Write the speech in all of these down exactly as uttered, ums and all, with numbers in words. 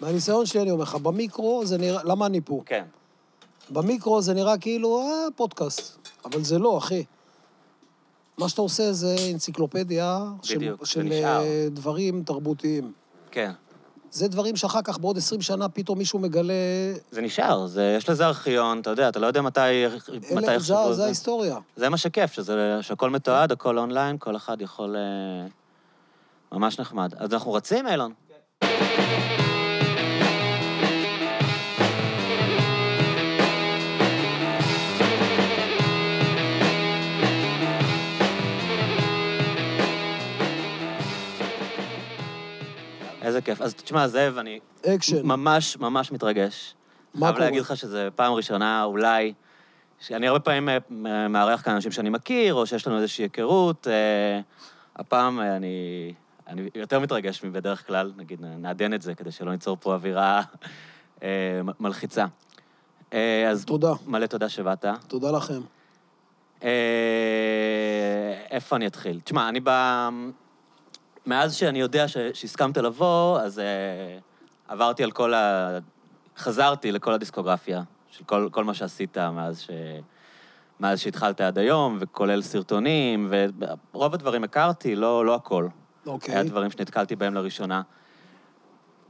מהניסיון שלי אני אומר לך, במיקרו זה נראה, למה אני פה? כן. במיקרו זה נראה כאילו, אה, פודקאסט. אבל זה לא, אחי. מה שאתה עושה זה אנציקלופדיה בדיוק, של, של דברים תרבותיים. כן. זה דברים שאחר כך בעוד עשרים שנה פתאום מישהו מגלה... זה נשאר, זה, יש לזה ארכיון, אתה יודע, אתה לא יודע מתי... אלה, מתי זה, זה, זה ההיסטוריה. זה מה שכיף, שזה, שהכל מתועד, הכל אונליין, כל אחד יכול... ממש נחמד. אז אנחנו רצים, אילון? כן. איזה כיף. אז תשמע, זאב, אני אקשן. ממש ממש מתרגש. מה קורה? חייב להגיד לך שזה פעם ראשונה, אולי, שאני הרבה פעמים מערך כאן אנשים שאני מכיר, או שיש לנו איזושהי היכרות. הפעם אני, אני יותר מתרגש מבדרך כלל, נגיד, נעדן את זה, כדי שלא ניצור פה אווירה מלחיצה. אז תודה. מלא תודה שבאת. תודה לכם. איפה אני אתחיל? תשמע, אני בא... מאז שאני יודע שהסכמת לבוא, אז עברתי על כל ה... חזרתי לכל הדיסקוגרפיה, של כל מה שעשית מאז שהתחלת עד היום, וכולל סרטונים, ורוב הדברים הכרתי, לא הכל. אוקיי. היה דברים שנתקלתי בהם לראשונה.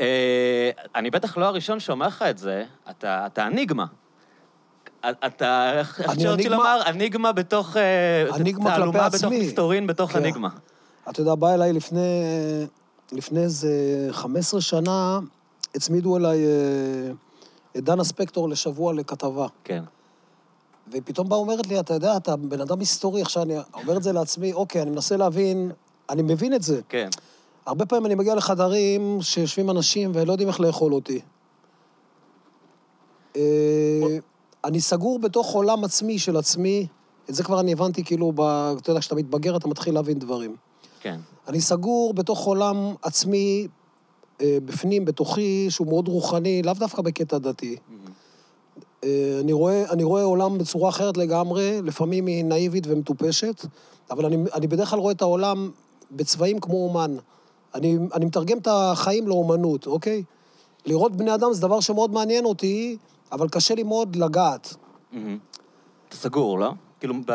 אני בטח לא הראשון שאומר לך את זה, אתה אניגמה. אתה, איך שרציתי לומר, אניגמה בתוך... אניגמה כלפי עצמי. בתוך מסתורין, בתוך אניגמה. אתה יודע, בא אליי לפני, לפני איזה חמש עשרה שנה, הצמידו אליי את דנה ספקטור לשבוע לכתבה. כן. ופתאום בא אומרת לי, אתה יודע, אתה בן אדם היסטורי, עכשיו אני אומר את זה לעצמי, אוקיי, אני מנסה להבין, אני מבין את זה. כן. הרבה פעמים אני מגיע לחדרים שיושבים אנשים ולא יודעים איך לאכול אותי. אני סגור בתוך עולם עצמי של עצמי, את זה כבר אני הבנתי, כאילו, אתה יודע, כשאתה מתבגר, אתה מתחיל להבין דברים. כן. אני סגור בתוך עולם עצמי, אה, בפנים, בתוכי, שהוא מאוד רוחני, לאו דווקא בקטע דתי. Mm-hmm. אה, אני רואה, אני רואה עולם בצורה אחרת לגמרי, לפעמים היא נאיבית ומטופשת, אבל אני, אני בדרך כלל רואה את העולם בצבעים כמו אומן. אני, אני מתרגם את החיים לאומנות, אוקיי? לראות בני אדם זה דבר שמאוד מעניין אותי, אבל קשה לי מאוד לגעת. Mm-hmm. אתה סגור, לא? כאילו ב...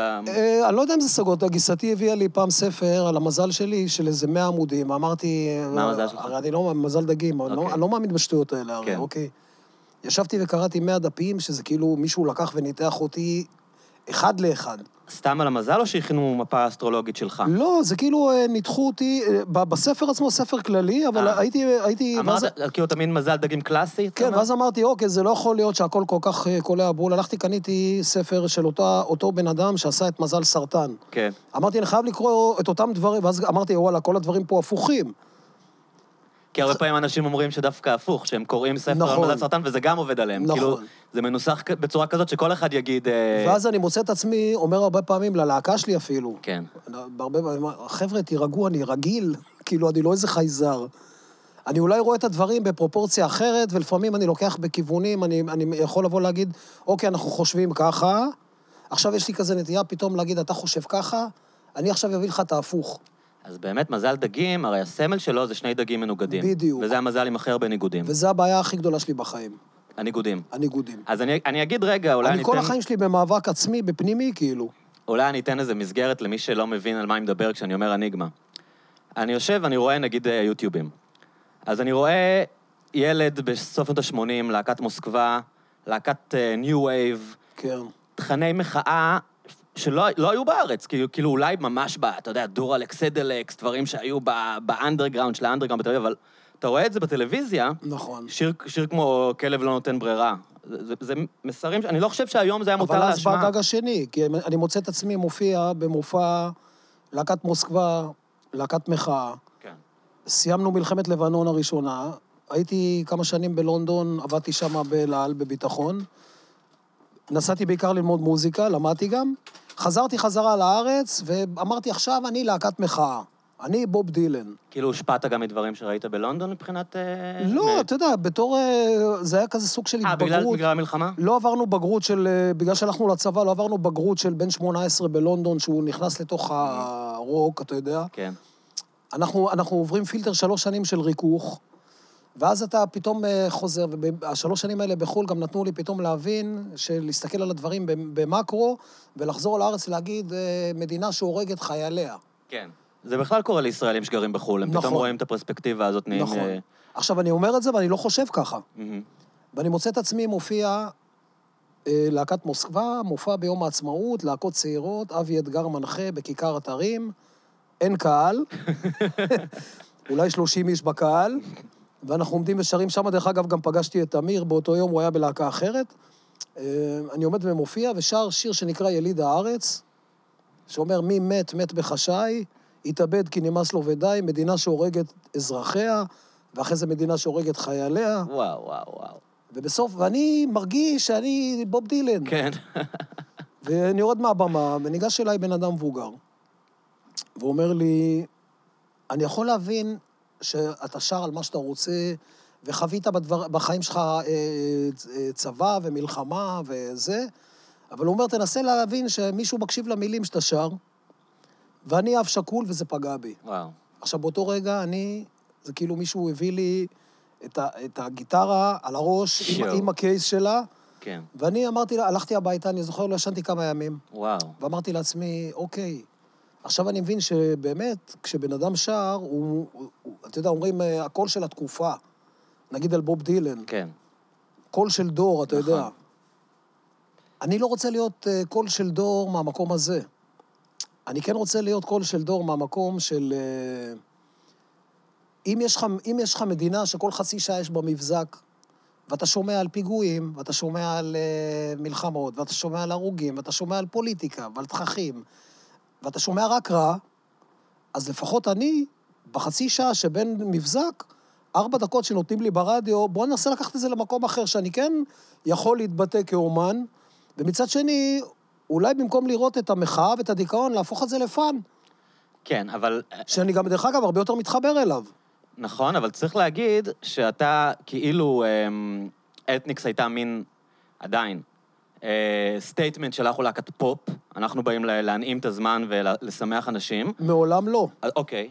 אני לא יודע אם זה סגות, גיסתי הביאה לי פעם ספר על המזל שלי של איזה מאה עמודים, אמרתי... מה המזל שלך? אני לא, מזל דגים, אני לא מעמיד בשטויות האלה, אוקיי. ישבתי וקראתי מאה דפים, שזה כאילו מישהו לקח וניתח אותי אחד לאחד. סתם על המזל או שהכינו מפה אסטרולוגית שלך? לא, זה כאילו ניתחו אותי, בספר עצמו ספר כללי, אבל הייתי... אמרת, כאילו תמיד מזל דגים קלאסי? כן, ואז אמרתי, אוקיי, זה לא יכול להיות שהכל כל כך קולע בול, הלכתי, קניתי ספר של אותו בן אדם שעשה את מזל סרטן. כן. אמרתי, אני חייב לקרוא את אותם דברים, ואז אמרתי, וואלה, כל הדברים פה הפוכים. כי הרבה פעמים אנשים אומרים שדווקא הפוך, שהם קוראים ספר על מזל סרטן, וזה גם עובד עליהם. כאילו, זה מנוסח בצורה כזאת שכל אחד יגיד... ואז אני מוצא את עצמי, אומר הרבה פעמים, ללהקה שלי אפילו. כן. הרבה פעמים, חבר'ה, תירגעו, אני רגיל, כאילו, אני לא איזה חייזר. אני אולי רואה את הדברים בפרופורציה אחרת, ולפעמים אני לוקח בכיוונים, אני, אני יכול לבוא להגיד, אוקיי, אנחנו חושבים ככה, עכשיו יש לי כזה נטייה פתאום להגיד, אתה חושב ככה, אני עכשיו אביא לך את ההפוך. אז באמת, מזל דגים, הרי הסמל שלו זה שני דגים מנוגדים. בדיוק. וזה המזל עם אחר בניגודים. וזה הבעיה הכי גדולה שלי בחיים. הניגודים. הניגודים. אז אני, אני אגיד רגע, אולי אני, אני כל אתן... החיים שלי במאבק עצמי, בפנימי, כאילו. אולי אני אתן איזה מסגרת למי שלא מבין על מה אני מדבר כשאני אומר אניגמה. אני יושב, אני רואה, נגיד, יוטיובים. אז אני רואה ילד בסוף שנות ה-שמונים, להקת מוסקבה, להקת ניו וייב, כן. תכני מחאה, שלא לא היו בארץ, כאילו, כאילו אולי ממש, בא, אתה יודע, דורלקס, אדלקס, דברים שהיו באנדרגראונד, של האנדרגראונד בתל אביב, אבל אתה רואה את זה בטלוויזיה, נכון. שיר, שיר כמו כלב לא נותן ברירה. זה, זה, זה מסרים, אני לא חושב שהיום זה היה מותר להשמע. אבל אז בדג השני, כי אני מוצא את עצמי מופיע במופע להקת מוסקבה, להקת מחאה. כן. סיימנו מלחמת לבנון הראשונה, הייתי כמה שנים בלונדון, עבדתי שם בלעל בביטחון, נסעתי בעיקר ללמוד מוזיקה, למדתי גם, חזרתי חזרה לארץ, ואמרתי, עכשיו אני להקת מחאה. אני בוב דילן. כאילו, השפעת גם מדברים שראית בלונדון מבחינת... לא, אתה יודע, בתור... זה היה כזה סוג של התבגרות. אה, בגלל המלחמה? לא עברנו בגרות של... בגלל שהלכנו לצבא, לא עברנו בגרות של בן שמונה עשרה בלונדון, שהוא נכנס לתוך הרוק, אתה יודע? כן. אנחנו עוברים פילטר שלוש שנים של ריכוך, ואז אתה פתאום חוזר, והשלוש שנים האלה בחול גם נתנו לי פתאום להבין, להסתכל על הדברים במקרו, ולחזור לארץ ולהגיד, מדינה שהורגת חייליה. כן. זה בכלל קורה לישראלים שגרים בחול, הם נכון. פתאום רואים את הפרספקטיבה הזאת. נכון. נעים... עכשיו, אני אומר את זה, ואני לא חושב ככה. Mm-hmm. ואני מוצא את עצמי מופיע אה, להקת מוסקבה, מופע ביום העצמאות, להקות צעירות, אבי אתגר מנחה בכיכר אתרים, אין קהל, אולי שלושים איש בקהל, ואנחנו עומדים ושרים שם, דרך אגב, גם פגשתי את אמיר, באותו יום הוא היה בלהקה אחרת. אה, אני עומד ומופיע, ושר שיר שנקרא יליד הארץ, שאומר, מי מת, מת בחשאי, התאבד כי נמאס לו ודי, מדינה שהורגת אזרחיה, ואחרי זה מדינה שהורגת חייליה. וואו, וואו, וואו. ובסוף, ואני מרגיש שאני בוב דילן. כן. ואני יורד מהבמה, וניגש אליי בן אדם מבוגר, ואומר לי, אני יכול להבין שאתה שר על מה שאתה רוצה, וחווית בדבר, בחיים שלך צבא ומלחמה וזה, אבל הוא אומר, תנסה להבין שמישהו מקשיב למילים שאתה שר, ואני אף שקול, וזה פגע בי. וואו. עכשיו, באותו רגע, אני... זה כאילו מישהו הביא לי את, ה, את הגיטרה על הראש, עם, עם הקייס שלה. כן. ואני אמרתי לה, הלכתי הביתה, אני זוכר, לא ישנתי כמה ימים. וואו. ואמרתי לעצמי, אוקיי. עכשיו אני מבין שבאמת, כשבן אדם שר, הוא, הוא, הוא, אתה יודע, אומרים, הקול של התקופה. נגיד על בוב דילן. כן. קול של דור, אתה נכון. יודע. אני לא רוצה להיות קול של דור מהמקום הזה. אני כן רוצה להיות קול של דור מהמקום של... אם יש לך, אם יש לך מדינה שכל חצי שעה יש בה מבזק, ואתה שומע על פיגועים, ואתה שומע על מלחמות, ואתה שומע על הרוגים, ואתה שומע על פוליטיקה, ועל תככים, ואתה שומע רק רע, אז לפחות אני, בחצי שעה שבין מבזק, ארבע דקות שנותנים לי ברדיו, בואו ננסה לקחת את זה למקום אחר, שאני כן יכול להתבטא כאומן, ומצד שני, אולי במקום לראות את המחאה ואת הדיכאון, להפוך את זה לפן. כן, אבל... שאני גם, דרך אגב, הרבה יותר מתחבר אליו. נכון, אבל צריך להגיד שאתה כאילו, אתניקס הייתה מין, עדיין, סטייטמנט של אנחנו להקת פופ, אנחנו באים להנעים את הזמן ולשמח אנשים. מעולם לא. אוקיי.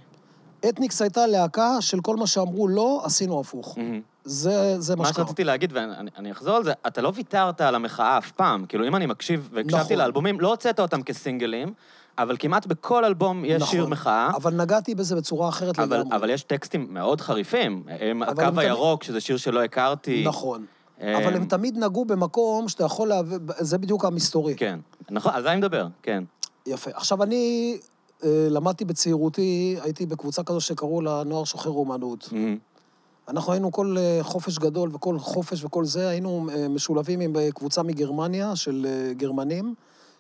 אתניקס הייתה להקה של כל מה שאמרו לא, עשינו הפוך. זה מה שקרה. מה שרציתי להגיד, ואני אחזור על זה, אתה לא ויתרת על המחאה אף פעם, כאילו אם אני מקשיב והקשבתי לאלבומים, לא הוצאת אותם כסינגלים, אבל כמעט בכל אלבום יש נכון, שיר מחאה. אבל נגעתי בזה בצורה אחרת אבל, לגמרי. אבל יש טקסטים מאוד חריפים. הקו הם הירוק, תמיד... שזה שיר שלא הכרתי. נכון. הם... אבל הם תמיד נגעו במקום שאתה יכול להביא... זה בדיוק המסתורי. כן. נכון, אז אני מדבר, כן. יפה. עכשיו, אני אה, למדתי בצעירותי, הייתי בקבוצה כזו שקראו לה נוער שוחר אומנות. Mm-hmm. אנחנו היינו כל אה, חופש גדול וכל חופש וכל זה, היינו אה, משולבים עם קבוצה מגרמניה של אה, גרמנים,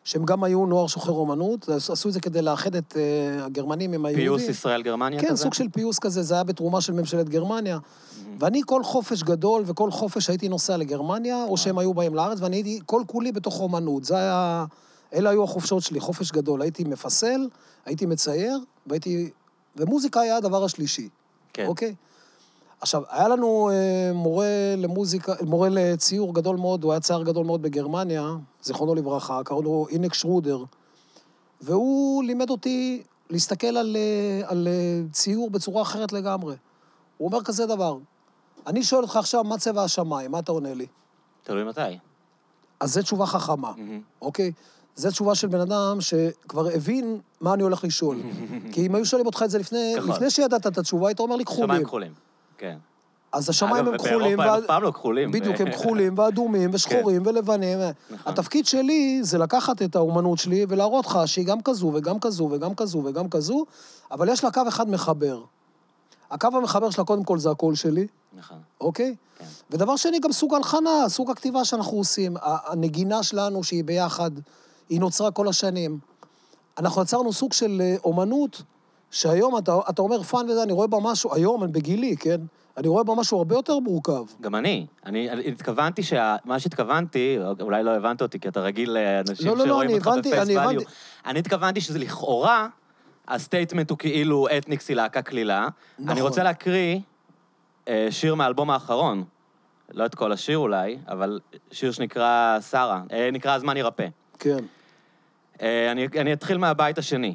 שהם גם היו נוער שוחר אומנות, עשו את זה כדי לאחד את uh, הגרמנים עם היהודים. פיוס ישראל-גרמניה כזה? כן, סוג של פיוס כזה, זה היה בתרומה של ממשלת גרמניה, mm-hmm. ואני כל חופש גדול וכל חופש הייתי נוסע לגרמניה, wow. או שהם היו באים לארץ, ואני הייתי כל כולי בתוך אומנות, זה היה, אלה היו החופשות שלי, חופש גדול, הייתי מפסל, הייתי מצייר, והייתי, ומוזיקה היה הדבר השלישי, כן. אוקיי? עכשיו, היה לנו uh, מורה למוזיקה, מורה לציור גדול מאוד, הוא היה צייר גדול מאוד בגרמניה, זיכרונו לברכה, קראו לו אינק שרודר, והוא לימד אותי להסתכל על, על ציור בצורה אחרת לגמרי. הוא אומר כזה דבר, אני שואל אותך עכשיו, מה צבע השמיים? מה אתה עונה לי? תלוי מתי. אז זו תשובה חכמה, mm-hmm. אוקיי? זו תשובה של בן אדם שכבר הבין מה אני הולך לשאול. כי אם היו שואלים אותך את זה לפני, לפני שידעת את התשובה, היית אומר לי כחולים. שמיים כחולים. כן. אז השמיים הם כחולים, בדיוק, הם כחולים ואדומים ושחורים ולבנים. התפקיד שלי זה לקחת את האומנות שלי ולהראות לך שהיא גם כזו וגם כזו וגם כזו וגם כזו, אבל יש לה קו אחד מחבר. הקו המחבר שלה קודם כל זה הקול שלי, אוקיי? ודבר שני, גם סוג הלחנה, סוג הכתיבה שאנחנו עושים, הנגינה שלנו שהיא ביחד, היא נוצרה כל השנים. אנחנו יצרנו סוג של אומנות, שהיום אתה, אתה אומר פן וזה, אני רואה בה משהו, היום, אני בגילי, כן? אני רואה בה משהו הרבה יותר מורכב. גם אני. אני, אני התכוונתי שה... מה שהתכוונתי, אולי לא הבנת אותי, כי אתה רגיל לאנשים לא, לא, שרואים לא, אותך הבנתי, בפייס ואליו. הבנתי... אני התכוונתי שזה לכאורה, הסטייטמנט הוא כאילו אתניקסי להקה כלילה. נכון. אני רוצה להקריא אה, שיר מהאלבום האחרון. לא את כל השיר אולי, אבל שיר שנקרא שרה. אה, נקרא הזמן ירפא. כן. אה, אני, אני אתחיל מהבית השני.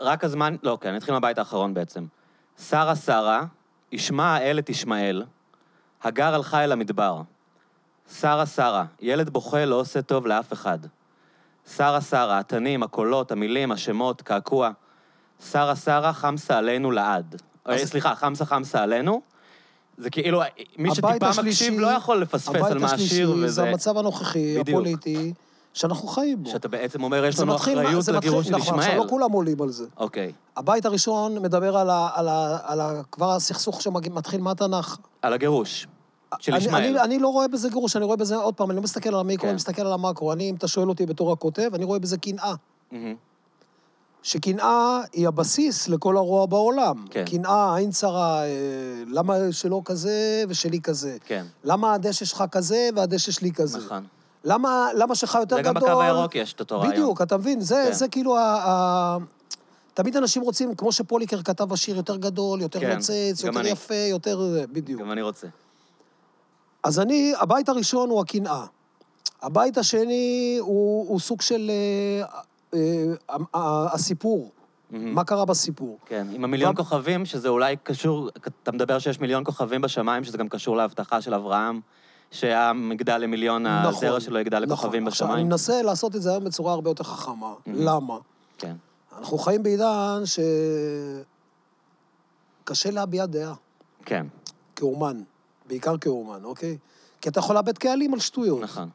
רק הזמן, לא, כן, נתחיל מהבית האחרון בעצם. שרה, שרה, ישמע האל את ישמעאל, הגר הלכה אל המדבר. שרה שרה, ילד בוכה לא עושה טוב לאף אחד. שרה שרה, התנים, הקולות, המילים, השמות, קעקוע. שרה שרה, חמסה עלינו לעד. סליחה, חמסה חמסה עלינו. זה כאילו, מי שטיפה מקשיב לא יכול לפספס על מה השיר. זה המצב הנוכחי, הפוליטי, שאנחנו חיים בו. שאתה בעצם אומר, יש לנו אחריות לגירוש של ישמעאל. עכשיו לא כולם עולים על זה. אוקיי. הבית הראשון מדבר על כבר הסכסוך שמתחיל מהתנ"ך. על הגירוש. אני, אני, אני לא רואה בזה גירוש, אני רואה בזה, עוד פעם, אני לא מסתכל על המיקרו, כן. אני מסתכל על המקרו. אני, אם אתה שואל אותי בתור הכותב, אני רואה בזה קנאה. Mm-hmm. שקנאה היא הבסיס לכל הרוע בעולם. כן. קנאה, אין צרה, למה שלא כזה ושלי כזה. כן. למה הדשא שלך כזה והדשא שלי כזה. נכון. למה, למה שלך יותר גדול. זה גם בקו הירוק יש את אותו רעיון. בדיוק, אתה מבין, זה, כן. זה כאילו ה... ה... תמיד אנשים רוצים, כמו שפוליקר כתב השיר יותר גדול, יותר כן. נוצץ, יותר אני. יפה, יותר... בדיוק. גם אני רוצה. אז אני, הבית הראשון הוא הקנאה. הבית השני הוא, הוא סוג של אה, אה, הסיפור. Mm-hmm. מה קרה בסיפור. כן, עם המיליון ו... כוכבים, שזה אולי קשור, אתה מדבר שיש מיליון כוכבים בשמיים, שזה גם קשור להבטחה של אברהם, שהמגדל למיליון, נכון, הזרע שלו יגדל נכון, לכוכבים נכון. בשמיים. עכשיו, אני מנסה לעשות את זה היום בצורה הרבה יותר חכמה. Mm-hmm. למה? כן. אנחנו חיים בעידן שקשה להביע דעה. כן. כאומן. בעיקר כאומן, אוקיי? כי אתה יכול לאבד קהלים על שטויות. נכון.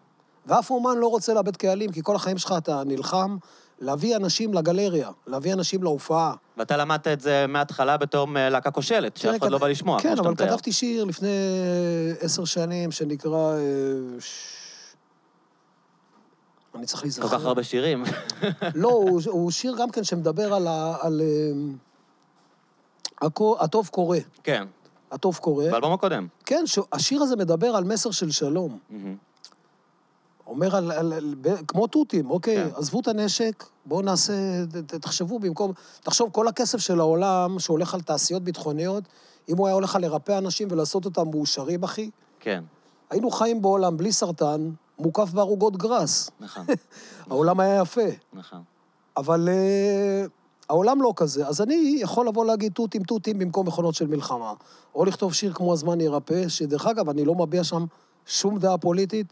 ואף אומן לא רוצה לאבד קהלים, כי כל החיים שלך אתה נלחם להביא אנשים לגלריה, להביא אנשים להופעה. ואתה למדת את זה מההתחלה בתור להקה כושלת, שאף אחד לא בא לשמוע. כן, אבל כתבתי שיר לפני עשר שנים שנקרא... אני צריך להיזכר. כל כך הרבה שירים. לא, הוא שיר גם כן שמדבר על... הטוב קורה. כן. הטוב קורה. באלבום הקודם. כן, השיר הזה מדבר על מסר של שלום. אומר על, על, על כמו תותים, אוקיי, כן. עזבו את הנשק, בואו נעשה, ת, תחשבו במקום, תחשוב כל הכסף של העולם שהולך על תעשיות ביטחוניות, אם הוא היה הולך לרפא אנשים ולעשות אותם מאושרים, אחי. כן. היינו חיים בעולם בלי סרטן, מוקף בערוגות גרס. נכון. העולם היה יפה. נכון. אבל... העולם לא כזה, אז אני יכול לבוא להגיד תותים, תותים במקום מכונות של מלחמה, או לכתוב שיר כמו הזמן ירפא, שדרך אגב, אני לא מביע שם שום דעה פוליטית,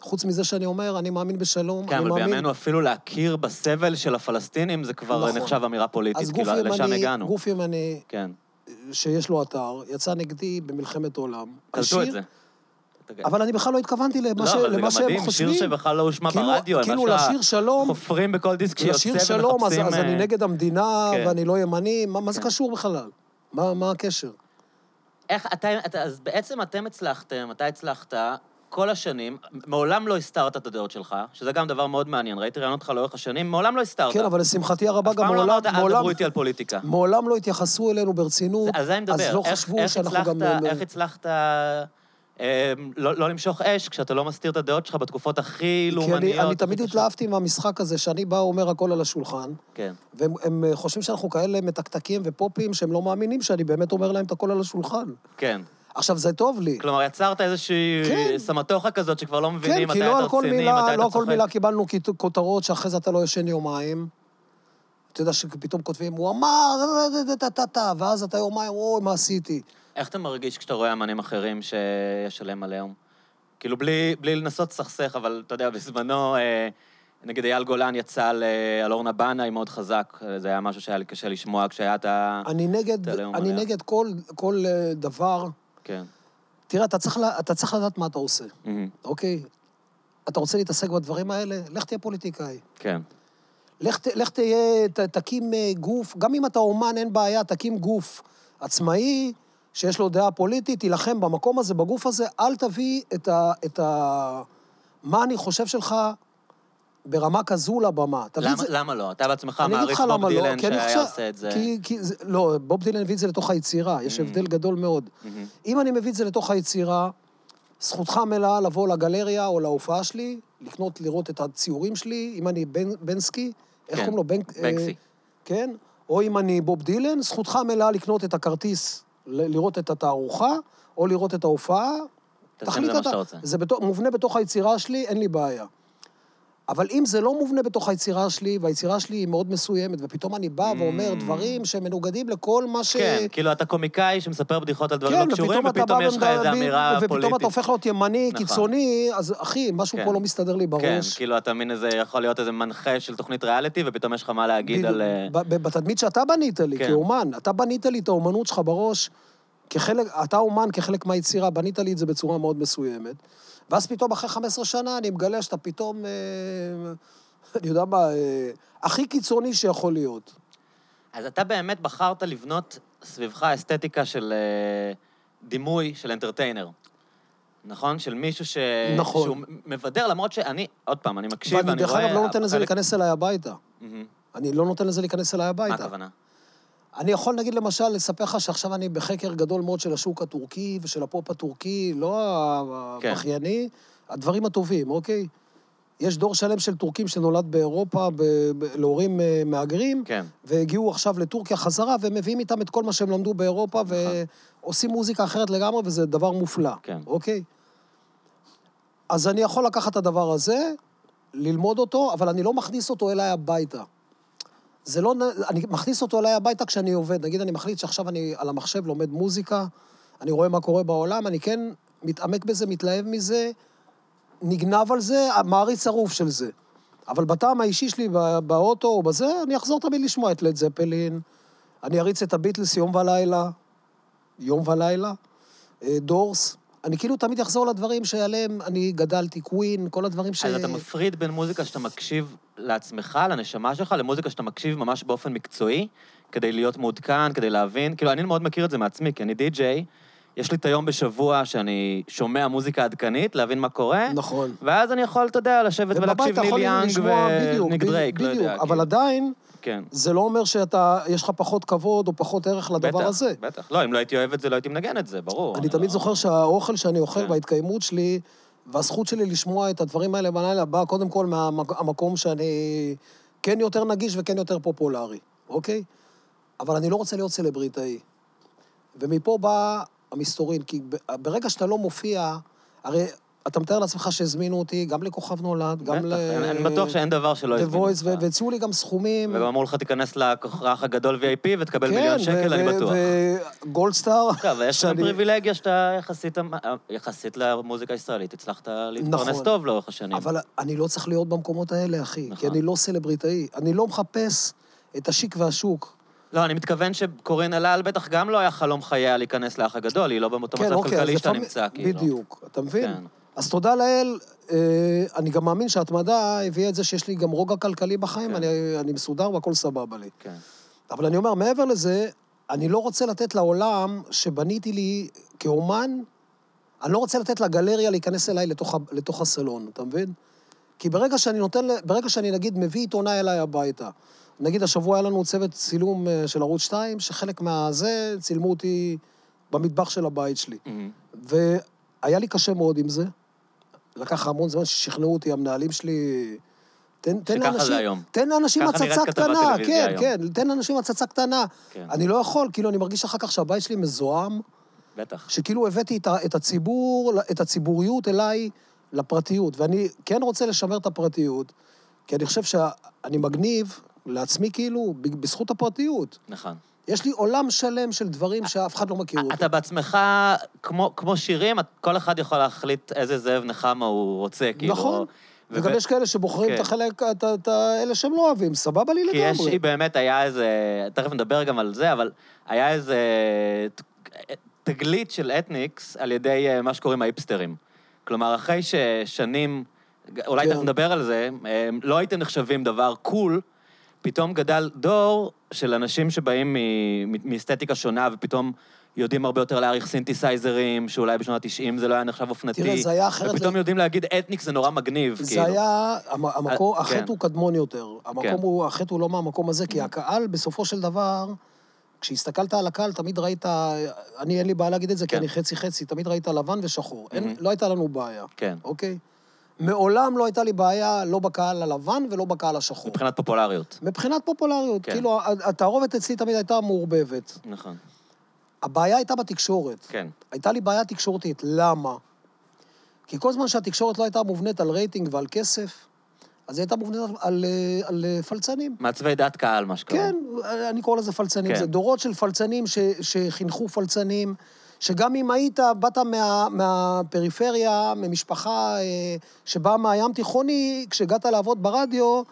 חוץ מזה שאני אומר, אני מאמין בשלום, כן, אני מאמין... כן, אבל בימינו אפילו להכיר בסבל של הפלסטינים, זה כבר נכון. נחשב אמירה פוליטית, כי לא, לשם הגענו. אז גוף ימני, כן. שיש לו אתר, יצא נגדי במלחמת עולם. קלטו את זה. אבל אני בכלל לא התכוונתי למה שהם חושבים. לא, אבל זה גם מדהים, שיר שבכלל לא הושמע ברדיו, כאילו לשיר שלום... חופרים בכל דיסק שיוצא ומחפשים... אז אני נגד המדינה ואני לא ימני, מה זה קשור בכלל? מה הקשר? אז בעצם אתם הצלחתם, אתה הצלחת כל השנים, מעולם לא הסתרת את הדעות שלך, שזה גם דבר מאוד מעניין, ראיתי רעיון אותך לאורך השנים, מעולם לא הסתרת. כן, אבל לשמחתי הרבה גם מעולם... אף פעם לא אמרת, אל דברו איתי על פוליטיקה. מעולם לא התייחסו אלינו ברצינות, אז לא חשבו שאנחנו גם... איך הצלחת... לא, לא למשוך אש, כשאתה לא מסתיר את הדעות שלך בתקופות הכי לאומניות. כי אני, אני תמיד התלהבתי מהמשחק הזה, שאני בא ואומר הכל על השולחן, כן. והם הם חושבים שאנחנו כאלה מתקתקים ופופים, שהם לא מאמינים שאני באמת אומר להם את הכל על השולחן. כן. עכשיו, זה טוב לי. כלומר, יצרת איזושהי כן. סמטוחה כזאת, שכבר לא מבינים מתי אתה רציני, מתי אתה צוחק. כן, כי לא על כל מילה, לא כל מילה קיבלנו כותרות, שאחרי זה אתה לא ישן יומיים. אתה יודע שפתאום כותבים, הוא אמר, ואז אתה יומיים, אוי, מה עשיתי? איך אתה מרגיש כשאתה רואה אמנים אחרים שיש עליהם עליהם? כאילו, בלי, בלי לנסות סכסך, אבל אתה יודע, בזמנו, נגיד אייל גולן יצא על אורנה בנאי מאוד חזק, זה היה משהו שהיה לי קשה לשמוע כשהיה את אני נגד, אני נגד כל, כל דבר. כן. תראה, אתה צריך, אתה צריך לדעת מה אתה עושה. Mm-hmm. אוקיי? אתה רוצה להתעסק בדברים האלה? לך תהיה פוליטיקאי. כן. לך, לך תהיה, ת, תקים גוף, גם אם אתה אומן, אין בעיה, תקים גוף עצמאי, שיש לו דעה פוליטית, תילחם במקום הזה, בגוף הזה, אל תביא את ה... את ה... מה אני חושב שלך ברמה כזו לבמה. למה, זה... למה לא? אתה בעצמך מעריך בוב דילן לא, שהיה חושב... עושה את זה. כי, כי זה... לא, בוב דילן הביא את זה לתוך היצירה, יש mm-hmm. הבדל גדול מאוד. Mm-hmm. אם אני מביא את זה לתוך היצירה, זכותך מלאה לבוא לגלריה או להופעה שלי, לקנות, לראות את הציורים שלי, אם אני בן, בנסקי, איך קוראים כן. לו? בנ... בנקסי. אה, כן? או אם אני בוב דילן, זכותך מלאה לקנות את הכרטיס... לראות את התערוכה, או לראות את ההופעה, תחליט את זה. זה מובנה בתוך היצירה שלי, אין לי בעיה. אבל אם זה לא מובנה בתוך היצירה שלי, והיצירה שלי היא מאוד מסוימת, ופתאום אני בא ואומר דברים שמנוגדים לכל מה ש... כן, כאילו אתה קומיקאי שמספר בדיחות על דברים לא קשורים, ופתאום יש לך איזו אמירה פוליטית. ופתאום אתה הופך להיות ימני, קיצוני, אז אחי, משהו פה לא מסתדר לי בראש. כן, כאילו אתה מין איזה, יכול להיות איזה מנחה של תוכנית ריאליטי, ופתאום יש לך מה להגיד על... בתדמית שאתה בנית לי, כאומן, אתה בנית לי את האומנות שלך בראש, אתה אומן כחלק מהיצירה, בנית לי את זה בצורה מאוד מסוימת. ואז פתאום אחרי חמש עשרה שנה אני מגלה שאתה פתאום, אני יודע מה, הכי קיצוני שיכול להיות. אז אתה באמת בחרת לבנות סביבך אסתטיקה של דימוי של אנטרטיינר, נכון? של מישהו ש... נכון. שהוא מבדר, למרות שאני, עוד פעם, אני מקשיב ואני רואה... ואני דרך אגב לא נותן לזה להיכנס אליי הביתה. אני לא נותן לזה להיכנס אליי הביתה. מה הכוונה? אני יכול, נגיד, למשל, לספר לך שעכשיו אני בחקר גדול מאוד של השוק הטורקי ושל הפופ הטורקי, לא הבחייני, הדברים הטובים, אוקיי? יש דור שלם של טורקים שנולד באירופה, להורים מאגרים, והגיעו עכשיו לטורקיה חזרה, והם מביאים איתם את כל מה שהם למדו באירופה, ועושים מוזיקה אחרת לגמרי, וזה דבר מופלא, אוקיי? אז אני יכול לקחת את הדבר הזה, ללמוד אותו, אבל אני לא מכניס אותו אליי הביתה. זה לא, אני מכניס אותו אליי הביתה כשאני עובד. נגיד, אני מחליט שעכשיו אני על המחשב לומד מוזיקה, אני רואה מה קורה בעולם, אני כן מתעמק בזה, מתלהב מזה, נגנב על זה, מעריץ צרוף של זה. אבל בטעם האישי שלי באוטו או בזה, אני אחזור תמיד לשמוע את לד זפלין, אני אריץ את הביטלס יום ולילה, יום ולילה, דורס. אני כאילו תמיד אחזור לדברים שעליהם אני גדלתי, קווין, כל הדברים ש... אז אתה מפריד בין מוזיקה שאתה מקשיב לעצמך, לנשמה שלך, למוזיקה שאתה מקשיב ממש באופן מקצועי, כדי להיות מעודכן, כדי להבין. כאילו, אני מאוד מכיר את זה מעצמי, כי אני די-ג'יי, יש לי את היום בשבוע שאני שומע מוזיקה עדכנית, להבין מה קורה. נכון. ואז אני יכול, אתה יודע, לשבת ולהקשיב ניל יאנג וניק דרייק, לא יודע. אבל עדיין... כן. זה לא אומר שאתה, יש לך פחות כבוד או פחות ערך לדבר בטח, הזה. בטח, בטח. לא, אם לא הייתי אוהב את זה, לא הייתי מנגן את זה, ברור. אני, אני תמיד לא... זוכר שהאוכל שאני אוכל כן. בהתקיימות שלי, והזכות שלי לשמוע את הדברים האלה בלילה, באה קודם כל מהמקום שאני כן יותר נגיש וכן יותר פופולרי, אוקיי? אבל אני לא רוצה להיות סלבריטאי. ומפה בא המסתורין, כי ברגע שאתה לא מופיע, הרי... אתה מתאר לעצמך שהזמינו אותי, גם לכוכב נולד, גם ל... אני בטוח שאין דבר שלא הזמינו אותך. והציעו לי גם סכומים. וגם אמרו לך, תיכנס לכוכב הגדול וי איי פי ותקבל מיליון שקל, אני בטוח. כן, וגולדסטאר. ויש לך פריבילגיה שאתה יחסית למוזיקה הישראלית, הצלחת להתפרנס טוב לאורך השנים. אבל אני לא צריך להיות במקומות האלה, אחי, כי אני לא סלבריטאי. אני לא מחפש את השיק והשוק. לא, אני מתכוון שקורין אלל בטח גם לא היה חלום חייה להיכנס לאח הגדול, היא לא במותו מצב כלכלי שאתה נמצא. בדיוק, אתה מבין? אז תודה לאל, אני גם מאמין שההתמדה הביאה את זה שיש לי גם רוגע כלכלי בחיים, כן. אני, אני מסודר והכל סבבה לי. כן. אבל אני אומר, מעבר לזה, אני לא רוצה לתת לעולם שבניתי לי כאומן, אני לא רוצה לתת לגלריה להיכנס אליי לתוך, לתוך הסלון, אתה מבין? כי ברגע שאני נותן, ברגע שאני נגיד מביא עיתונה אליי הביתה, נגיד השבוע היה לנו צוות צילום של ערוץ שתיים, שחלק מהזה צילמו אותי במטבח של הבית שלי. Mm-hmm. והיה לי קשה מאוד עם זה, לקח המון זמן ששכנעו אותי, המנהלים שלי, תן, תן לאנשים, תן לאנשים הצצה קטנה, כן, היום. כן, תן לאנשים הצצה קטנה. כן. אני לא יכול, כאילו, אני מרגיש אחר כך שהבית שלי מזוהם, בטח. שכאילו הבאתי את הציבור, את הציבוריות אליי לפרטיות, ואני כן רוצה לשמר את הפרטיות, כי אני חושב שאני מגניב לעצמי, כאילו, בזכות הפרטיות. נכון. יש לי עולם שלם של דברים שאף אחד לא מכיר אותי. אתה בעצמך, כמו, כמו שירים, כל אחד יכול להחליט איזה זאב נחמה הוא רוצה, כאילו. נכון, וגם יש כאלה שבוחרים את החלק, את אלה שהם לא אוהבים, סבבה לי לגמרי. כי יש, היא באמת היה איזה, תכף נדבר גם על זה, אבל היה איזה תגלית של אתניקס על ידי מה שקוראים האיפסטרים. כלומר, אחרי ששנים, אולי תכף נדבר על זה, לא הייתם נחשבים דבר קול, פתאום גדל דור של אנשים שבאים מאסתטיקה שונה, ופתאום יודעים הרבה יותר להעריך סינתסייזרים, שאולי בשנות ה-תשעים זה לא היה נחשב אופנתי. תראה, זה היה אחרת... ופתאום יודעים להגיד, אתניק זה נורא מגניב. זה היה... המקום... החטא הוא קדמון יותר. המקום הוא... החטא הוא לא מהמקום הזה, כי הקהל, בסופו של דבר, כשהסתכלת על הקהל, תמיד ראית... אני, אין לי בעיה להגיד את זה, כי אני חצי-חצי, תמיד ראית לבן ושחור. לא הייתה לנו בעיה. כן. אוקיי? מעולם לא הייתה לי בעיה, לא בקהל הלבן ולא בקהל השחור. מבחינת פופולריות. מבחינת פופולריות. כן. כאילו, התערובת אצלי תמיד הייתה מעורבבת. נכון. הבעיה הייתה בתקשורת. כן. הייתה לי בעיה תקשורתית. למה? כי כל זמן שהתקשורת לא הייתה מובנית על רייטינג ועל כסף, אז היא הייתה מובנית על, על פלצנים. מעצבי דעת קהל, מה שקרה. כן, אני קורא לזה פלצנים. כן. זה דורות של פלצנים ש, שחינכו פלצנים, שגם אם היית, באת מה, מהפריפריה, ממשפחה שבאה מהים תיכוני, כשהגעת לעבוד ברדיו,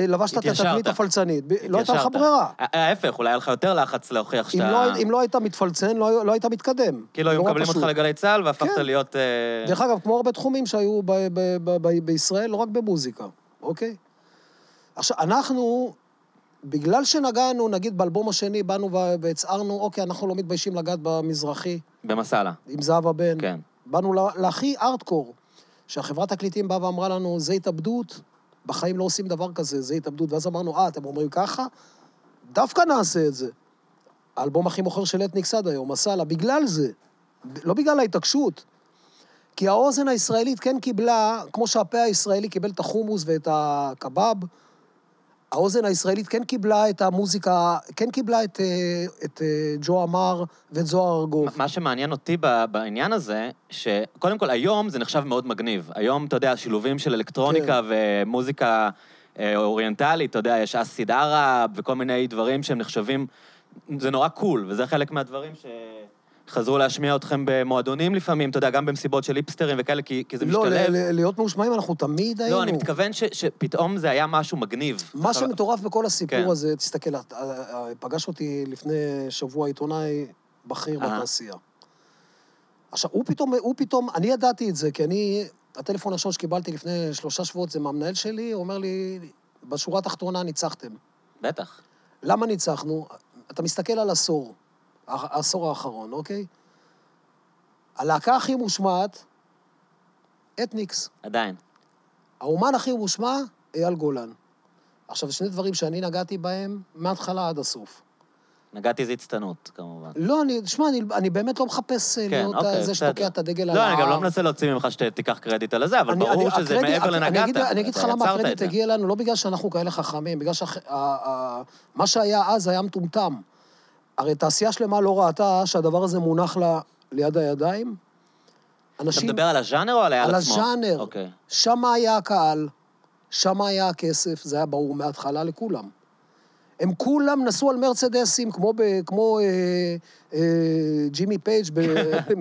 לבשת את התגלית הפלצנית. לא הייתה לך ברירה. ההפך, אולי היה לך יותר לחץ להוכיח שאתה... אם לא היית מתפלצן, לא היית מתקדם. כאילו, היו מקבלים אותך לגלי צהל, והפכת להיות... דרך אגב, כמו הרבה תחומים שהיו בישראל, לא רק במוזיקה, אוקיי? עכשיו, אנחנו, בגלל שנגענו, נגיד, באלבום השני, באנו והצערנו, אוקיי, אנחנו לא מתביישים לגעת במזרחי. במסעלה. עם זהב הבן. כן. באנו להכי ארטקור, שהחברת הקליטים באה ואמרה לנו, זה התאבדות, בחיים לא עושים דבר כזה, זה התאבדות, ואז אמרנו, אה, אתם אומרים ככה? דווקא נעשה את זה. האלבום הכי מוכר של אתניק סאד היום, מסעלה, בגלל זה, לא בגלל ההתעקשות, כי האוזן הישראלית כן קיבלה, כמו שהפה הישראלי קיבל את החומוס ואת הקבב, האוזן הישראלית כן קיבלה את המוזיקה, כן קיבלה את, את ג'ו אמר ואת זוהר ארגוב. מה שמעניין אותי בעניין הזה, שקודם כל היום זה נחשב מאוד מגניב. היום, אתה יודע, שילובים של אלקטרוניקה כן. ומוזיקה אוריינטלית, אתה יודע, יש אסיד ערב וכל מיני דברים שהם נחשבים, זה נורא קול, וזה חלק מהדברים ש... חזרו להשמיע אתכם במועדונים לפעמים, אתה יודע, גם במסיבות של ליפסטרים וכאלה, כי, כי זה לא, משתלב. לא, להיות מאושמעים, אנחנו תמיד היינו. לא, אני מתכוון ש, שפתאום זה היה משהו מגניב. מה אחר... שמטורף בכל הסיפור כן. הזה, תסתכל, פגש אותי לפני שבוע עיתונאי בכיר אה. בתעשייה. עכשיו, הוא פתאום, הוא פתאום, אני ידעתי את זה, כי אני, הטלפון השון שקיבלתי לפני שלושה שבועות, זה מהמנהל שלי, הוא אומר לי, בשורה התחתונה ניצחתם. בטח. למה ניצחנו? אתה מסתכל על עשור. העשור האחרון, אוקיי? הלהקה הכי מושמעת, אתניקס. עדיין. האומן הכי מושמע, אייל גולן. עכשיו, שני דברים שאני נגעתי בהם מההתחלה עד הסוף. נגעתי זה הצטנות, כמובן. לא, אני, שמה, אני, אני באמת לא מחפש כן, להיות אוקיי, זה שתוקע את הדגל לא, על העם. לא, אני גם לא מנסה להוציא ממך שתיקח קרדיט על זה, אבל אני, ברור אני, שזה הקרדיט, מעבר לנגעת. אני אגיד לך למה הקרדיט הגיע לנו, לא בגלל שאנחנו כאלה חכמים, בגלל שמה שהיה אז היה מטומטם. הרי תעשייה שלמה לא ראתה שהדבר הזה מונח לה ליד הידיים. אנשים... אתה מדבר על הז'אנר או על היעל עצמו? על הז'אנר. אוקיי. שם היה הקהל, שם היה הכסף, זה היה ברור מההתחלה לכולם. הם כולם נסעו על מרצדסים, כמו, ב, כמו אה, אה, ג'ימי פייג' ב,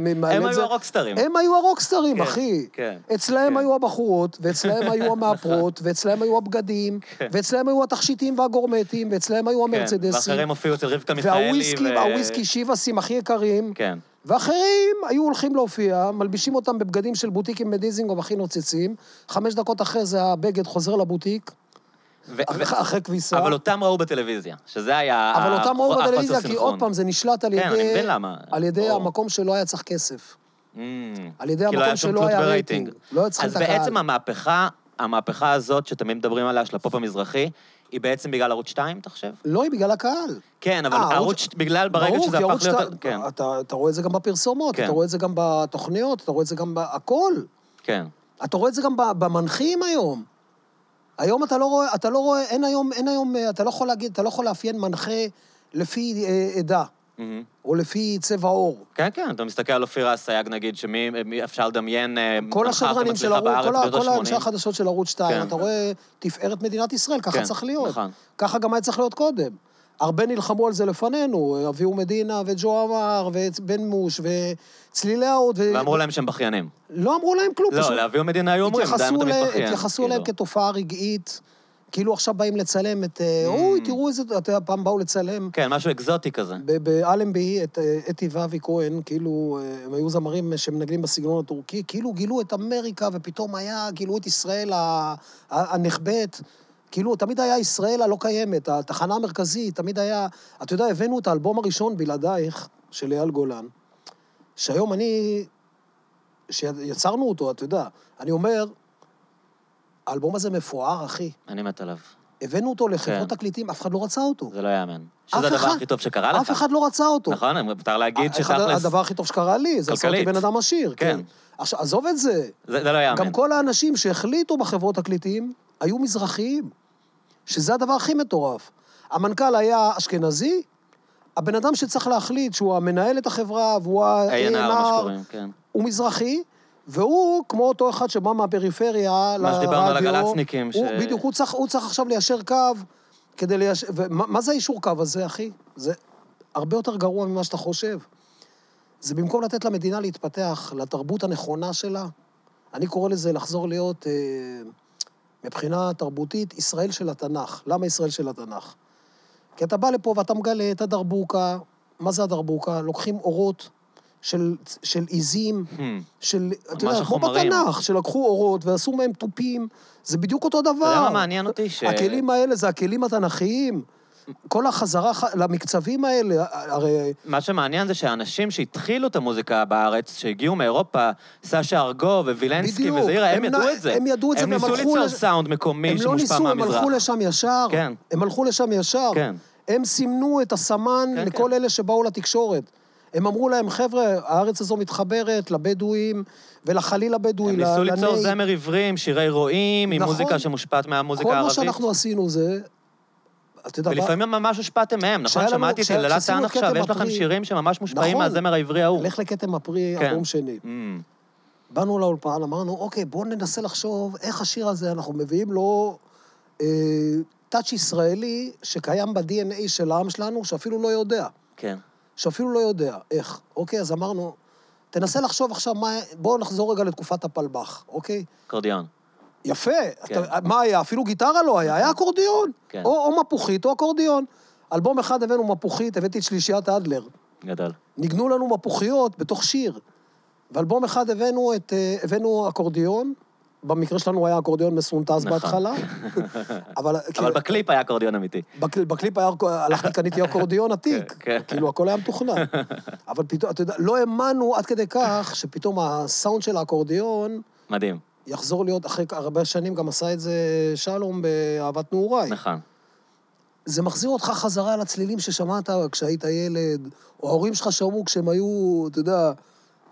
הם היו זה. הרוקסטרים. הם היו הרוקסטרים, כן, אחי. כן, אצלהם כן. היו הבחורות, ואצלהם היו המאפרות, ואצלהם היו הבגדים, ואצלהם היו התכשיטים והגורמטים, ואצלהם היו המרצדסים. ואחרים הופיעו אצל רבקה מיכאלי. והוויסקי שיבסים הכי יקרים. כן. ואחרים היו הולכים להופיע, מלבישים אותם בבגדים של בוטיקים מדיזינג או הכי נוצצים. חמש דקות אחרי זה הבגד חוזר לבוטיק. אחרי כביסה. אבל אותם ראו בטלוויזיה, שזה היה... אבל אותם ראו בטלוויזיה, כי עוד פעם זה נשלט על ידי המקום שלא היה צריך כסף. על ידי המקום שלא היה רייטינג. אז בעצם המהפכה, המהפכה הזאת שתמיד מדברים עליה, של הפופ המזרחי, היא בעצם בגלל ערוץ שתיים, אתה חושב? לא, היא בגלל הקהל. כן, אבל ערוץ... בגלל ברגע שזה הפך להיות... אתה רואה את זה גם בפרסומות, אתה רואה את זה גם בתוכניות, אתה רואה את זה גם בהכל. כן. אתה רואה את זה גם במנחים היום. היום אתה לא רואה, אתה לא רואה, אין היום, אין היום, אתה לא יכול להגיד, אתה לא יכול לאפיין מנחה לפי עדה, או לפי צבע עור. כן, כן, אתה מסתכל על אופיר הסייג, נגיד, שמי אפשר לדמיין מנחה ומצליחה בארץ בדוד השמונים. כל האנשי החדשות של ערוץ שתיים, אתה רואה, תפארת מדינת ישראל, ככה צריך להיות. ככה גם היה צריך להיות קודם. הרבה נלחמו על זה לפנינו, אביהו מדינה וג'ו אמר ובן מוש וצלילי האות. ואמרו להם שהם בכיינים. לא אמרו להם כלום. לא, לאביהו מדינה היו אומרים, די הם תמיד בכיין. התייחסו אליהם כתופעה רגעית, כאילו עכשיו באים לצלם את... אוי, תראו איזה... הפעם באו לצלם... כן, משהו אקזוטי כזה. באלמבי, אתי ואבי כהן, כאילו, הם היו זמרים שמנגלים בסגנון הטורקי, כאילו גילו את אמריקה ופתאום היה, גילו את ישראל הנחבאת. כאילו, תמיד היה ישראל הלא קיימת, התחנה המרכזית, תמיד היה... אתה יודע, הבאנו את האלבום הראשון בלעדייך של אייל גולן, שהיום אני... שיצרנו אותו, אתה יודע, אני אומר, האלבום הזה מפואר, אחי. אני מת עליו. הבאנו אותו לחברות תקליטים, אף אחד לא רצה אותו. זה לא יאמן. שזה הדבר הכי טוב שקרה לך. אף אחד לא רצה אותו. נכון, אני מותר להגיד שתכלס... הדבר הכי טוב שקרה לי, זה עשה אותי בן אדם עשיר. כן. עכשיו, עזוב את זה. זה לא יאמן. גם כל האנשים שהחליטו בחברות תקליטים היו מזרחיים, שזה הדבר הכי מטורף. המנכ"ל היה אשכנזי, הבן אדם שצריך להחליט שהוא המנהל את החברה, והוא ה-איי אנד אר, הוא מזרחי, והוא, כמו אותו אחד שבא מהפריפריה לרדיו, מה שדיברנו על הגלצניקים. בדיוק, הוא צריך עכשיו ליישר קו, כדי ליישר... מה זה האישור קו הזה, אחי? זה הרבה יותר גרוע ממה שאתה חושב. זה במקום לתת למדינה להתפתח, לתרבות הנכונה שלה, אני קורא לזה לחזור להיות, מבחינה תרבותית, ישראל של התנ"ך. למה ישראל של התנ"ך? כי אתה בא לפה ואתה מגלה את הדרבוקה, מה זה הדרבוקה? לוקחים אורות, של, של עיזים, hmm. של, אתה יודע, כמו בתנ"ך, שלקחו אורות ועשו מהם טופים, זה בדיוק אותו דבר. אתה יודע מה מעניין אותי? ש... הכלים האלה זה הכלים התנ"כיים, כל החזרה למקצבים האלה, הרי... מה שמעניין זה שהאנשים שהתחילו את המוזיקה בארץ, שהגיעו מאירופה, סשה ארגוב ווילנסקי וזעירה, הם ידעו את זה. הם ידעו את זה. הם ניסו ליצור סאונד מקומי שמושפע מהמזרח. הם לא ניסו, הם הלכו לשם ישר. כן. הם הלכו לשם ישר. כן. הם סימנו את הסמן לכל אלה שבאו לתקשורת. הם אמרו להם, חבר'ה, הארץ הזו מתחברת לבדואים ולחליל הבדואי. הם ניסו ליצור זמר עברים, שירי רועים, עם מוזיקה שמושפעת מהמוזיקה הערבית. כל מה שאנחנו עשינו זה ולפעמים ממש הושפעתם מהם, נכון? שמעתי את אללת טען עכשיו, יש לכם שירים שממש מושפעים מהזמר העברי ההוא. לך לקטם הפרי, הרום שני. באנו לאולפן, אמרנו, אוקיי, בואו ננסה לחשוב איך השיר הזה, אנחנו מביאים לו טאץ' ישראלי שקיים ב-די אן איי של העם שלנו, שאפילו לא יודע. כן. שאפילו לא יודע איך. אוקיי, אז אמרנו, תנסה לחשוב עכשיו, בואו נחזור רגע לתקופת הפלבח, אוקיי? קורדיאן. יפה, מה היה? אפילו גיטרה לא היה, היה אקורדיון, או מפוחית או אקורדיון. אלבום אחד הבאנו מפוחית, הבאתי את שלישיית אדלר. גדל. ניגנו לנו מפוחיות בתוך שיר. ואלבום אחד הבאנו אקורדיון, במקרה שלנו היה אקורדיון מסונטז בהתחלה. אבל בקליפ היה אקורדיון אמיתי. בקליפ היה, הלכתי קניתי אקורדיון עתיק, כאילו הכל היה מתוכנן. אבל פתאום, אתה יודע, לא האמנו עד כדי כך, שפתאום הסאונד של האקורדיון... מדהים. יחזור להיות, אחרי הרבה שנים גם עשה את זה שלום באהבת נעוריי. נכון. זה מחזיר אותך חזרה על הצלילים ששמעת כשהיית ילד, או ההורים שלך שמעו כשהם היו, אתה יודע,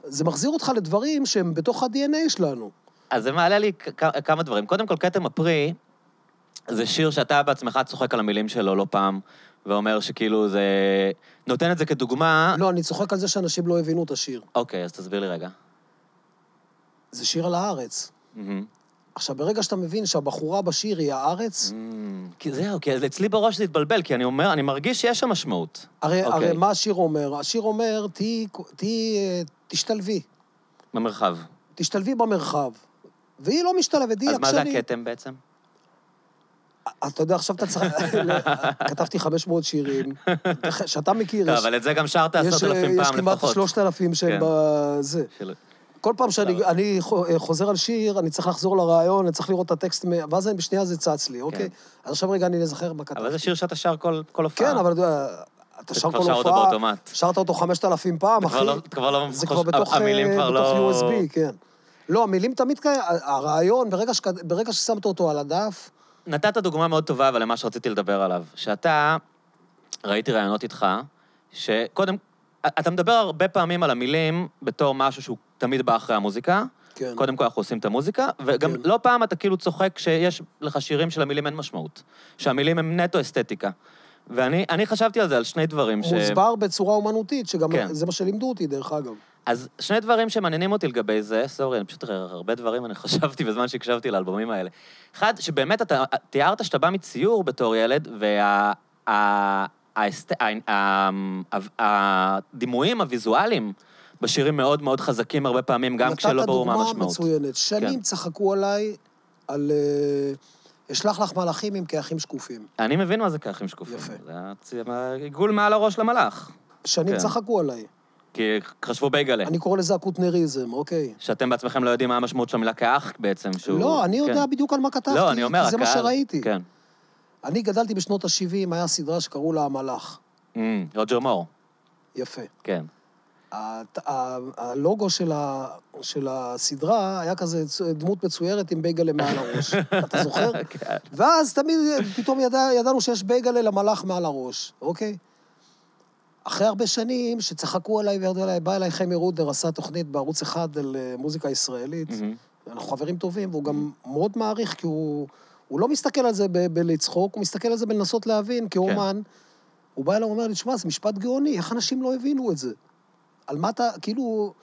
זה מחזיר אותך לדברים שהם בתוך ה-די אן איי שלנו. אז זה מעלה לי כ- כמה דברים. קודם כל, כתם הפרי, זה שיר שאתה בעצמך צוחק על המילים שלו לא פעם, ואומר שכאילו זה... נותן את זה כדוגמה... לא, אני צוחק על זה שאנשים לא הבינו את השיר. אוקיי, אז תסביר לי רגע. זה שיר על הארץ. עכשיו, ברגע שאתה מבין שהבחורה בשיר היא הארץ... כי זהו, כי אצלי בראש זה התבלבל, כי אני אומר, אני מרגיש שיש שם משמעות. הרי מה השיר אומר? השיר אומר, תשתלבי. במרחב. תשתלבי במרחב. והיא לא משתלבת, היא עקשנית. אז מה זה הכתם בעצם? אתה יודע, עכשיו אתה צריך... כתבתי חמש מאות שירים, שאתה מכיר... אבל את זה גם שרת עשרת אלפים פעם לפחות. יש כמעט שלושת אלפים של זה. כל פעם שאני חוזר על שיר, אני צריך לחזור לרעיון, אני צריך לראות את הטקסט, ואז בשנייה זה צץ לי, אוקיי? אז עכשיו רגע אני נזכר בכתב. אבל זה שיר שאתה שר כל הופעה. כן, אבל אתה שר כל הופעה, שרת אותו חמשת אלפים פעם, אחי. זה כבר בתוך יו אס בי, כן. לא, המילים תמיד כאלה, הרעיון, ברגע ששמת אותו על הדף... נתת דוגמה מאוד טובה, אבל למה שרציתי לדבר עליו, שאתה, ראיתי רעיונות איתך, שקודם, אתה מדבר הרבה פעמים על המילים בתור משהו שהוא תמיד בא אחרי המוזיקה, כן. קודם כל אנחנו עושים את המוזיקה, וגם כן. לא פעם אתה כאילו צוחק שיש לך שירים של המילים אין משמעות, שהמילים הם נטו אסתטיקה. ואני אני חשבתי על זה, על שני דברים ש... מוסבר בצורה אומנותית, שגם כן. זה מה שלימדו אותי דרך אגב. אז שני דברים שמעניינים אותי לגבי זה, סורי, אני פשוט הרבה דברים אני חשבתי בזמן שהקשבתי לאלבומים האלה. אחד, שבאמת אתה תיארת שאתה בא מציור בתור ילד, וה... הדימויים הוויזואליים בשירים מאוד מאוד חזקים הרבה פעמים, גם כשלא ברור מה המשמעות. נתת דוגמה מצוינת. שנים צחקו עליי על... אשלח לך מלאכים עם כאחים שקופים. אני מבין מה זה כאחים שקופים. יפה. זה עיגול מעל הראש למלאך. שנים צחקו עליי. כי חשבו בייגלה. אני קורא לזה אקוטנריזם, אוקיי. שאתם בעצמכם לא יודעים מה המשמעות של המילה כאח בעצם. לא, אני יודע בדיוק על מה כתבתי. לא, אני אומר, הקהל. זה מה שראיתי. כן. אני גדלתי בשנות ה-שבעים, היה סדרה שקראו לה המלאך. רוג'ר מור. יפה. כן. הלוגו של הסדרה היה כזה דמות מצוירת עם בייגלה מעל הראש. אתה זוכר? כן. ואז תמיד, פתאום ידענו שיש בייגלה למלאך מעל הראש, אוקיי? אחרי הרבה שנים שצחקו עליי וירדו עליי, בא אליי חמי רודר, עשה תוכנית בערוץ אחד על מוזיקה ישראלית. אנחנו חברים טובים, והוא גם מאוד מעריך, כי הוא... הוא לא מסתכל על זה בלצחוק, הוא מסתכל על זה בלנסות להבין, כאומן, הוא בא אליו ואומר לי, תשמע, זה משפט גאוני, איך אנשים לא הבינו את זה? על מה אתה, כאילו...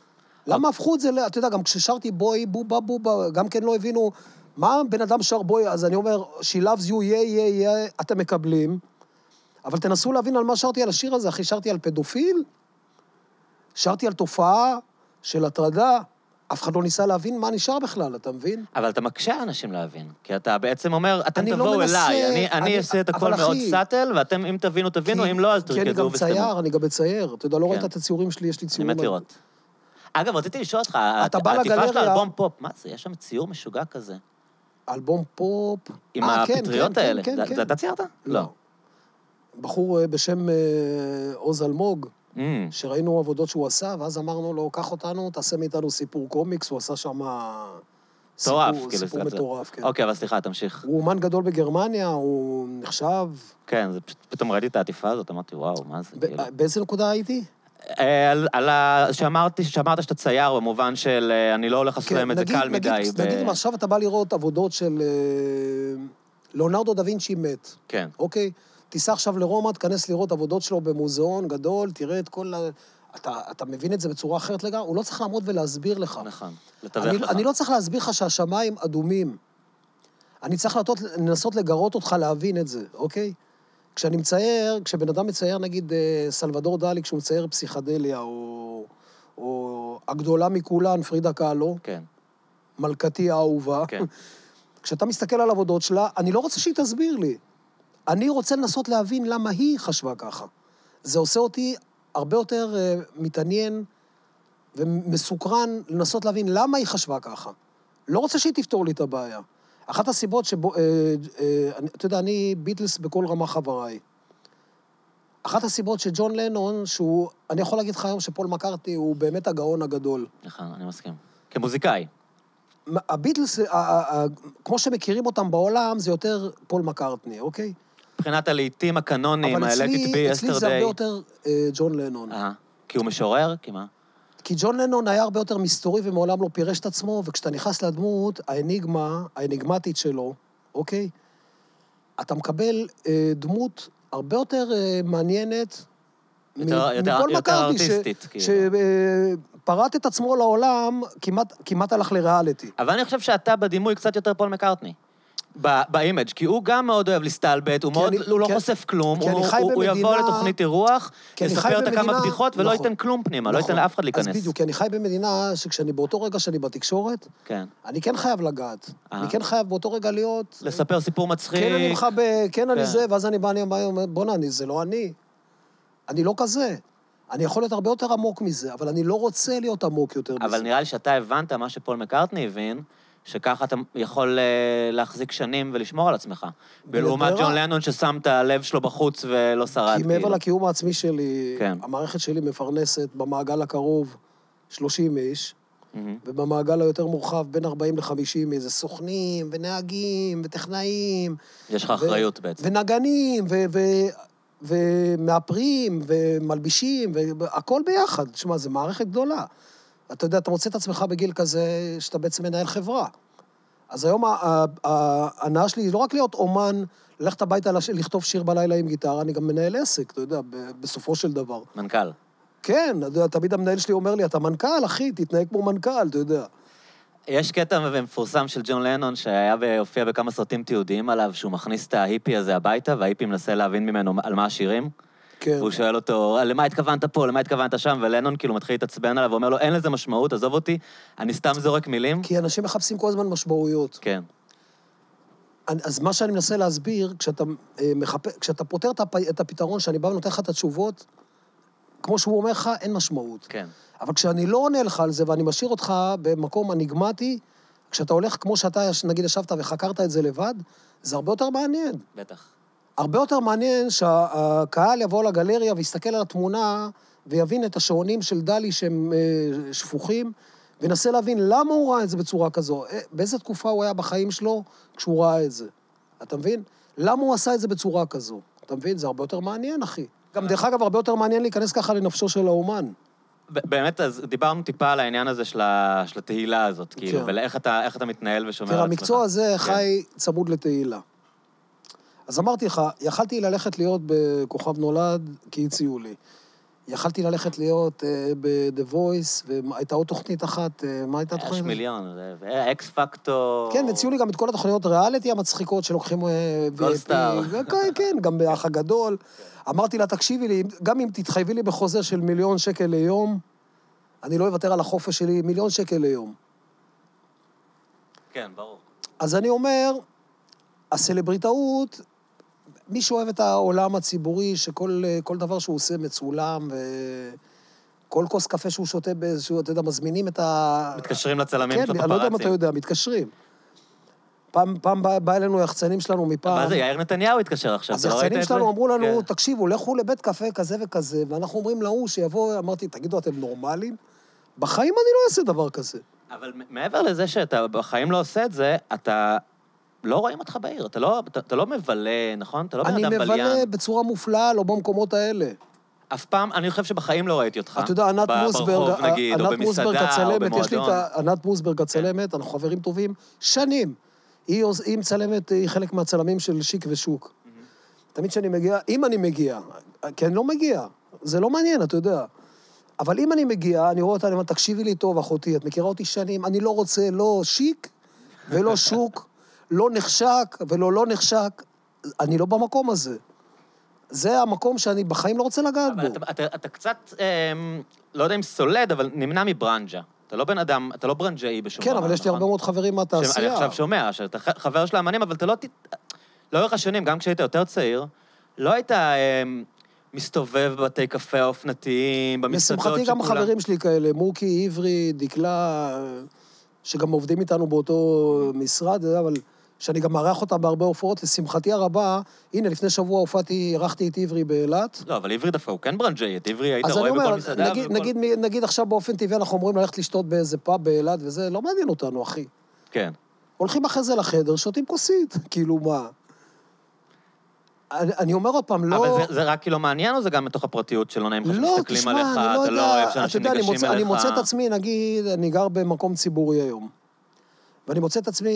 למה הפכו את זה, אתה יודע, גם כששרתי בוי, בובה, בובה, גם כן לא הבינו, מה בן אדם שר בוי, אז אני אומר, she loves you, yeah, yeah, yeah, אתם מקבלים, אבל תנסו להבין על מה שרתי על השיר הזה, אחי, שרתי על פדופיל, שרתי על תופעה של הטרדה, אף אחד לא ניסה להבין מה נשאר בכלל, אתה מבין? אבל אתה מקשה אנשים להבין, כי אתה בעצם אומר, אתם תבואו אליי, אני אעשה את הכל מאוד סאטל, ואתם אם תבינו, תבינו, אם לא, אז תרקדו. כי אני גם צייר, אני גם בצייר, אתה יודע, לא ראית את הציורים שלי, יש לי ציורים. אני מת לראות. אגב, רציתי לשאול אותך, העטיפה של אלבום פופ, מה זה? יש שם ציור משוגע כזה. אלבום פופ? עם הפטריות האלה. אתה ציירת? לא. בחור בשם עוז אלמוג, שראינו עבודות שהוא עשה, ואז אמרנו לו, קח אותנו, תעשה מאיתנו סיפור קומיקס, הוא עשה שם סיפור מטורף. אוקיי, אבל סליחה, תמשיך. הוא אומן גדול בגרמניה, הוא נחשב... כן, פתאום ראיתי את העטיפה הזאת, אמרתי, וואו, מה זה? באיזה נקודה הייתי? על ה... שאמרת שאתה צייר, במובן של אני לא הולך לסלם את זה קל מדי. נגיד אם עכשיו אתה בא לראות עבודות של לאונרדו דה וינצ'י מת. כן. אוקיי? תיסע עכשיו לרומא, תכנס לראות עבודות שלו במוזיאון גדול, תראה את כל... אתה, אתה מבין את זה בצורה אחרת לגמרי, הוא לא צריך לעמוד ולהסביר לך. נכון, לתווך לך. אני לא צריך להסביר לך שהשמיים אדומים. אני צריך לתות, לנסות לגרות אותך להבין את זה, אוקיי? כשאני מצייר, כשבן אדם מצייר, נגיד, סלבדור דלי, כשהוא מצייר פסיכדליה, או, או הגדולה מכולן, פרידה קאלו, כן. מלכתי האהובה, כן. כשאתה מסתכל על עבודות שלה, אני לא רוצה שהיא תסביר לי. אני רוצה לנסות להבין למה היא חשבה ככה. זה עושה אותי הרבה יותר מתעניין ומסוקרן לנסות להבין למה היא חשבה ככה. לא רוצה שהיא תפתור לי את הבעיה. אחת הסיבות שבו... אה, אה, אתה יודע, אני ביטלס בכל רמה חבריי. אחת הסיבות שג'ון לנון, שהוא... אני יכול להגיד לך היום שפול מקארטני הוא באמת הגאון הגדול. נכון, אני מסכים. כמוזיקאי. הביטלס, כמו שמכירים אותם בעולם, זה יותר פול מקארטני, אוקיי? מבחינת הלעיתים הקנונים, ה-Let It Be, אסטרדיי. אצלי זה הרבה יותר ג'ון לנון. כי הוא משורר? כי מה? כי ג'ון לנון היה הרבה יותר מסתורי ומעולם לא פירש את עצמו, וכשאתה נכנס לדמות, האניגמה, האניגמטית שלו, אוקיי? אתה מקבל דמות הרבה יותר מעניינת מפול מקארטני, פרט את עצמו לעולם, כמעט, כמעט הלך לריאליטי. אבל אני חושב שאתה בדימוי קצת יותר פול מקארטני, באימג', כי הוא גם מאוד אוהב לסתלבט, הוא לא חושף כלום, הוא יבוא לתוכנית אירוח, יספר את כמה בדיחות, ולא ייתן כלום פנימה, לא ייתן לאף אחד להיכנס. אז בדיוק, כי אני חי במדינה שכשאני באותו רגע שאני בתקשורת, אני כן חייב לגעת, אני כן חייב באותו רגע להיות... לספר סיפור מצחיק. כן, אני מחבב, כן, אני זה, ואז אני בא, אני אומר, בוא נעני, זה לא אני. אני לא כזה. אני יכול להיות הרבה יותר עמוק מזה, אבל אני לא רוצה להיות עמוק יותר מזה. אבל נראה לי שאתה הבנת מה שפול מקארטני הבין, שככה אתה יכול להחזיק שנים ולשמור על עצמך. בלעומת ג'ון לנון ששם את הלב שלו בחוץ ולא שרד. כי מעבר לקיום העצמי שלי, המערכת שלי מפרנסת במעגל הקרוב שלושים איש, ובמעגל היותר מורחב בין ארבעים לחמישים איזה סוכנים ונהגים וטכנאים. יש לך אחריות בעצם. ונגנים ו... ומאפרים, ומלבישים, והכל ביחד. שמה, זה מערכת גדולה. אתה יודע, אתה מוצא את עצמך בגיל כזה, שאתה בעצם מנהל חברה. אז היום ההנאה שלי היא לא רק להיות אומן, ללכת הביתה לכתוב שיר בלילה עם גיטרה, אני גם מנהל עסק, אתה יודע, בסופו של דבר. מנכ"ל. כן, תמיד המנהל שלי אומר לי, אתה מנכ"ל, אחי, תתנהג כמו מנכ"ל, אתה יודע. יש קטע מפורסם של ג'ון לנון שהיה הופיע בכמה סרטים תיעודיים עליו, שהוא מכניס את ההיפי הזה הביתה, וההיפי מנסה להבין ממנו על מה השירים. כן. והוא שואל אותו, למה התכוונת פה, למה התכוונת שם, ולנון כאילו מתחיל להתעצבן עליו, ואומר לו, אין לזה משמעות, עזוב אותי, אני סתם זורק מילים. כי אנשים מחפשים כל הזמן משמעויות. כן. אז מה שאני מנסה להסביר, כשאתה, מחפ... כשאתה פותר את הפתרון, שאני בא ונותן לך את התשובות, כמו שהוא אומר לך, אין משמעות. כן. אבל כשאני לא עונה לך על זה, ואני משאיר אותך במקום אניגמטי, כשאתה הולך כמו שאתה, נגיד, ישבת וחקרת את זה לבד, זה הרבה יותר מעניין. בטח. הרבה יותר מעניין שהקהל יבוא לגלריה ויסתכל על התמונה, ויבין את השעונים של דלי שהם שפוכים, ונסה להבין למה הוא ראה את זה בצורה כזו, באיזה תקופה הוא היה בחיים שלו כשהוא ראה את זה. אתה מבין? למה הוא עשה את זה בצורה כזו? אתה מבין? זה הרבה יותר מעניין, אחי. גם דרך אגב, הרבה יותר מעניין להיכנס ככה לנפשו של האומן. באמת, אז דיברנו טיפה על העניין הזה של התהילה הזאת, כאילו, ולאיך אתה מתנהל ושומר על עצמך. תראה, המקצוע הזה חי צמוד לתהילה. אז אמרתי לך, יכלתי ללכת להיות בכוכב נולד, כי הציעו לי. יכלתי ללכת להיות ב-The Voice, והייתה עוד תוכנית אחת, מה הייתה תוכנית? יש מיליון, אקס פקטור... כן, הציעו לי גם את כל התוכניות ריאליטי המצחיקות שלוקחים... גולדסטאר. כן, גם באח הגדול. אמרתי לה, תקשיבי לי, גם אם תתחייבי לי בחוזר של מיליון שקל ליום, אני לא אוותר על החופש שלי, מיליון שקל ליום. כן, ברור. אז אני אומר, הסלבריטאות... מי שאוהב את העולם הציבורי, שכל כל דבר שהוא עושה מצולם, וכל כוס קפה שהוא שותה באיזשהו, אתה יודע, מזמינים את ה... מתקשרים לצלמים, כן, אני לא יודע אם אתה יודע, מתקשרים. פעם, פעם בא, בא אלינו היחצנים שלנו מפעם... מה זה, יאיר נתניהו התקשר עכשיו. אז היחצנים שלנו אמרו לנו, כן. תקשיבו, לכו לבית קפה כזה וכזה, ואנחנו אומרים לו שיבוא, אמרתי, תגידו, אתם נורמלים? בחיים אני לא אעשה דבר כזה. אבל מעבר לזה שאתה בחיים לא עושה את זה, אתה... לא רואים אותך בעיר, אתה לא, אתה, אתה לא מבלה, נכון? אתה לא בן אדם בליין. אני מבלה בצורה מופלאה, לא במקומות האלה. אף פעם, אני חושב שבחיים לא ראיתי אותך. אתה יודע, ענת מוסברג, נגיד, ענת מוסברג הצלמת, יש לי את ענת מוסברג הצלמת, אנחנו חברים טובים, שנים. היא, היא מצלמת, היא חלק מהצלמים של שיק ושוק. תמיד שאני מגיע, אם אני מגיע, כי אני לא מגיע, זה לא מעניין, אתה יודע. אבל אם אני מגיע, אני רואה אותה, אני אומר, תקשיבי לי טוב, אחותי, את מכירה אותי שנים, אני לא רוצה, לא שיק ולא שוק. לא נחשק ולא לא נחשק, אני לא במקום הזה. זה המקום שאני בחיים לא רוצה לגעת בו. אבל אתה, אתה, אתה קצת, אה, לא יודע אם סולד, אבל נמנע מברנג'ה. אתה לא בן אדם, אתה לא ברנג'אי בשום דבר. כן, אבל יש לי הרבה מאוד חברים מהתעשייה. אני עכשיו שומע, שאתה חבר של האמנים, אבל אתה לא... לאורך השנים, גם כשהיית יותר צעיר, לא היית אה, מסתובב בתי קפה האופנתיים, במסעדות שכולם... לשמחתי גם החברים שלי כאלה, מוקי, עברי, דקלה, שגם עובדים איתנו באותו משרד, אבל... שאני גם מערך אותה בהרבה הופעות, לשמחתי הרבה, הנה, לפני שבוע הופעתי, ערכתי את עברי באילת. לא, אבל עברי דווקא הוא כן ברנג'אי, את עברי היית רואה בכל מסעדה. נגיד, ובכל... נגיד, נגיד עכשיו באופן טבעי אנחנו אומרים ללכת לשתות באיזה פאב באילת, וזה לא מעניין אותנו, אחי. כן. הולכים אחרי זה לחדר, שותים כוסית, כאילו מה? אני, אני אומר עוד פעם, לא... אבל זה, זה רק כי לא מעניין, או זה גם מתוך הפרטיות שלא נעים לך, לא, שמסתכלים עליך, אתה לא, לא אוהב שאנשים ניגשים אליך? אני מוצא את עצמי, נגיד, אני גר במקום ציבורי היום. ואני מוצא את עצמי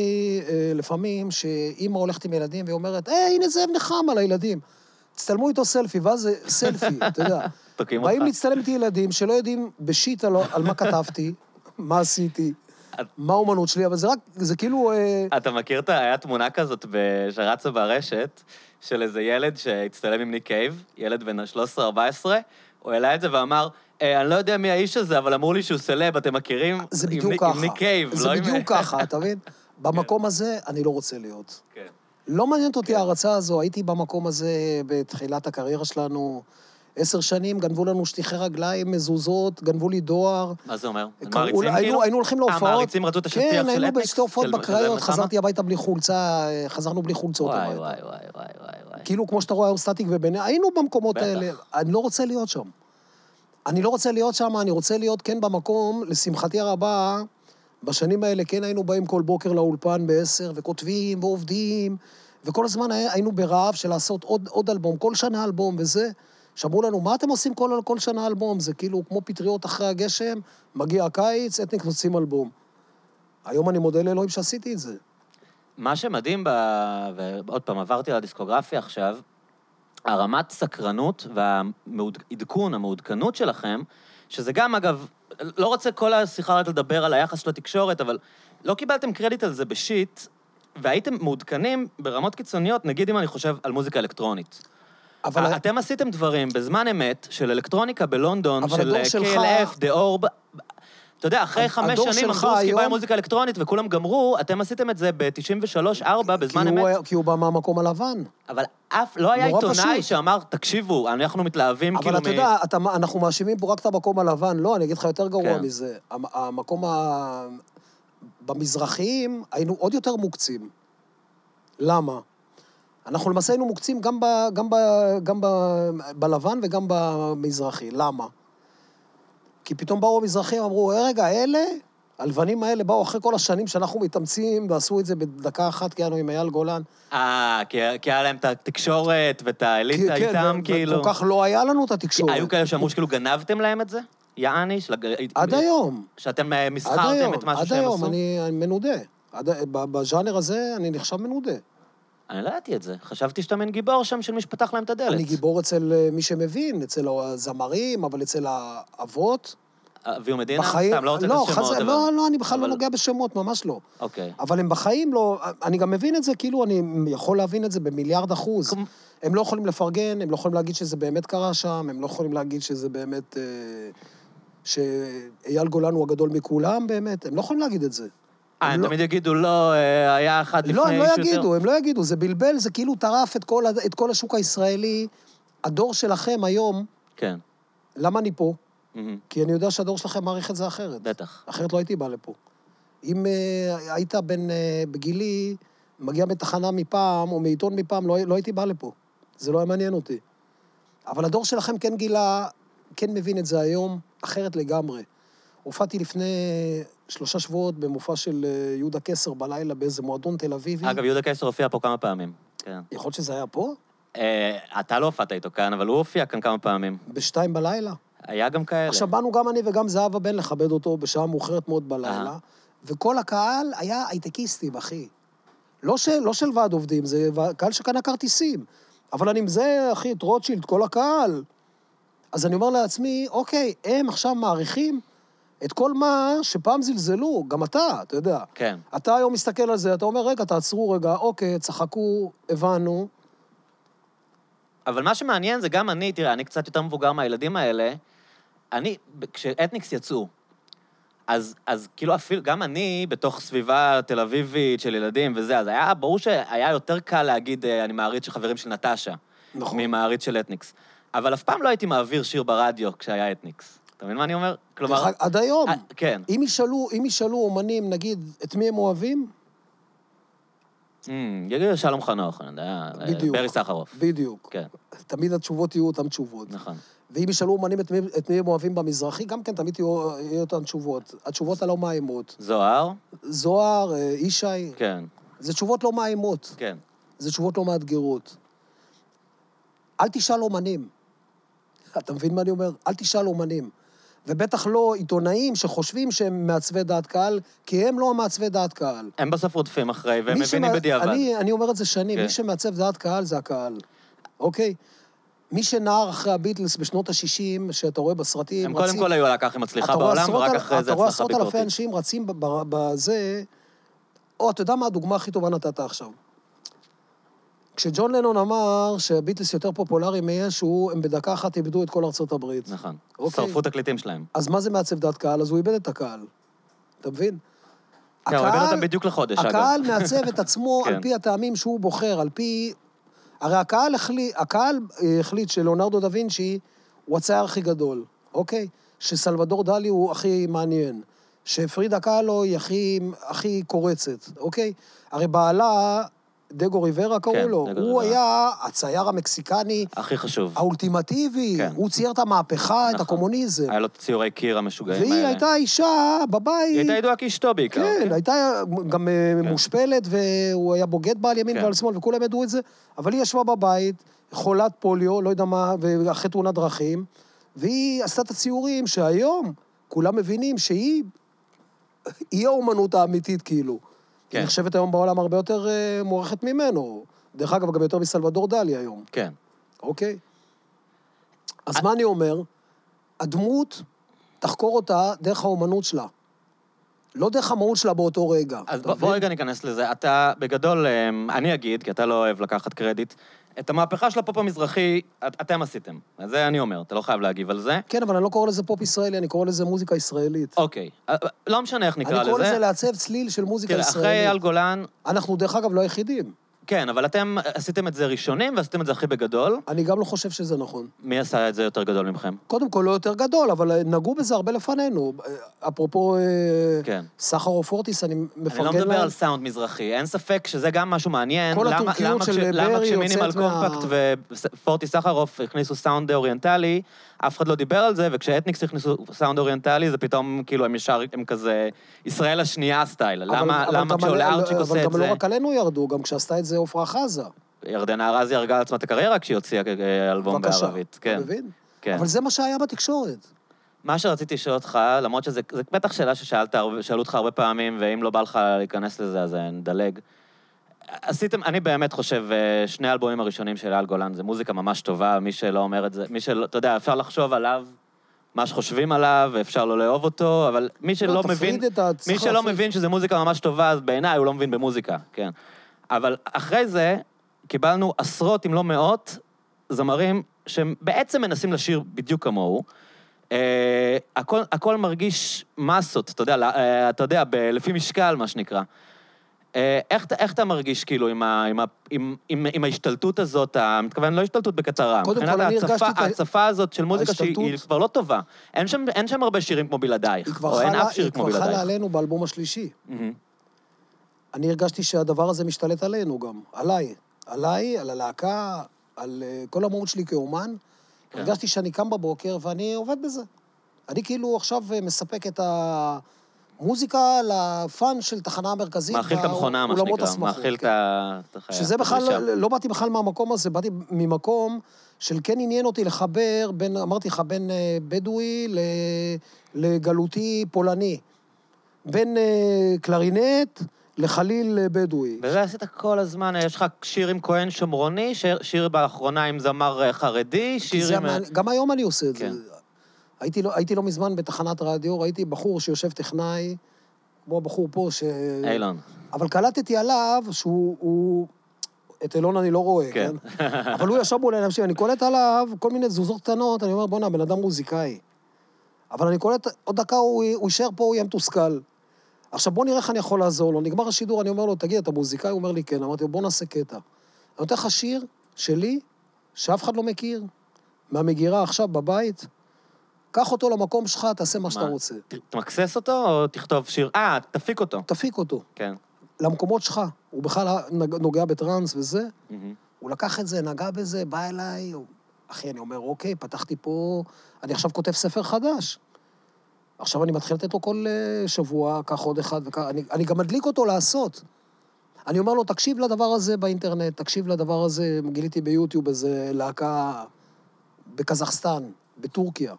אה, לפעמים שאמא הולכת עם ילדים והיא אומרת, אה, הנה זאב נחם על הילדים. תצטלמו איתו סלפי, ואז זה סלפי, אתה יודע. באים להצטלם איתי ילדים שלא יודעים בשיט על, על מה כתבתי, מה עשיתי, מה האומנות שלי, אבל זה רק, זה כאילו... אה... אתה מכיר, היה תמונה כזאת שרצה ברשת של איזה ילד שהצטלם עם ניק קייב, ילד בן ה-שלוש עשרה ארבע עשרה, הוא העלה את זה ואמר... אני לא יודע מי האיש הזה, אבל אמרו לי שהוא סלב, אתם מכירים? זה בדיוק ככה. עם ניק קייב, לא עם... זה בדיוק ככה, אתה מבין? במקום הזה אני לא רוצה להיות. כן. לא מעניינת אותי ההרצאה הזו, הייתי במקום הזה בתחילת הקריירה שלנו, עשר שנים, גנבו לנו שטיחי רגליים, מזוזות, גנבו לי דואר. מה זה אומר? היינו הולכים להופעות. המעריצים רצו את השטיח של אתניקס? כן, היינו בשתי הופעות בקריות, חזרתי הביתה בלי חולצה, חזרנו בלי חולצות. וואי, וואי, וואי, וואי. כאילו, כמו שאתה רואה היום סטטיק ובני, היינו במקומות האלה, אני לא רוצה להיות שם. אני לא רוצה להיות שם, אני רוצה להיות כן במקום, לשמחתי הרבה, בשנים האלה כן היינו באים כל בוקר לאולפן בעשר, וכותבים ועובדים, וכל הזמן היינו ברעב של לעשות עוד, עוד אלבום, כל שנה אלבום, וזה, שאמרו לנו, מה אתם עושים כל, כל שנה אלבום? זה כאילו כמו פטריות אחרי הגשם, מגיע הקיץ, אתניק עושים אלבום. היום אני מודה לאלוהים שעשיתי את זה. מה שמדהים, ב... ועוד פעם, עברתי לדיסקוגרפיה עכשיו, הרמת סקרנות והעדכון, המעודכנות שלכם, שזה גם, אגב, לא רוצה כל השיחה לדבר על היחס של התקשורת, אבל לא קיבלתם קרדיט על זה בשיט, והייתם מעודכנים ברמות קיצוניות, נגיד אם אני חושב על מוזיקה אלקטרונית. אבל... אתם עשיתם דברים בזמן אמת של אלקטרוניקה בלונדון, של K L F, The Orb... אתה יודע, אחרי חמש שנים אמרו סקיבה עם מוזיקה אלקטרונית, וכולם גמרו, אתם עשיתם את זה ב-תשעים ושלוש ארבע, בזמן אמת. כי הוא בא מהמקום הלבן. אבל אף לא היה עיתונאי שאמר, תקשיבו, אנחנו מתלהבים כאילו... אבל אתה יודע, אנחנו מאשימים פה רק את המקום הלבן, לא, אני אגיד לך יותר גרוע מזה. המקום ה... במזרחיים היינו עוד יותר מוקצים. למה? אנחנו למעשה היינו מוקצים גם בלבן וגם במזרחי. למה? כי פתאום באו המזרחים, אמרו, רגע, אלה, הלבנים האלה באו אחרי כל השנים שאנחנו מתאמצים, ועשו את זה בדקה אחת, כי היינו עם אייל גולן. אה, כי היה להם את התקשורת ואת האליטה איתם, כאילו. כל כך לא היה לנו את התקשורת. היו כאלה שאמרו שכאילו גנבתם להם את זה? יעני? עד היום. שאתם מסחרתם את משהו שהם עשו? עד היום, אני מנודה. בז'אנר הזה אני נחשב מנודה. אני לא ידעתי את זה. חשבתי שאתה מן גיבור שם של מי שפתח להם את הדלת. אני גיבור אצל מי שמבין, אצל הזמרים, אבל אצל האבות. אביו מדינה? בחיים... אתה לא רוצה לא, בשמות? חז... אבל... לא, לא, אני בכלל אבל... לא נוגע בשמות, ממש לא. אוקיי. אבל הם בחיים לא... אני גם מבין את זה, כאילו אני יכול להבין את זה במיליארד אחוז. כמו... הם לא יכולים לפרגן, הם לא יכולים להגיד שזה באמת קרה שם, הם לא יכולים להגיד שזה באמת... שאייל גולן הוא הגדול מכולם, באמת. הם לא יכולים להגיד את זה. אה, הם תמיד יגידו, לא, היה אחד לפני... לא, הם לא יגידו, הם לא יגידו. זה בלבל, זה כאילו טרף את כל השוק הישראלי. הדור שלכם היום... כן. למה אני פה? כי אני יודע שהדור שלכם מעריך את זה אחרת. בטח. אחרת לא הייתי בא לפה. אם היית בגילי, מגיע מתחנה מפעם, או מעיתון מפעם, לא הייתי בא לפה. זה לא היה מעניין אותי. אבל הדור שלכם כן גילה, כן מבין את זה היום, אחרת לגמרי. הופעתי לפני שלושה שבועות במופע של יהודה קסר בלילה באיזה מועדון תל אביבי. אגב, יהודה קסר הופיע פה כמה פעמים. כן. יכול להיות שזה היה פה? אתה לא הופעת איתו כאן, אבל הוא הופיע כאן כמה פעמים. בשתיים בלילה. היה גם כאלה. עכשיו באנו גם אני וגם זהבה בן לכבד אותו בשעה מאוחרת מאוד בלילה, וכל הקהל היה הייטקיסטים, אחי. לא של, לא של ועד עובדים, זה קהל שקנה כרטיסים. אבל אני מזה, אחי, את רוטשילד, כל הקהל. אז אני אומר לעצמי, אוקיי, הם עכשיו מעריכים את כל מה שפעם זלזלו, גם אתה, אתה יודע. כן. אתה היום מסתכל על זה, אתה אומר, רגע, תעצרו רגע, אוקיי, צחקו, הבנו. אבל מה שמעניין זה גם אני, תראה, אני קצת יותר מבוגר מהילדים האלה, אני, כשאתניקס יצאו, אז, אז כאילו אפילו, גם אני, בתוך סביבה תל אביבית של ילדים וזה, אז היה, ברור שהיה יותר קל להגיד, אני מעריץ של חברים של נטשה, נכון. ממעריץ של אתניקס. אבל אף פעם לא הייתי מעביר שיר ברדיו כשהיה אתניקס. אתה מבין מה אני אומר? כלומר... עד היום. כן. אם ישאלו, אם ישאלו אומנים, נגיד, את מי הם אוהבים? יגידו שלום חנוך, אני יודע, ברי סחרוף. בדיוק. כן. תמיד התשובות יהיו אותן תשובות. נכון. ואם ישאלו אומנים את מי הם אוהבים במזרחי, גם כן תמיד יהיו אותן תשובות. התשובות הלא מאיימות. זוהר? זוהר, אישי. כן. זה תשובות לא מאיימות. כן. זה תשובות לא מאתגרות. אל תשאל אומנים. אתה מבין מה אני אומר? אל תשאל אומנים. ובטח לא עיתונאים שחושבים שהם מעצבי דעת קהל, כי הם לא מעצבי דעת קהל. הם בסוף רודפים אחרי, והם מבינים בדיעבד. אני, אני אומר את זה שנים, okay. מי שמעצב דעת קהל זה הקהל. אוקיי? מי שנער אחרי הביטלס בשנות ה-שישים, שאתה רואה בסרטים... הם רצים, קודם כל היו על הכך, הם מצליחה בעולם, ורק על, אחרי זה הצלחה ביקורתית. אתה רואה עשרות אלפי אנשים רצים בזה... או, אתה יודע מה הדוגמה הכי טובה נתת עכשיו? כשג'ון לנון אמר שהביטלס יותר פופולרי מישהו, הם בדקה אחת איבדו את כל ארצות הברית. נכון. שרפו את הקליטים שלהם. אז מה זה מעצב דעת קהל? אז הוא איבד את הקהל. אתה מבין? כן, הוא איבד אותם בדיוק לחודש, אגב. הקהל מעצב את עצמו על פי הטעמים שהוא בוחר, על פי... הרי הקהל החליט שלאונרדו דה וינצ'י הוא הצייר הכי גדול, אוקיי? שסלבדור דלי הוא הכי מעניין. שפרידה קאלו היא הכי קורצת, אוקיי? הרי בעלה... דגו ריברה קראו לו, הוא היה הצייר המקסיקני, הכי חשוב, האולטימטיבי, הוא צייר את המהפכה, את הקומוניזם. היה לו ציורי קיר המשוגעים האלה. והיא הייתה אישה בבית. היא הייתה ידועה כאשתו בעיקר. כן, הייתה גם מושפלת, והוא היה בוגד בעל ימין ועל שמאל, וכולם ידעו את זה, אבל היא ישבה בבית, חולת פוליו, לא יודע מה, ואחרי תאונת דרכים, והיא עשתה את הציורים שהיום כולם מבינים שהיא האומנות האמיתית כאילו. היא נחשבת היום בעולם הרבה יותר מוערכת ממנו. דרך אגב, גם יותר מסלבדור דלי היום. כן. אוקיי? אז מה אני אומר? הדמות, תחקור אותה דרך האומנות שלה. לא דרך המהות שלה באותו רגע. אז בוא רגע ניכנס לזה. אתה, בגדול, אני אגיד, כי אתה לא אוהב לקחת קרדיט, את המהפכה של הפופ המזרחי, אתם עשיתם. זה אני אומר, אתה לא חייב להגיב על זה. כן, אבל אני לא קורא לזה פופ ישראלי, אני קורא לזה מוזיקה ישראלית. אוקיי. לא משנה איך נקרא לזה. אני קורא לזה לעצב צליל של מוזיקה ישראלית. תראה, אחרי אייל גולן... אנחנו דרך אגב לא היחידים. כן, אבל אתם עשיתם את זה ראשונים, ועשיתם את זה הכי בגדול. אני גם לא חושב שזה נכון. מי עשה את זה יותר גדול ממכם? קודם כל לא יותר גדול, אבל נגעו בזה הרבה לפנינו. אפרופו סחרוף פורטיס, אני מפרגן להם. אני לא מדבר על סאונד מזרחי, אין ספק שזה גם משהו מעניין. כל הטורקיות של ברי יוצאת מה... ופורטיס סחרוף הכניסו סאונד אוריינטלי, אף אחד לא דיבר על זה, וכשאתניקס הכניסו סאונד אוריינטלי, זה פתאום כאילו הם ישר, הם כזה, ישראל השנייה סטייל. למה כשעולה ארצ'יק עושה את זה? אבל גם לא רק עלינו ירדו, גם כשעשתה את זה עופרה חזה. ירדנה ארזי הרגה על עצמה את הקריירה כשהיא הוציאה אלבום בערבית. בבקשה, אתה מבין? אבל זה מה שהיה בתקשורת. מה שרציתי לשאול אותך, למרות שזה בטח שאלה ששאלו אותך הרבה פעמים, ואם לא בא לך להיכנס לזה, אז נדלג. עשיתם, אני באמת חושב, שני האלבומים הראשונים של אייל גולן, זה מוזיקה ממש טובה, מי שלא אומר את זה, מי שלא, אתה יודע, אפשר לחשוב עליו, מה שחושבים עליו, אפשר לא לאהוב אותו, אבל מי שלא מבין, מי שלא מבין שזה מוזיקה ממש טובה, אז בעיניי הוא לא מבין במוזיקה, כן. אבל אחרי זה, קיבלנו עשרות, אם לא מאות, זמרים שהם בעצם מנסים לשיר בדיוק כמוהו, הכל, הכל מרגיש מסות, אתה יודע, אתה יודע, לפי משקל, מה שנקרא. איך, איך אתה מרגיש, כאילו, עם ה, עם ה, עם, עם, עם ההשתלטות הזאת, מתכוון, לא השתלטות בקצרה, מבחינת ההצפה, ההצפה הזאת של מוזיקה שהיא כבר לא טובה. אין שם, אין שם הרבה שירים כמו בלעדייך, או אין אף שיר כמו בלעדייך. היא כבר חלה עלינו באלבום השלישי. אני הרגשתי שהדבר הזה משתלט עלינו גם, עליי. עליי, על הלהקה, על כל המהות שלי כאומן. הרגשתי שאני קם בבוקר ואני עובד בזה. אני כאילו עכשיו מספק את ה... מוזיקה לפן של תחנה המרכזית. מאכיל את המכונה, מה שנקרא. מאכיל את החיים. שזה בכלל, לא באתי בכלל מהמקום הזה, באתי ממקום של כן עניין אותי לחבר, אמרתי לך, בין בדואי לגלותי פולני. בין קלרינט לחליל בדואי. וזה עשית כל הזמן, יש לך שיר עם כהן שומרוני, שיר באחרונה עם זמר חרדי, שיר עם... גם היום אני עושה את זה. הייתי לא, הייתי לא מזמן בתחנת רדיו, ראיתי בחור שיושב טכנאי, כמו הבחור פה ש... אילון. אבל קלטתי עליו שהוא... הוא... את אילון אני לא רואה, כן? כן? אבל הוא ישב מול אנשים, אני קולט עליו כל מיני תזוזות קטנות, אני אומר, בוא נה, בן אדם מוזיקאי. אבל אני קולט, עוד דקה הוא, הוא יישאר פה, הוא יהיה מתוסכל. עכשיו בוא נראה איך אני יכול לעזור לו. נגמר השידור, אני אומר לו, תגיד, אתה מוזיקאי? הוא אומר לי, כן. אמרתי, בוא נעשה קטע. אני נותן לך שיר שלי, שאף אחד לא מכיר, מהמגירה עכשיו בבית, קח אותו למקום שלך, תעשה מה שאתה רוצה. תמקסס אותו או תכתוב שיר? אה, תפיק אותו. תפיק אותו. כן. למקומות שלך. הוא בכלל נוגע בטרנס וזה. הוא לקח את זה, נגע בזה, בא אליי. אחי, אני אומר, אוקיי, פתחתי פה... אני עכשיו כותב ספר חדש. עכשיו אני מתחיל לתת לו כל שבוע, כך עוד אחד וכך... אני גם מדליק אותו לעשות. אני אומר לו, תקשיב לדבר הזה באינטרנט, תקשיב לדבר הזה, גיליתי ביוטיוב איזה להקה בקזחסטן, בטורקיה.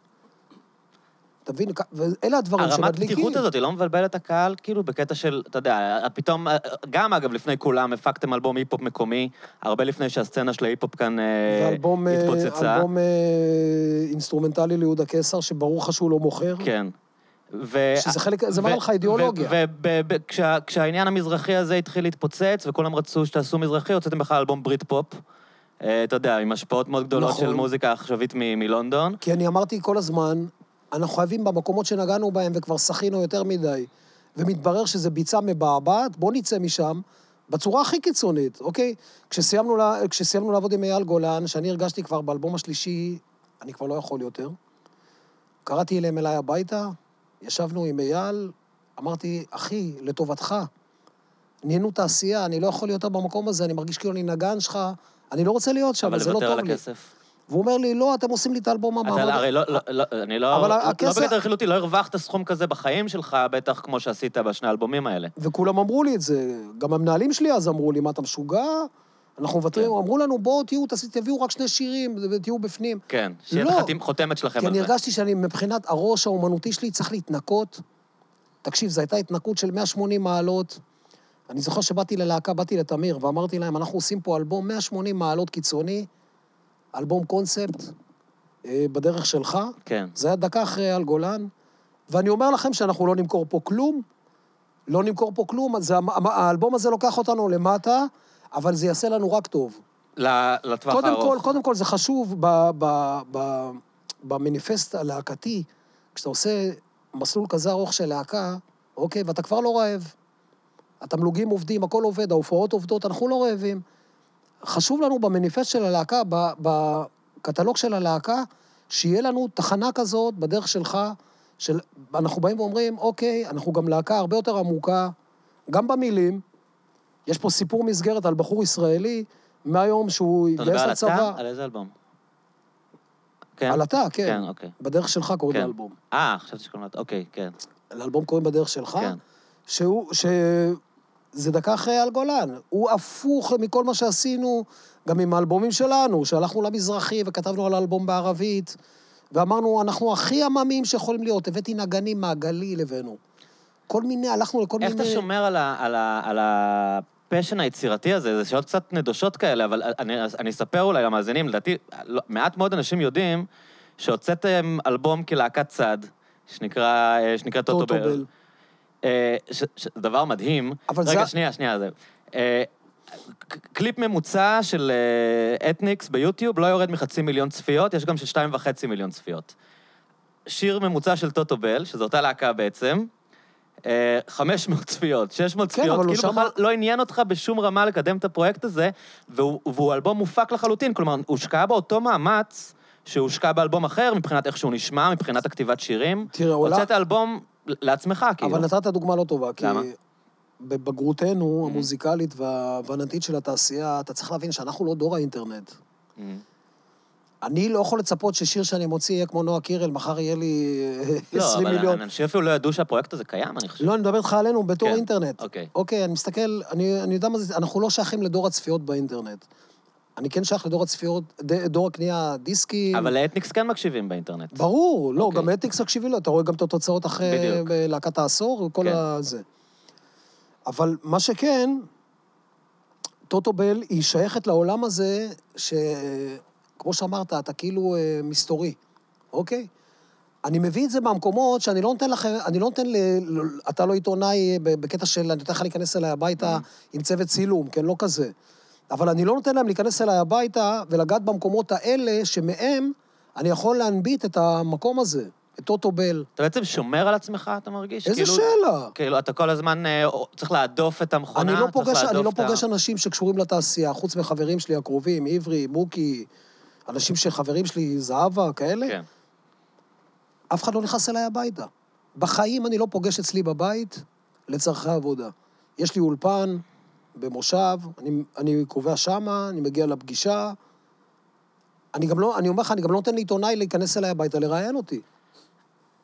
תבין, ואלה הדברים שמדליקים. הרמת פתיחות הזאת, היא לא מבלבלת הקהל, כאילו בקטע של, אתה יודע, פתאום, גם אגב לפני כולם, הפקתם אלבום היפ-הופ מקומי, הרבה לפני שהסצנה של ההיפ-הופ כאן התפוצצה. זה אלבום אינסטרומנטלי ליהודה קסר, שברור לך שהוא לא מוכר. כן. שזה חלק, זה מה לך אידיאולוגיה. וכשהעניין המזרחי הזה התחיל להתפוצץ, וכולם רצו שתעשו מזרחי, הוצאתם בכלל אלבום ברית פופ. אתה יודע, עם השפעות מאוד גדולות של מוזיקה עכשווית מלונדון. כי אני אמרתי כל הזמן, אנחנו חייבים במקומות שנגענו בהם וכבר שחינו יותר מדי, ומתברר שזה ביצע מבעבעת, בוא נצא משם, בצורה הכי קיצונית, אוקיי? כשסיימנו, לה, כשסיימנו לעבוד עם אייל גולן, שאני הרגשתי כבר באלבום השלישי, אני כבר לא יכול יותר, קראתי אליהם אליי הביתה, ישבנו עם אייל, אמרתי, אחי, לטובתך, נהנו תעשייה, אני לא יכול להיות במקום הזה, אני מרגיש כאילו אני נגן שלך, אני לא רוצה להיות שם, זה לא טוב לי. והוא אומר לי, לא, אתם עושים לי את האלבום המעמד. אתה הרי לא, אני לא, לא בגדר חילותי, לא הרווחת סכום כזה בחיים שלך, בטח כמו שעשית בשני האלבומים האלה. וכולם אמרו לי את זה, גם המנהלים שלי אז אמרו לי, מה, אתה משוגע? אנחנו מבטרים, אמרו לנו, בואו, תהיו, תביאו רק שני שירים, תהיו בפנים. כן, שיהיה חותמת שלכם על זה. כי אני הרגשתי שאני, מבחינת הראש האומנותי שלי, צריך להתנקות. תקשיב, זו הייתה התנקות של מאה ושמונים מעלות. אני זוכר שבאתי ללהקה, באתי לתמיר, ואמרתי להם, אנחנו עושים פה אלבום מאה ושמונים מעלות קיצוני, אלבום קונספט, בדרך שלך. כן. זה היה דקה אחרי אייל גולן. ואני אומר לכם שאנחנו לא נמכור פה כלום, לא נמכור פה כלום, אז האלבום הזה לוקח אותנו למטה, אבל זה יעשה לנו רק טוב. לטווח קודם הארוך. כל, קודם כל, זה חשוב ב, ב, ב, במניפסט הלהקתי, כשאתה עושה מסלול כזה ארוך של להקה, אוקיי, ואתה כבר לא רעב. התמלוגים עובדים, הכל עובד, ההופעות עובדות, אנחנו לא רעבים. חשוב לנו במניפסט של הלהקה, בקטלוג של הלהקה, שיהיה לנו תחנה כזאת בדרך שלך, של... אנחנו באים ואומרים, אוקיי, אנחנו גם להקה הרבה יותר עמוקה, גם במילים, יש פה סיפור מסגרת על בחור ישראלי, מהיום שהוא יגייס לצבא. אתה מדבר על איזה אלבום? כן? על אתה, כן. כן, אוקיי. בדרך שלך קוראים כן. לאלבום. אה, חשבתי שקוראים לאלבום, אוקיי, כן. לאלבום קוראים בדרך שלך, כן. שהוא... ש... זה דקה אחרי אייל גולן. הוא הפוך מכל מה שעשינו, גם עם האלבומים שלנו, שהלכנו למזרחי וכתבנו על האלבום בערבית, ואמרנו, אנחנו הכי עממים שיכולים להיות, הבאתי נגנים מהגליל אלינו. כל מיני, הלכנו לכל איך מיני... איך אתה שומר על, ה, על, ה, על הפשן היצירתי הזה, זה שאלות קצת נדושות כאלה, אבל אני, אני אספר אולי למאזינים, לדעתי, מעט מאוד אנשים יודעים שהוצאתם אלבום כלהקת צד, שנקרא, שנקרא טוטובל. דבר מדהים. רגע, שנייה, שנייה. קליפ ממוצע של אתניקס ביוטיוב לא יורד מחצי מיליון צפיות, יש גם של שתיים וחצי מיליון צפיות. שיר ממוצע של טוטובל, שזו אותה להקה בעצם, חמש מאות צפיות, שש מאות צפיות, כאילו בכלל לא עניין אותך בשום רמה לקדם את הפרויקט הזה, והוא אלבום מופק לחלוטין, כלומר, הוא שקע באותו מאמץ שהושקע באלבום אחר, מבחינת איך שהוא נשמע, מבחינת הכתיבת שירים. תראה, אולי... הוצאת אלבום לעצמך, כאילו. אבל נתת דוגמה לא טובה, כי... למה? בבגרותנו המוזיקלית והבנתית של התעשייה, אתה צריך להבין שאנחנו לא דור האינטרנט. אני לא יכול לצפות ששיר שאני מוציא יהיה כמו נועה קירל, מחר יהיה לי עשרים מיליון. לא, אבל אנשים אפילו לא ידעו שהפרויקט הזה קיים, אני חושב. לא, אני מדבר איתך עלינו בתור אינטרנט. אוקיי, אני מסתכל, אני יודע מה זה, אנחנו לא שייכים לדור הצפיות באינטרנט. אני כן שייך לדור הצפיות, דור הקנייה, דיסקים. אבל לאתניקס כן מקשיבים באינטרנט. ברור, לא, גם לאתניקס מקשיבים לו, אתה רואה גם את התוצאות אחרי להקת העשור, כל זה. אבל מה שכן, טוטובל היא שייכת לעולם הזה, שכמו שאמרת, אתה כאילו מסתורי, אוקיי? אני מביא את זה במקומות שאני לא נותן לכם, אני לא נותן, ל... אתה לא עיתונאי בקטע של, אני נותן לך להיכנס אליי הביתה עם צוות צילום, כן, לא כזה. אבל אני לא נותן להם להיכנס אליי הביתה ולגעת במקומות האלה, שמהם אני יכול להנביט את המקום הזה. טוטובל. אתה בעצם שומר על עצמך, אתה מרגיש? איזה כאילו, שאלה? כאילו, אתה כל הזמן צריך להדוף את המכונה, אני לא פוגש, אני לא פוגש ה... אנשים שקשורים לתעשייה, חוץ מחברים שלי הקרובים, עברי, מוקי, אנשים שחברים שלי, זהבה, כאלה. כן. אף אחד לא נכנס אליי הביתה. בחיים אני לא פוגש אצלי בבית לצרכי עבודה. יש לי אולפן במושב, אני, אני קובע שמה, אני מגיע לפגישה. אני גם לא, אני אומר לך, אני גם לא נותן לעיתונאי להיכנס אליי הביתה, לראיין אותי.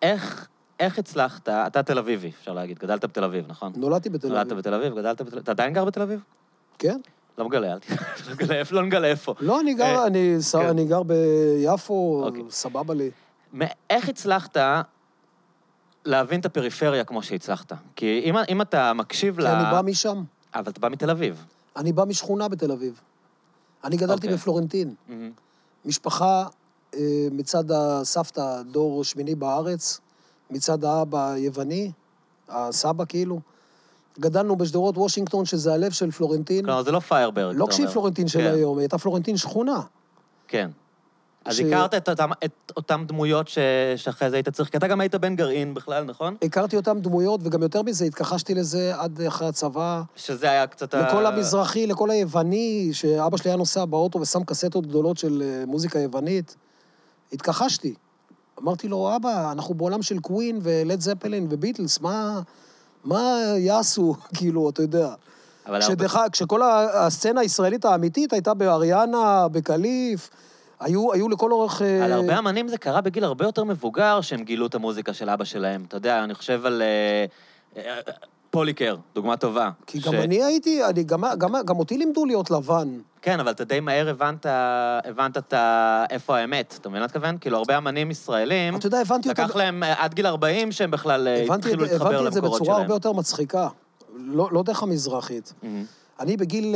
איך, איך הצלחת, אתה תל אביבי, אפשר להגיד, גדלת בתל אביב, נכון? נולדתי בתל אביב. נולדת בתל אביב, גדלת בתל אביב. אתה עדיין גר בתל אביב? כן. לא מגלה, אל תגלה, לא נגלה איפה. לא, אני גר, אני, אני גר ביפו, סבבה לי. איך הצלחת להבין את הפריפריה כמו שהצלחת? כי אם, אם אתה מקשיב לה... אני בא משם. אבל אתה בא מתל אביב. אני בא משכונה בתל אביב. אני גדלתי בפלורנטין. משפחה... מצד הסבתא, דור שמיני בארץ, מצד האבא היווני, הסבא כאילו. גדלנו בשדרות וושינגטון, שזה הלב של פלורנטין. כלומר, זה לא פיירברג. לא כשהיא פלורנטין של היום, הייתה פלורנטין שכונה. כן. אז הכרת את אותם דמויות שאחרי זה היית צריך, כי אתה גם היית בן גרעין בכלל, נכון? הכרתי אותם דמויות, וגם יותר מזה, התכחשתי לזה עד אחרי הצבא. שזה היה קצת... לכל המזרחי, לכל היווני, שאבא שלי היה נוסע באוטו ושם קסטות גדולות של מוזיקה יוונית. התכחשתי. אמרתי לו, אבא, אנחנו בעולם של קווין ולד זפלין וביטלס, מה, מה יעשו, כאילו, אתה יודע. כשדח... כשכל הסצנה הישראלית האמיתית הייתה באריאנה, בקליף, היו, היו לכל אורך... על הרבה אמנים זה קרה בגיל הרבה יותר מבוגר שהם גילו את המוזיקה של אבא שלהם. אתה יודע, אני חושב על... פוליקר, דוגמה טובה. כי גם אני הייתי, גם אותי לימדו להיות לבן. כן, אבל אתה די מהר הבנת איפה האמת, אתה מבין את כוון? כאילו, הרבה אמנים ישראלים, לקח להם עד גיל ארבעים שהם בכלל התחילו להתחבר למקורות שלהם. הבנתי את זה בצורה הרבה יותר מצחיקה, לא דרך המזרחית. אני בגיל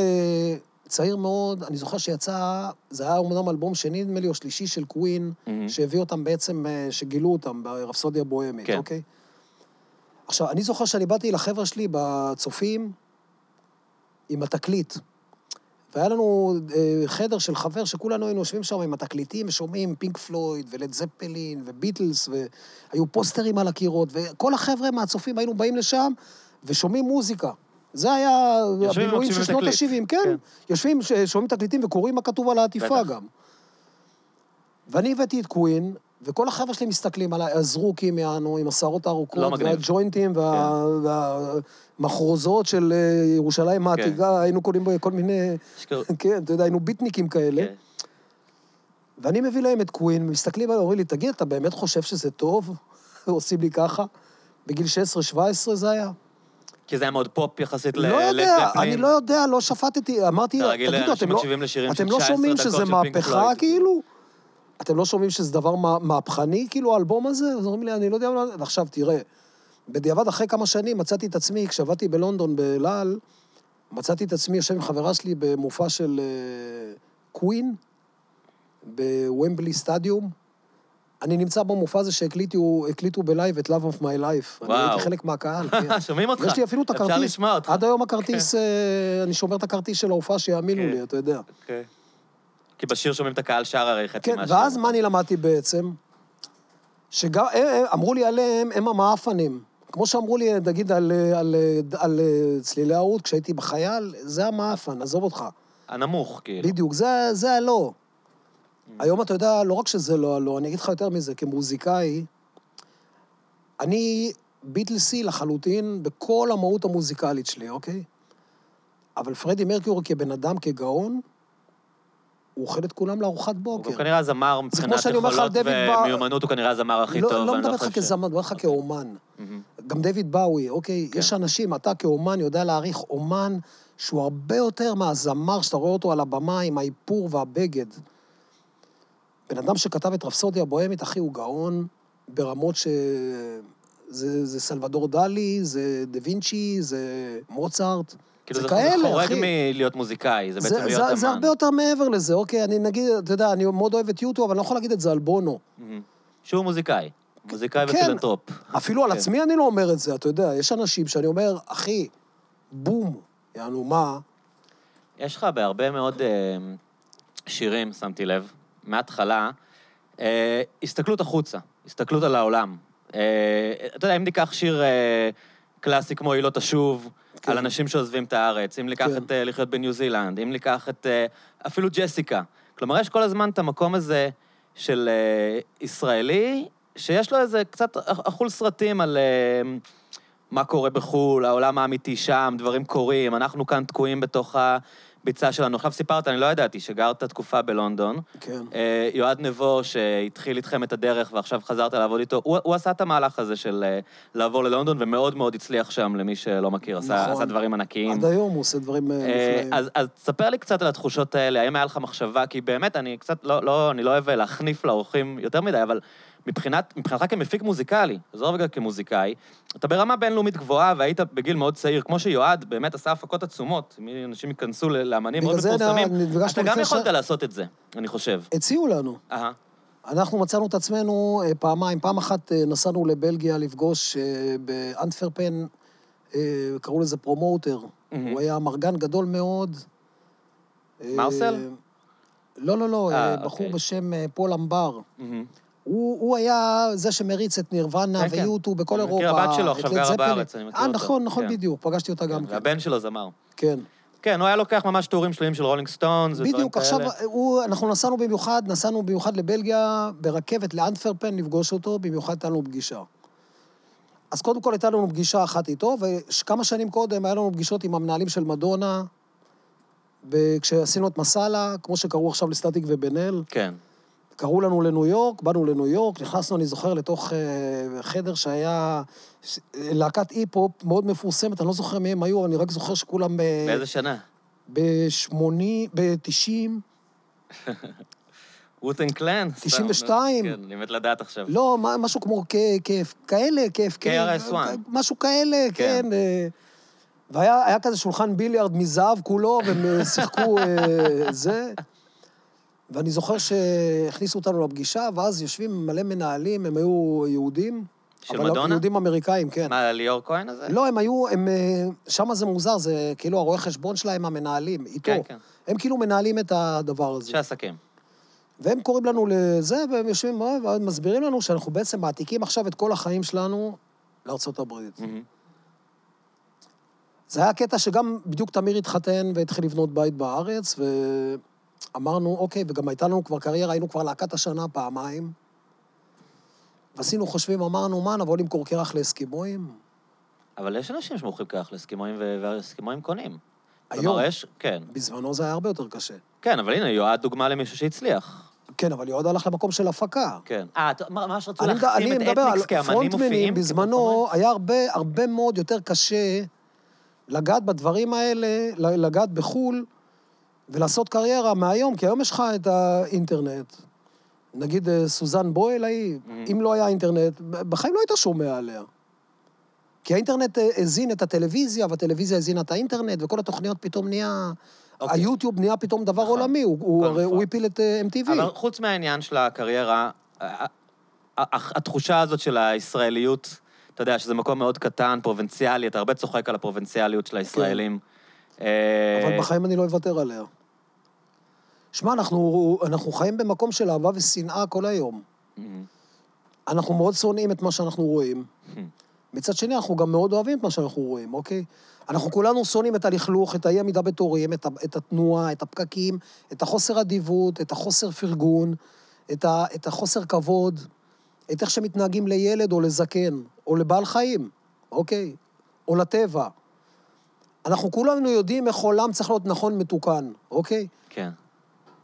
צעיר מאוד, אני זוכר שיצא, זה היה אומנם אלבום שני, נדמה לי, או שלישי של קווין, שהביא אותם בעצם, שגילו אותם ברפסודיה בוהמית, אוקיי? עכשיו, אני זוכר שאני באתי לחבר'ה שלי בצופים עם התקליט, והיה לנו אה, חדר של חבר שכולנו היינו יושבים שם עם התקליטים, ושומעים פינק פלויד ולד זפלין וביטלס, והיו פוסטרים על הקירות, וכל החבר'ה מהצופים היינו באים לשם ושומעים מוזיקה. זה היה הבילויים של שנות ה-שבעים, כן? כן. יושבים, שומעים תקליטים וקוראים מה כתוב על העטיפה גם. ואני הבאתי את קווין, וכל החבר'ה שלי מסתכלים על הזרוקים, עם השערות הארוכות, והג'וינטים, והמחרוזות של ירושלים העתיקה, היינו קונים כל מיני... כן, אתה יודע, היינו ביטניקים כאלה. ואני מביא להם את קווין, ומסתכלים עליו, אומרים לי, תגיד, אתה באמת חושב שזה טוב? עושים לי ככה. בגיל שש עשרה שבע עשרה זה היה. כי זה היה מאוד פופ יחסית ל... לא יודע, אני לא יודע, לא שפטתי, אמרתי, תגידו, אתם לא שומעים שזה מהפכה כאילו? אתם לא שומעים שזה דבר מהפכני, כאילו, האלבום הזה? אז אומרים לי, אני לא יודע... ועכשיו, תראה, בדיעבד אחרי כמה שנים, מצאתי את עצמי, כשעבדתי בלונדון, בלאל, מצאתי את עצמי יושב עם חברה שלי במופע של קווין, בוומבלי סטדיום. אני נמצא במופע הזה שהקליטו בלייב את Love of My Life. אני הייתי חלק מהקהל. שומעים אותך? יש לי אפילו את הכרטיס. אפשר לשמוע אותך. עד היום הכרטיס, אני שומר את הכרטיס של ההופעה שיאמינו לי, אתה יודע. כי בשיר שומעים את הקהל שער הרי חצי משהו. כן, ואז מה אני למדתי בעצם? שאמרו לי עליהם, הם המאפנים. כמו שאמרו לי, נגיד, על צלילי העוד, כשהייתי בחייל, זה המאפן, עזוב אותך. הנמוך, כאילו. בדיוק, זה הלא. היום אתה יודע, לא רק שזה לא הלא, אני אגיד לך יותר מזה, כמוזיקאי, אני ביטלסי לחלוטין בכל המהות המוזיקלית שלי, אוקיי? אבל פרדי מרקיורי כבן אדם, כגאון, הוא אוכל את כולם לארוחת בוקר. הוא כנראה זמר מבחינת יכולות ומיומנות, הוא כנראה זמר הכי טוב. לא מדבר לך כזמר, מדבר לך כאומן. גם דיוויד באווי, אוקיי, יש אנשים, אתה כאומן יודע להעריך אומן שהוא הרבה יותר מהזמר שאתה רואה אותו על הבמה עם האיפור והבגד. בן אדם שכתב את רפסודיה הבוהמית, אחי, הוא גאון ברמות ש... זה סלבדור דלי, זה דה וינצ'י, זה מוצרט. כאילו זה חורג מלהיות מוזיקאי, זה בעצם להיות אמן. זה הרבה יותר מעבר לזה, אוקיי, אני נגיד, אתה יודע, אני מאוד אוהב את יוטו, אבל אני לא יכול להגיד את זה על בונו. שהוא מוזיקאי, מוזיקאי ופילנטרופ. אפילו על עצמי אני לא אומר את זה, אתה יודע, יש אנשים שאני אומר, אחי, בום, יענו, מה? יש לך בהרבה מאוד שירים, שמתי לב, מההתחלה, הסתכלות החוצה, הסתכלות על העולם. אתה יודע, אם ניקח שיר קלאסי כמו היא לא תשוב, על אנשים שעוזבים את הארץ, אם לקחת לחיות בניו זילנד, אם לקחת אפילו ג'סיקה. כלומר, יש כל הזמן את המקום הזה של ישראלי, שיש לו איזה קצת אכול סרטים על מה קורה בחול, העולם האמיתי שם, דברים קורים, אנחנו כאן תקועים בתוך הביצה שלנו. עכשיו סיפרת, אני לא ידעתי, שגרת תקופה בלונדון. כן. יועד נבו שהתחיל איתכם את הדרך ועכשיו חזרת לעבוד איתו, הוא, הוא עשה את המהלך הזה של לעבור ללונדון ומאוד מאוד הצליח שם למי שלא מכיר, נכון. עשה, עשה דברים ענקיים. עד היום הוא עושה דברים נפלאים. אז, אז תספר לי קצת על התחושות האלה, האם היה לך מחשבה, כי באמת אני קצת לא, לא, אני לא אוהב להחניף לאורחים יותר מדי, אבל מבחינת, מבחינתך כמפיק מוזיקלי, זו רגע כמוזיקאי, אתה ברמה בינלאומית גבוהה, והיית בגיל מאוד צעיר, כמו שיועד, באמת עשה הפקות עצומות, אנשים ייכנסו לאמנים מאוד מפורסמים, אתה גם יכולת לעשות את זה, אני חושב. הציעו לנו. אנחנו מצאנו את עצמנו פעמיים, פעם אחת נסענו לבלגיה לפגוש באנטוורפן, קראו לזה פרומוטר, הוא היה מרגן גדול מאוד. מרסל? לא, לא, לא, בחור בשם פול אמבר. הוא, הוא היה זה שמריץ את נירוונה ויוטו בכל אירופה. אני מכיר הבת שלו, עכשיו גרה בארץ, אני מכיר אותו. נכון, נכון, בדיוק, פגשתי אותה גם כן. והבן שלו זמר. כן. כן, הוא היה לוקח ממש תיאורים שלמים של רולינג סטונס. בדיוק, עכשיו, אנחנו נסענו במיוחד, נסענו במיוחד לבלגיה, ברכבת לאנטוורפן, לפגוש אותו, במיוחד הייתה לנו פגישה. אז קודם כל הייתה לנו פגישה אחת איתו, וכמה שנים קודם היה לנו פגישות עם המנהלים של מדונה, כשעשינו את מסאלה, כמו שקראו עכשיו לסטטיק ובן-אל. כן. קראו לנו לניו יורק, באנו לניו יורק, נכנסנו, אני זוכר, לתוך חדר שהיה להקת אי-פופ מאוד מפורסמת, אני לא זוכר מהם היו, אני רק זוכר שכולם... באיזה שנה? ב-שמונים, ב-תשעים. ווטן קלן. תשעים ושתיים. כן, אני מת לדעת עכשיו. לא, משהו כמו כיף, כאלה, כיף, כיף. K R S One. משהו כאלה, כן. והיה כזה שולחן ביליארד מזהב כולו, והם שיחקו זה... ואני זוכר שהכניסו אותנו לפגישה, ואז יושבים מלא מנהלים, הם היו יהודים. של מדונה? אבל יהודים אמריקאים, כן. מה, ליאור כהן הזה? לא, הם היו, הם, שם זה מוזר, זה כאילו הרואה חשבון שלהם, המנהלים, איתו. כן, כן. הם כאילו מנהלים את הדבר הזה. שעסקים. והם קוראים לנו לזה, והם יושבים, והם מסבירים לנו שאנחנו בעצם מעתיקים עכשיו את כל החיים שלנו לארצות הברית. Mm-hmm. זה היה קטע שגם בדיוק תמיר התחתן והתחיל לבנות בית בארץ, ו... אמרנו, אוקיי, וגם הייתה לנו כבר קריירה, היינו כבר להקת השנה פעמיים, ועשינו חושבים, אמרנו, מה, נבוא למכור קרח לאסקימואים? אבל יש אנשים שמוכרים קרח לאסקימואים, והאסקימואים קונים. היום, כן. בזמנו זה היה הרבה יותר קשה. כן, אבל הנה, יועד דוגמה למישהו שהצליח. כן, אבל יועד הלך למקום של הפקה. כן. אה, מה שרצו להחסים את אתניקס כאמנים מופיעים? בזמנו היה הרבה מאוד יותר קשה לגעת בדברים האלה, לגעת בחול, ולעשות קריירה מהיום, כי היום יש לך את האינטרנט. נגיד, סוזן בויל, אם לא היה אינטרנט, בחיים לא היית שומע עליה. כי האינטרנט הזין את הטלוויזיה, והטלוויזיה הזינה את האינטרנט, וכל התוכניות פתאום נהיה... Okay. היוטיוב נהיה פתאום דבר נכון. עולמי, הוא, הוא, הרי, הוא הפיל את אם טי וי. אבל חוץ מהעניין של הקריירה, התחושה הזאת של הישראליות, אתה יודע, שזה מקום מאוד קטן, פרובינציאלי, אתה הרבה צוחק על הפרובינציאליות של הישראלים. Okay. אה... אבל בחיים אני לא אוותר עליה. שמע, אנחנו, אנחנו חיים במקום של אהבה ושנאה כל היום. Mm-hmm. אנחנו מאוד שונאים את מה שאנחנו רואים. Mm-hmm. מצד שני, אנחנו גם מאוד אוהבים את מה שאנחנו רואים, אוקיי? אנחנו כולנו שונאים את הלכלוך, את האי עמידה בתורים, את, את התנועה, את הפקקים, את החוסר אדיבות, את החוסר פרגון, את, ה, את החוסר כבוד, את איך שמתנהגים לילד או לזקן, או לבעל חיים, אוקיי? או לטבע. אנחנו כולנו יודעים איך עולם צריך להיות נכון מתוקן, אוקיי? כן.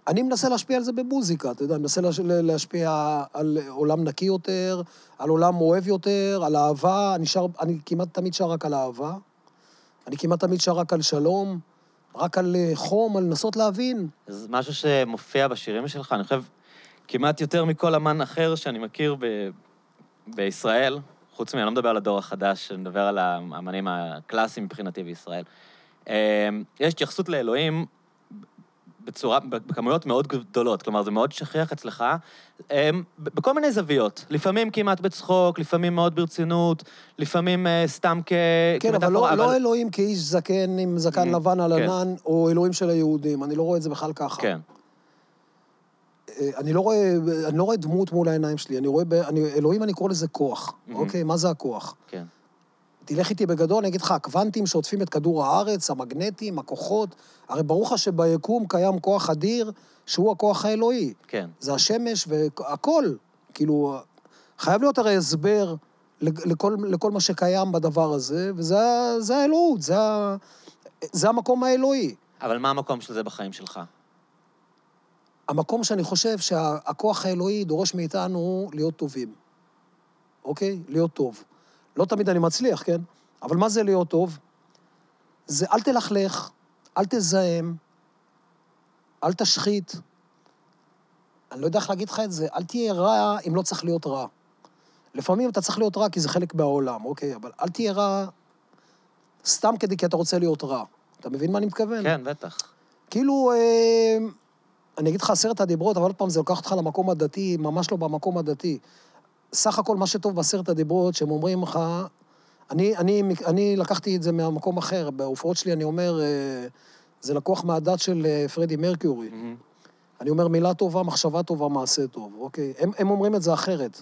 אני מנסה להשפיע על זה בבוזיקה, אתה יודע, אני מנסה להשפיע על עולם נקי יותר, על עולם אוהב יותר, על אהבה, אני, שר, אני כמעט תמיד שר רק על אהבה, אני כמעט תמיד שר רק על שלום, רק על חום, על לנסות להבין. זה משהו שמופיע בשירים שלך, אני חושב, כמעט יותר מכל אמן אחר שאני מכיר ב- בישראל, חוץ מי, אני לא מדבר על הדור החדש, אני מדבר על האמנים הקלאסיים מבחינתי בישראל. יש התייחסות לאלוהים, בצורה, בכמויות מאוד גדולות, כלומר, זה מאוד שכיח אצלך, בכל מיני זוויות, לפעמים כמעט בצחוק, לפעמים מאוד ברצינות, לפעמים סתם כ... כן, אבל לא, אבל לא אלוהים כאיש זקן עם זקן לבן על ענן, או אלוהים של היהודים, אני לא רואה את זה בכלל ככה. כן. אני לא רואה, אני לא רואה דמות מול העיניים שלי, אני רואה, אני, אלוהים אני קורא לזה כוח, אוקיי, מה זה הכוח? כן. תלך איתי בגדול, אני אגיד לך, הקוונטים שעוטפים את כדור הארץ, המגנטים, הכוחות, הרי ברוך שביקום קיים כוח אדיר, שהוא הכוח האלוהי. כן. זה השמש והכל, כאילו, חייב להיות הרי הסבר לכל, לכל מה שקיים בדבר הזה, וזה זה האלוהות, זה, זה המקום האלוהי. אבל מה המקום של זה בחיים שלך? המקום שאני חושב שהכוח האלוהי דורש מאיתנו להיות טובים. אוקיי? להיות טוב. לא תמיד אני מצליח, כן? אבל מה זה להיות טוב? זה אל תלכלך, אל תזהם, אל תשחית. אני לא יודע איך להגיד לך את זה, אל תהיה רע אם לא צריך להיות רע. לפעמים אתה צריך להיות רע כי זה חלק מהעולם, אוקיי? אבל אל תהיה רע סתם כדי כי אתה רוצה להיות רע. אתה מבין מה אני מתכוון? כן, בטח. כאילו, אה, אני אגיד לך עשרת הדיברות, אבל עוד פעם זה לוקח אותך למקום הדתי, ממש לא במקום הדתי. סך הכל מה שטוב בעשרת הדיברות, שהם אומרים לך, אני, אני, אני לקחתי את זה מהמקום אחר, בהופעות שלי אני אומר, זה לקוח מהדת של פרדי מרקיורי. Mm-hmm. אני אומר, מילה טובה, מחשבה טובה, מעשה טוב, אוקיי? הם, הם אומרים את זה אחרת.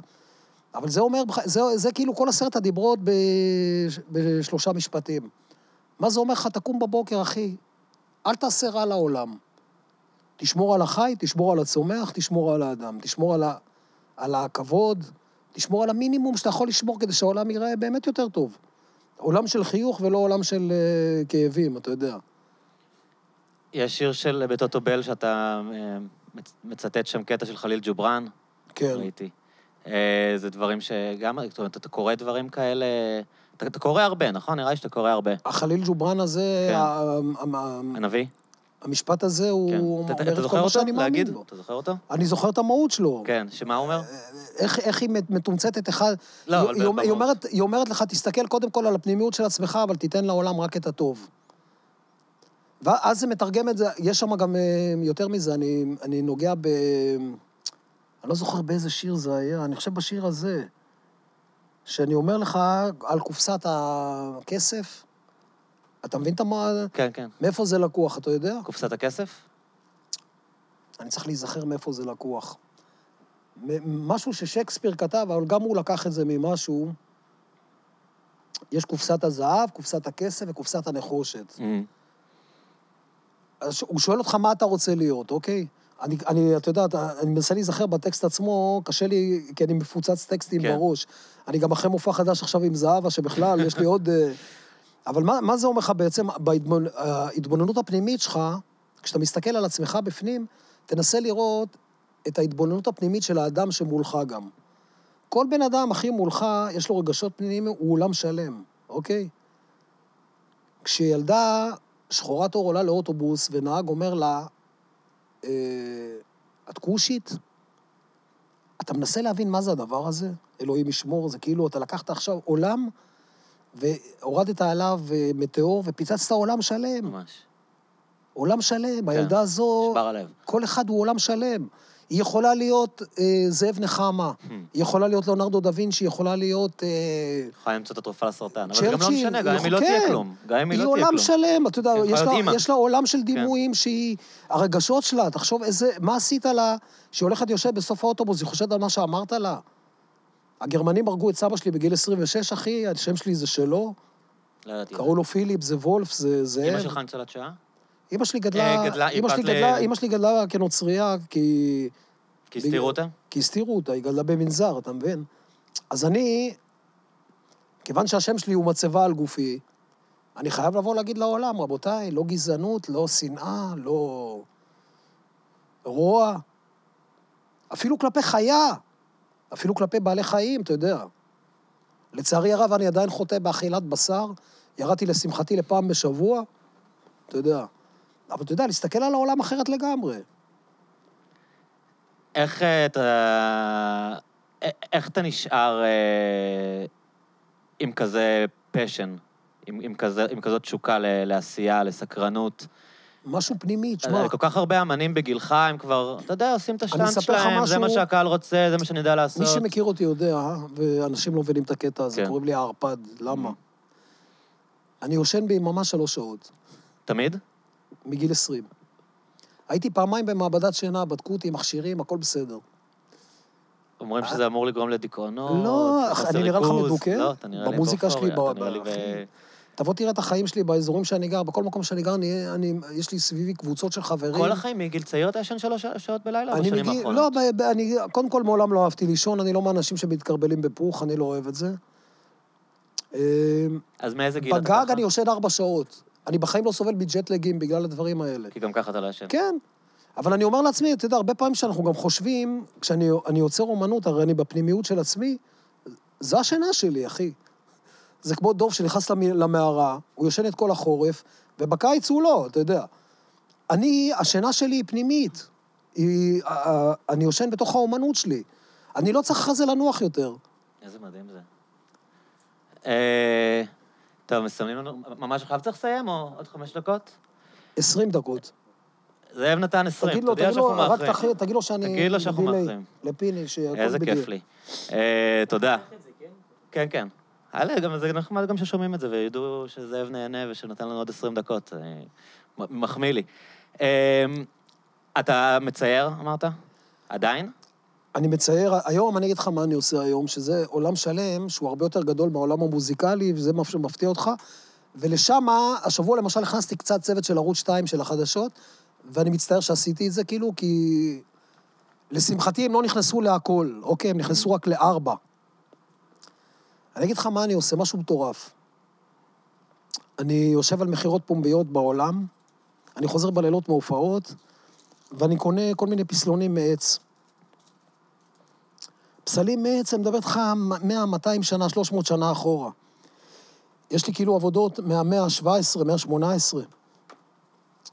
אבל זה אומר, זה, זה כאילו כל עשרת הדיברות ב, בשלושה משפטים. מה זה אומר לך? תקום בבוקר, אחי, אל תעשה רע לעולם. תשמור על החי, תשמור על הצומח, תשמור על האדם, תשמור על, ה, על הכבוד, תשמור על המינימום שאתה יכול לשמור כדי שהעולם ייראה באמת יותר טוב. עולם של חיוך ולא עולם של uh, כאבים, אתה יודע. יש שיר של בית אוטובל שאתה uh, מצטט שם קטע של חליל ג'ובראן. כן. ראיתי. Uh, זה דברים שגם, זאת אומרת, אתה קורא דברים כאלה, אתה, אתה קורא הרבה, נכון? נראה לי שאתה קורא הרבה. החליל ג'ובראן הזה... כן. ה- הנביא? המשפט הזה הוא... אתה זוכר אותו? להגיד? אתה זוכר אותו? אני זוכר את המהות שלו. כן, שמה הוא אומר? איך היא מתומצתת אחד... לא, אבל... היא אומרת לך, תסתכל קודם כל על הפנימיות של עצמך, אבל תיתן לעולם רק את הטוב. ואז זה מתרגם את זה, יש שם גם יותר מזה, אני נוגע ב... אני לא זוכר באיזה שיר זה היה, אני חושב בשיר הזה, שאני אומר לך על קופסת הכסף, אתה מבין את מה... כן, כן. מאיפה זה לקוח, אתה יודע? קופסת הכסף? אני צריך להיזכר מאיפה זה לקוח. משהו ששייקספיר כתב, אבל גם הוא לקח את זה ממשהו, יש קופסת הזהב, קופסת הכסף וקופסת הנחושת. Mm-hmm. הוא שואל אותך מה אתה רוצה להיות, אוקיי? אני, אני, אתה יודע, אני מנסה להיזכר בטקסט עצמו, קשה לי, כי אני מפוצץ טקסטים כן. בראש. אני גם אחרי מופע חדש עכשיו עם זהבה, שבכלל יש לי עוד... אבל מה, מה זה אומר לך בעצם, בהתבוננות הפנימית שלך, כשאתה מסתכל על עצמך בפנים, תנסה לראות את ההתבוננות הפנימית של האדם שמולך גם. כל בן אדם, אחי, מולך, יש לו רגשות פנימיים, הוא עולם שלם, אוקיי? כשילדה שחורת אור עולה לאוטובוס, ונהג אומר לה, אה, את כושית? אתה מנסה להבין מה זה הדבר הזה? אלוהים ישמור, זה כאילו, אתה לקחת עכשיו עולם... והורדת עליו מטאור, ופיצצת עולם שלם. ממש. עולם שלם, הילדה הזו, כל אחד הוא עולם שלם. היא יכולה להיות זאב נחמה, היא יכולה להיות לאונרדו דה וינצ'י, היא יכולה להיות... יכולה למצוא את התרופה לסרטן, אבל גם לא משנה, גם אם היא לא תהיה כלום. היא עולם שלם, אתה יודע, יש לה עולם של דימויים שהיא... הרגשות שלה, תחשוב איזה... מה עשית לה, שהיא הולכת יושב בסוף האוטובוס, היא חושבת על מה שאמרת לה. הגרמנים הרגו את סבא שלי בגיל עשרים ושש, אחי, השם שלי זה שלו. קראו לו פיליפ, זה וולף, זה זה... אמא שלך ניצולת שואה? אמא שלי גדלה, אמא שלי גדלה, אמא שלי גדלה כנוצריה, כי... כי הסתירו אותה? כי הסתירו אותה, היא גדלה במנזר, אתה מבין? אז אני, כיוון שהשם שלי הוא מצבה על גופי, אני חייב לבוא להגיד לעולם, רבותיי, לא גזענות, לא שנאה, לא רוע, אפילו כלפי חיה, אפילו כלפי בעלי חיים, אתה יודע. לצערי הרב, אני עדיין חוטא באכילת בשר, ירדתי לשמחתי לפעם בשבוע, אתה יודע. אבל אתה יודע, להסתכל על העולם אחרת לגמרי. איך אתה... איך אתה נשאר עם כזה פשן, עם, עם, כזה, עם כזאת תשוקה לעשייה, לסקרנות? משהו פנימי, תשמע. כל כך הרבה אמנים בגילך, הם כבר, אתה יודע, עושים את השטנט שלהם, זה מה שהקהל רוצה, זה מה שאני יודע לעשות. מי שמכיר אותי יודע, ואנשים לא מבינים את הקטע הזה, קוראים לי הערפד, למה? אני יושן בי ממש שלוש שעות. תמיד? מגיל עשרים. הייתי פעמיים במעבדת שינה, בדקו אותי, מכשירים, הכל בסדר. אומרים שזה אמור לגרום לדיכאונות, לא, אני נראה לך מדוקר, במוזיקה שלי, תבוא תראה את החיים שלי באזורים שאני גר, בכל מקום שאני גר, אני, אני, יש לי סביבי קבוצות של חברים. כל החיים, מגיל צעיר אתה ישן שלוש שעות בלילה בשנים מגיל, האחרונות? לא, ב, ב, אני, קודם כל מעולם לא אהבתי לישון, אני לא מהאנשים שמתקרבלים בפוך, אני לא אוהב את זה. אז מאיזה גיל בגג אתה ככה? אני יושן ארבע שעות. אני בחיים לא סובל בג'טלגים בגלל הדברים האלה. כי גם ככה אתה לא ישן. כן, אבל אני אומר לעצמי, אתה יודע, הרבה פעמים שאנחנו גם חושבים, כשאני אני יוצר אומנות, הרי אני בפנימיות של עצמי, זה השינה שלי, אחי. זה כמו דוב שנכנס למערה, הוא יושן את כל החורף, ובקיץ הוא לא, אתה יודע. אני, השינה שלי היא פנימית. היא, אני יושן בתוך האומנות שלי. אני לא צריך אחרי זה לנוח יותר. איזה מדהים זה. אה, טוב, מסמנים לנו, ממש חייב צריך לסיים, או עוד חמש דקות? עשרים דקות. זאב נתן עשרים, תגיד לו, תגיד לו, רק תחי, תגיד לו שאני... תגיד לו שאנחנו מאחרים. לפיני, שהכל בדיוק. איזה כיף לי. אה, תודה. כן, כן. הלאה, גם זה נחמד גם ששומעים את זה, וידעו שזאב נהנה ושנתן לנו עוד עשרים דקות. מחמיא לי. אתה מצייר, אמרת? עדיין? אני מצייר, היום אני אגיד לך מה אני עושה היום, שזה עולם שלם, שהוא הרבה יותר גדול מהעולם המוזיקלי, וזה מפתיע אותך, ולשם, השבוע למשל, הכנסתי קצת צוות של ערוץ שתיים של החדשות, ואני מצטער שעשיתי את זה, כאילו, כי לשמחתי הם לא נכנסו להכל, אוקיי, הם נכנסו רק לארבע. אני אגיד לך מה אני עושה, משהו מטורף. אני יושב על מחירות פומביות בעולם, אני חוזר בלילות מהופעות, ואני קונה כל מיני פסלונים מעץ. פסלים מעץ, אני מדבר איתך מאה מאתיים שנה, שלוש מאות שנה אחורה. יש לי כאילו עבודות מהמאה ה-שבע עשרה, מאה ה-שמונה עשרה.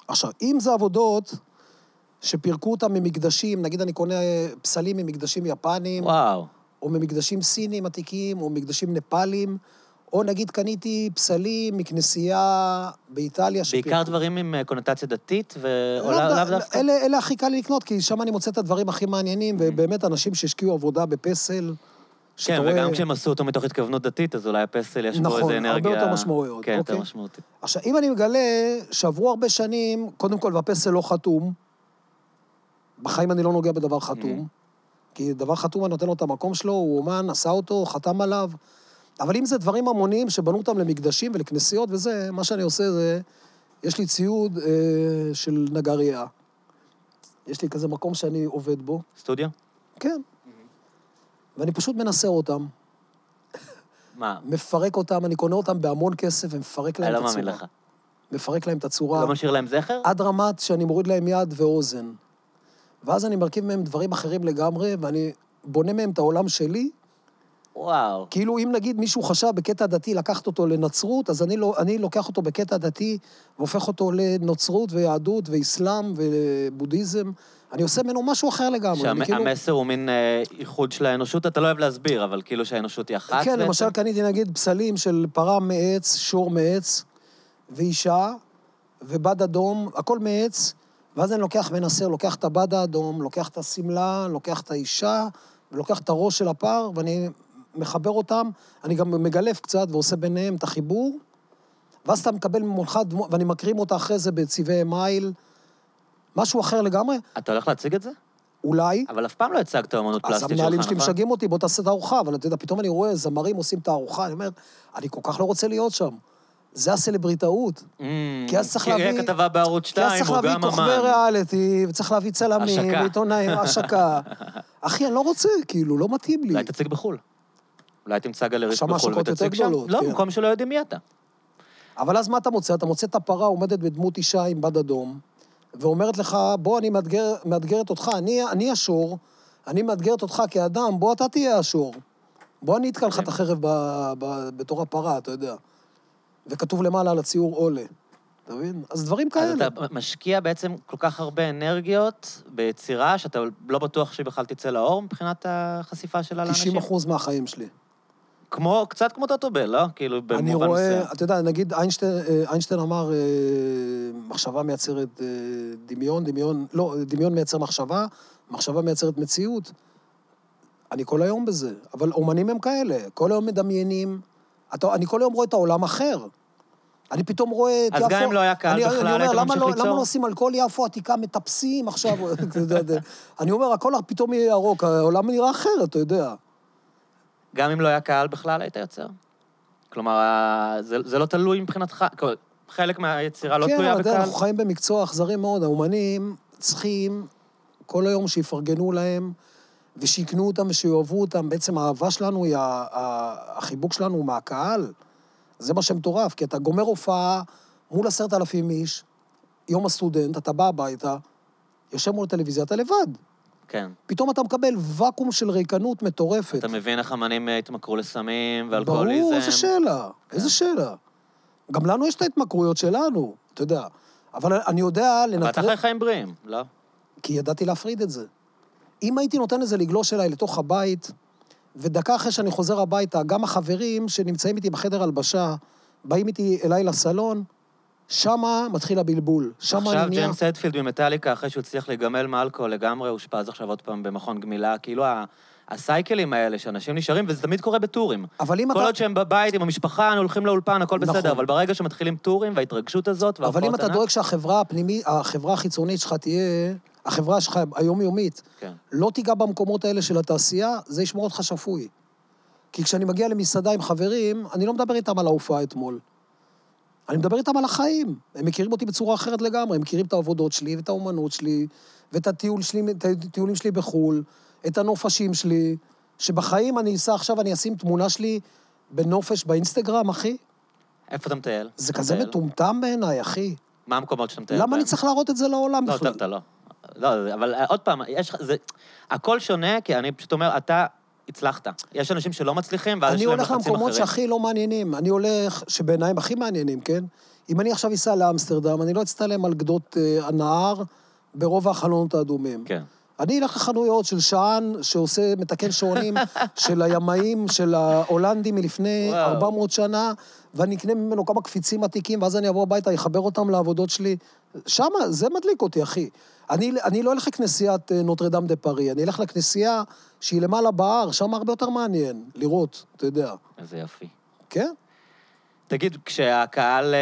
עכשיו, אם זה עבודות שפירקו אותם ממקדשים, נגיד אני קונה פסלים ממקדשים יפנים. וואו. או ממקדשים סינים עתיקים, או מקדשים נפאלים, או נגיד קניתי פסלים מכנסייה באיטליה. בעיקר דברים עם קונוטציה דתית, ועולה דווקא? אלה הכי קל לי לקנות, כי שם אני מוצא את הדברים הכי מעניינים, ובאמת אנשים שהשקיעו עבודה בפסל. כן, וגם כשהם עשו אותו מתוך התכוונות דתית, אז אולי הפסל יש בו איזה אנרגיה. נכון, הרבה יותר משמעויות. כן, יותר משמעותית. עכשיו, אם אני מגלה שעברו הרבה שנים, קודם כל, והפסל לא חתום, בחיים אני לא נוגע בדבר חתום, כי דבר חתום אני נותן לו את המקום שלו, הוא אומן, עשה אותו, חתם עליו. אבל אם זה דברים המוניים שבנו אותם למקדשים ולכנסיות וזה, מה שאני עושה זה, יש לי ציוד אה, של נגריה. יש לי כזה מקום שאני עובד בו. סטודיה? כן. Mm-hmm. ואני פשוט מנסה אותם. מה? מפרק אותם, אני קונה אותם בהמון כסף ומפרק להם את הצורה. אני לא מאמין לך. מפרק להם את הצורה. לא משאיר להם זכר? עד רמת שאני מוריד להם יד ואוזן. ואז אני מרכיב מהם דברים אחרים לגמרי, ואני בונה מהם את העולם שלי. וואו. כאילו, אם נגיד מישהו חשב בקטע דתי לקחת אותו לנצרות, אז אני, לא, אני לוקח אותו בקטע דתי, והופך אותו לנוצרות ויהדות ואיסלאם ובודהיזם, אני עושה ממנו משהו אחר לגמרי. שהמסר הוא מין איחוד של האנושות, אתה לא אוהב להסביר, אבל כאילו שהאנושות היא אחת. כן, למשל קניתי נגיד פסלים של פרה מעץ, שור מעץ, ואישה, ובד אדום, הכל מעץ, ואז אני לוקח מנסר, לוקח את הבד האדום, לוקח את הסמלה, לוקח את האישה, ולוקח את הראש של הפר, ואני מחבר אותם, אני גם מגלף קצת ועושה ביניהם את החיבור, ואז אתה מקבל ממולך, ואני מקרים אותה אחרי זה בצבעי מייל, משהו אחר לגמרי. אתה הולך להציג את זה? אולי. אבל אף פעם לא הצגת אמנות פלסטית שלך, נכון? אז המנהלים שלי משגעים אותי, בוא תעשה את הארוחה, אבל אתה יודע, פתאום אני רואה, זמרים עושים את הארוחה, אני אומר, אני כל כך לא רוצה להיות שם. זה הסלבריטאות. כי אז צריך להביא... תראה כתבה בערוץ שתיים, הוא גם אמן. כי אז צריך להביא כוכבי ריאליטי, וצריך להביא צלמים, ועיתונאים, השקה. אחי, אני לא רוצה, כאילו, לא מתאים לי. אולי תציג בחול. אולי תמצא גלרית בחול ותציג שם. לא, במקום שלא יודעים מי אתה. אבל אז מה אתה מוצא? אתה מוצא את הפרה, עומדת בדמות אישה עם בד אדום, ואומרת לך, בוא, אני מאתגר, מאתגרת אותך, אני, אני השור, אני מאתגרת אותך כאדם, בוא, אתה תהיה השור. בוא, אני אתקל לך את החרב ב, ב, בתור הפרה, אתה יודע. וכתוב למעלה על הציור עולה. אתה מבין? אז דברים כאלה. אז אתה משקיע בעצם כל כך הרבה אנרגיות ביצירה, שאתה לא בטוח שהיא בכלל תצא לאור, מבחינת החשיפה שלה לאנשים. תשעים אחוז מהחיים שלי. כמו, קצת כמו טוטובל, לא? כאילו, אני רואה, אתה יודע, נגיד, איינשטיין, איינשטיין אמר, מחשבה מייצרת דמיון, דמיון, לא, דמיון מייצר מחשבה, מחשבה מייצרת מציאות. אני כל היום בזה, אבל אומנים הם כאלה, כל היום מדמיינים, אתה, אני כל היום רואה את העולם אחר. אני פתאום רואה את יפו... אז גם אם לא היה קהל בכלל, אני אומר, למה לא עושים על כל יפו עתיקה מטפסים עכשיו? אני אומר, הכל פתאום יהיה ירוק, העולם נראה אחרת, אתה יודע. גם אם לא היה קהל בכלל, היית יוצר? כלומר, זה, זה לא תלוי מבחינתך, חלק מהיצירה לא תלויה בקהל. כן, אנחנו חיים במקצוע אכזרי מאוד, האומנים צריכים כל היום שיפרגנו להם, ושיקנו אותם ושיאהבו אותם, בעצם האהבה שלנו, היא, החיבוק שלנו הוא מהקהל, זה מה שמטורף, כי אתה גומר הופעה מול עשרת אלפים איש, יום הסטודנט, אתה בא הביתה, יושב מול הטלוויזיה, אתה לבד. כן. פתאום אתה מקבל ואקום של ריקנות מטורפת. אתה מבין איך אמנים התמכרו לסמים ואלכוהוליזם? ברור, איזה שאלה, כן. איזה שאלה. גם לנו יש את ההתמכרויות שלנו, אתה יודע. אבל אני יודע לנטר... אבל אתה חי חיים בריאים, לא? כי ידעתי להפריד את זה. אם הייתי נותן איזה לגלוש אליי לתוך הבית, ודקה אחרי שאני חוזר הביתה, גם החברים שנמצאים איתי בחדר הלבשה, באים איתי אליי לסלון, שמה מתחיל הבלבול. עכשיו ג'יימס אדפילד ממטליקה, אחרי שהוא הצליח לגמל מאלכוהול לגמרי, הוא שפז עכשיו עוד פעם במכון גמילה, כאילו הסייקלים האלה שאנשים נשארים, וזה תמיד קורה בטורים. כל עוד שהם בבית עם המשפחה, הולכים לאולפן, הכל בסדר, אבל ברגע שמתחילים טורים וההתרגשות הזאת, אבל אם אתה דואג שהחברה הפנימית, החברה החיצונית שלך תהיה, החברה שלך היומיומית, לא תיגע במקומות האלה של התעשייה, זה ישמור אותך שפוי. כי כשאני מגיע למסעדה עם חברים, אני לא מדבר איתם על ההופעה אתמול. אני מדבר איתם על החיים. הם מכירים אותי בצורה אחרת לגמרי. הם מכירים את העבודות שלי, ואת האומנות שלי, ואת הטיול שלי, את הטיולים שלי בחול, את הנופשים שלי, שבחיים אני אעשה עכשיו, אני אשים תמונה שלי בנופש באינסטגרם, אחי. איפה אתה מטייל? זה כזה מטומטם בעיניי, אחי. מה המקומות שאתה מטייל בהם? למה אני צריך להראות את זה לעולם? לא, אתה לא. לא, אבל עוד פעם, הכל שונה, כי אני פשוט אומר, אתה... הצלחת. יש אנשים שלא מצליחים, ואז יש להם לחצים אחרים. אני הולך למקומות שהכי לא מעניינים. אני הולך, שבעיניים הכי מעניינים, כן? אם אני עכשיו אסע לאמסטרדם, אני לא אצטלם על גדות אה, הנהר ברובע החלונות האדומים. כן. אני אלך לחנויות של שען, שעושה, מתקן שעונים של הימאים, של ההולנדים מלפני וואו. ארבע מאות שנה, ואני אקנה ממנו כמה קפיצים עתיקים, ואז אני אבוא הביתה, יחבר אותם לעבודות שלי. שמה, זה מדליק אותי, אחי. אני, אני לא אלך לכנסיית נוטרדם דה פרי, אני אלך לכנסייה שהיא למעלה בער, שם הרבה יותר מעניין, לראות, אתה יודע. זה יפי. כן? תגיד, כשהקהל,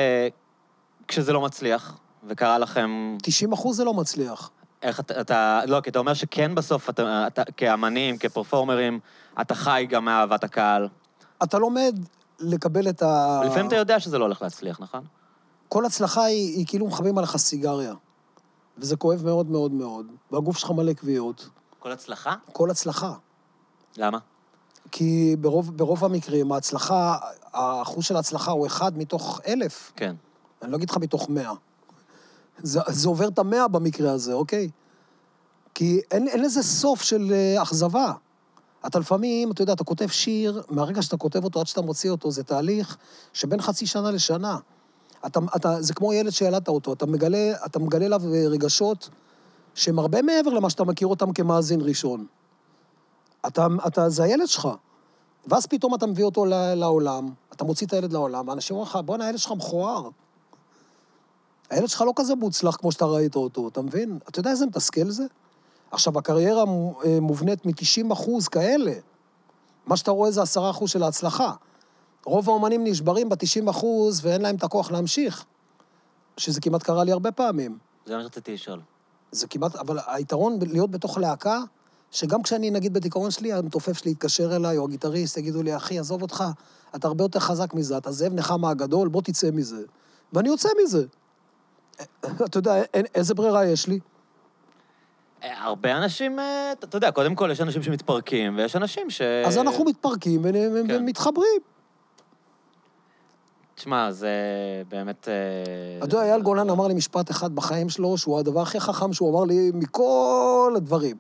כשזה לא מצליח, וקרא לכם... תשעים אחוז זה לא מצליח. איך אתה, אתה, לא, כי אתה אומר שכן בסוף, אתה, אתה, כאמנים, כפרפורמרים, אתה חי גם מאהבת הקהל. אתה לומד לקבל את ה... לפעמים אתה יודע שזה לא הולך להצליח, נכון? כל הצלחה היא, היא כאילו מחבים עליך סיגריה. וזה כואב מאוד מאוד מאוד. והגוף שלך מלא קביעות. כל הצלחה? כל הצלחה. למה? כי ברוב, ברוב המקרים, ההצלחה, האחוז של ההצלחה הוא אחד מתוך אלף. כן. אני לא אגיד לך מתוך מאה. זה, זה עובר את המאה במקרה הזה, אוקיי? כי אין, אין איזה סוף של אכזבה. אתה לפעמים, אתה יודע, אתה כותב שיר, מהרגע שאתה כותב אותו עד שאתה מוציא אותו, זה תהליך שבין חצי שנה לשנה. אתה, אתה, זה כמו ילד שילדת אותו, אתה מגלה, אתה מגלה לה רגשות שהם הרבה מעבר למה שאתה מכיר אותם כמאזין ראשון. אתה, אתה, זה הילד שלך. ואז פתאום אתה מביא אותו לעולם, אתה מוציא את הילד לעולם, ואנשים אומרים לך, בוא'נה, הילד שלך מכוער. הילד שלך לא כזה מוצלח כמו שאתה ראית אותו, אתה מבין? אתה יודע איזה מתסכל זה? עכשיו, הקריירה מובנית מ-תשעים אחוז כאלה. מה שאתה רואה זה עשרה אחוז של ההצלחה. רוב האומנים נשברים ב-תשעים אחוז ואין להם את הכוח להמשיך. שזה כמעט קרה לי הרבה פעמים. זה מה שרציתי לשאול. זה כמעט, אבל היתרון להיות בתוך להקה, שגם כשאני, נגיד, בדיכאון שלי, המתופף שלי יתקשר אליי, או הגיטריסט, יגידו לי, אחי, עזוב אותך, אתה הרבה יותר חזק מזה, אתה זאב נחמה הגדול, בוא תצא מזה. ואני יוצא מזה. אתה יודע, איזה ברירה יש לי? הרבה אנשים, אתה יודע, קודם כל, יש אנשים שמתפרקים, ויש אנשים ש... אז אנחנו מתפרקים ומתחברים. תשמע, זה באמת... אתה יודע, אייל גולן אמר לי משפט אחד בחיים שלו, שהוא הדבר הכי חכם, שהוא אמר לי מכל הדברים.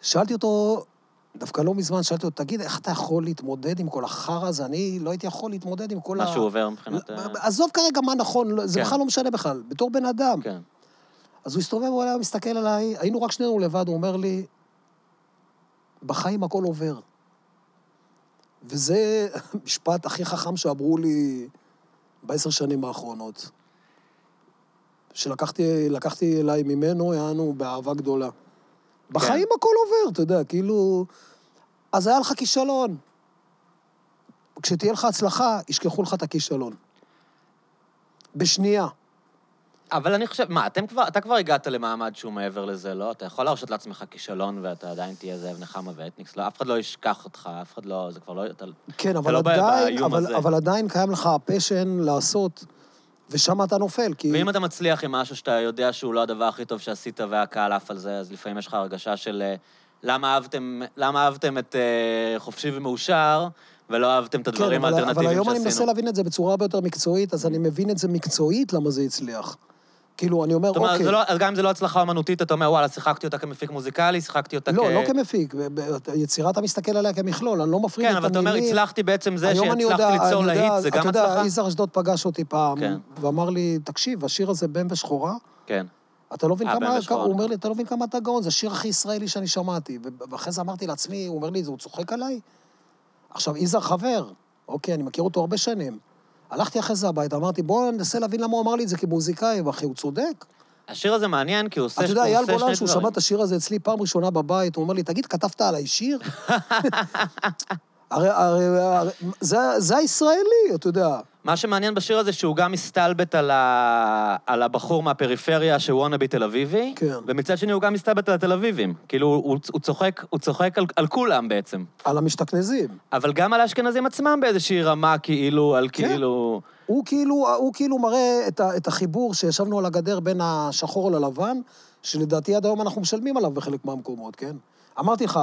שאלתי אותו, דווקא לא מזמן, שאלתי אותו, תגיד, איך אתה יכול להתמודד עם כל החרא הזה? אני לא הייתי יכול להתמודד עם כל מה ה... מה שהוא עובר מבחינת... עזוב כרגע מה נכון, זה כן. בכלל לא משנה בכלל, בתור בן אדם. כן. אז הוא הסתובב, הוא היה מסתכל עליי, היינו רק שנינו לבד, הוא אומר לי, בחיים הכל עובר. וזה המשפט הכי חכם שעברו לי בעשר שנים האחרונות. שלקחתי לקחתי אליי ממנו, היינו באהבה גדולה. בחיים כן. הכל עובר, אתה יודע, כאילו... אז היה לך כישלון. כשתהיה לך הצלחה, ישכחו לך את הכישלון. בשנייה. אבל אני חושב, מה, אתם כבר, אתה כבר הגעת למעמד שהוא מעבר לזה, לא? אתה יכול להרשות לעצמך כישלון, ואתה עדיין תהיה זאב נחמה ואתניקס, לא, אף אחד לא ישכח אותך, אף אחד לא, זה כבר לא... אתה, כן, אבל, לא עדיין, אבל, אבל עדיין קיים לך הפשן לעשות, ושם אתה נופל, כי... ואם אתה מצליח עם משהו שאתה יודע שהוא לא הדבר הכי טוב שעשית, והקהל אף על זה, אז לפעמים יש לך הרגשה של למה אהבתם, למה אהבתם את חופשי ומאושר, ולא אהבתם את הדברים האלטרנטיביים שעשינו. אבל היום אני מנסה להבין את זה בצורה הרבה יותר מקצועית, אז אני מבין את זה מקצועית, למה זה הצליח. כאילו, אני אומר, אוקיי... זאת אומרת, גם אם זה לא הצלחה אמנותית, אתה אומר, וואלה, שיחקתי אותה כמפיק מוזיקלי, שיחקתי אותה כ... לא, לא כמפיק. יצירה, אתה מסתכל עליה כמכלול, אני לא מפריד את המילים. כן, אבל אתה אומר, הצלחתי בעצם זה שהצלחתי ליצור להיט, זה גם הצלחה? אתה יודע, איזר אשדוד פגש אותי פעם, ואמר לי, תקשיב, השיר הזה בן ושחורה? כן. אתה לא מבין כמה... הוא אומר לי, אתה לא מבין כמה אתה גאון, זה השיר הכי ישראלי שאני שמעתי. ואחרי זה אמרתי לעצמי, הוא אומר לי, הוא צוחק עליי? עכשיו, איזר חבר. אוקיי, אני מכיר אותו הרבה שנים. הלכתי אחרי זה הביתה, אמרתי, בואו ננסה להבין למה הוא אמר לי את זה כמוזיקאי, ואחי, הוא צודק. השיר הזה מעניין, כי הוא עושה שני דברים. אתה יודע, אייל גולן, שהוא שמע את השיר הזה אצלי פעם ראשונה בבית, הוא אומר לי, תגיד, כתבת עליי שיר? זה הישראלי, אתה יודע. מה שמעניין בשיר הזה, שהוא גם מסתלבט על הבחור מהפריפריה, שוואנאבי תל אביבי, ומצד שני הוא גם מסתלבט על התל אביבים. כאילו, הוא צוחק על כולם בעצם. על המשתכנזים. אבל גם על האשכנזים עצמם באיזושהי רמה, כאילו, על כאילו... הוא כאילו מראה את החיבור שישבנו על הגדר בין השחור ללבן, שלדעתי עד היום אנחנו משלמים עליו בחלק מהמקומות, כן? אמרתי לך...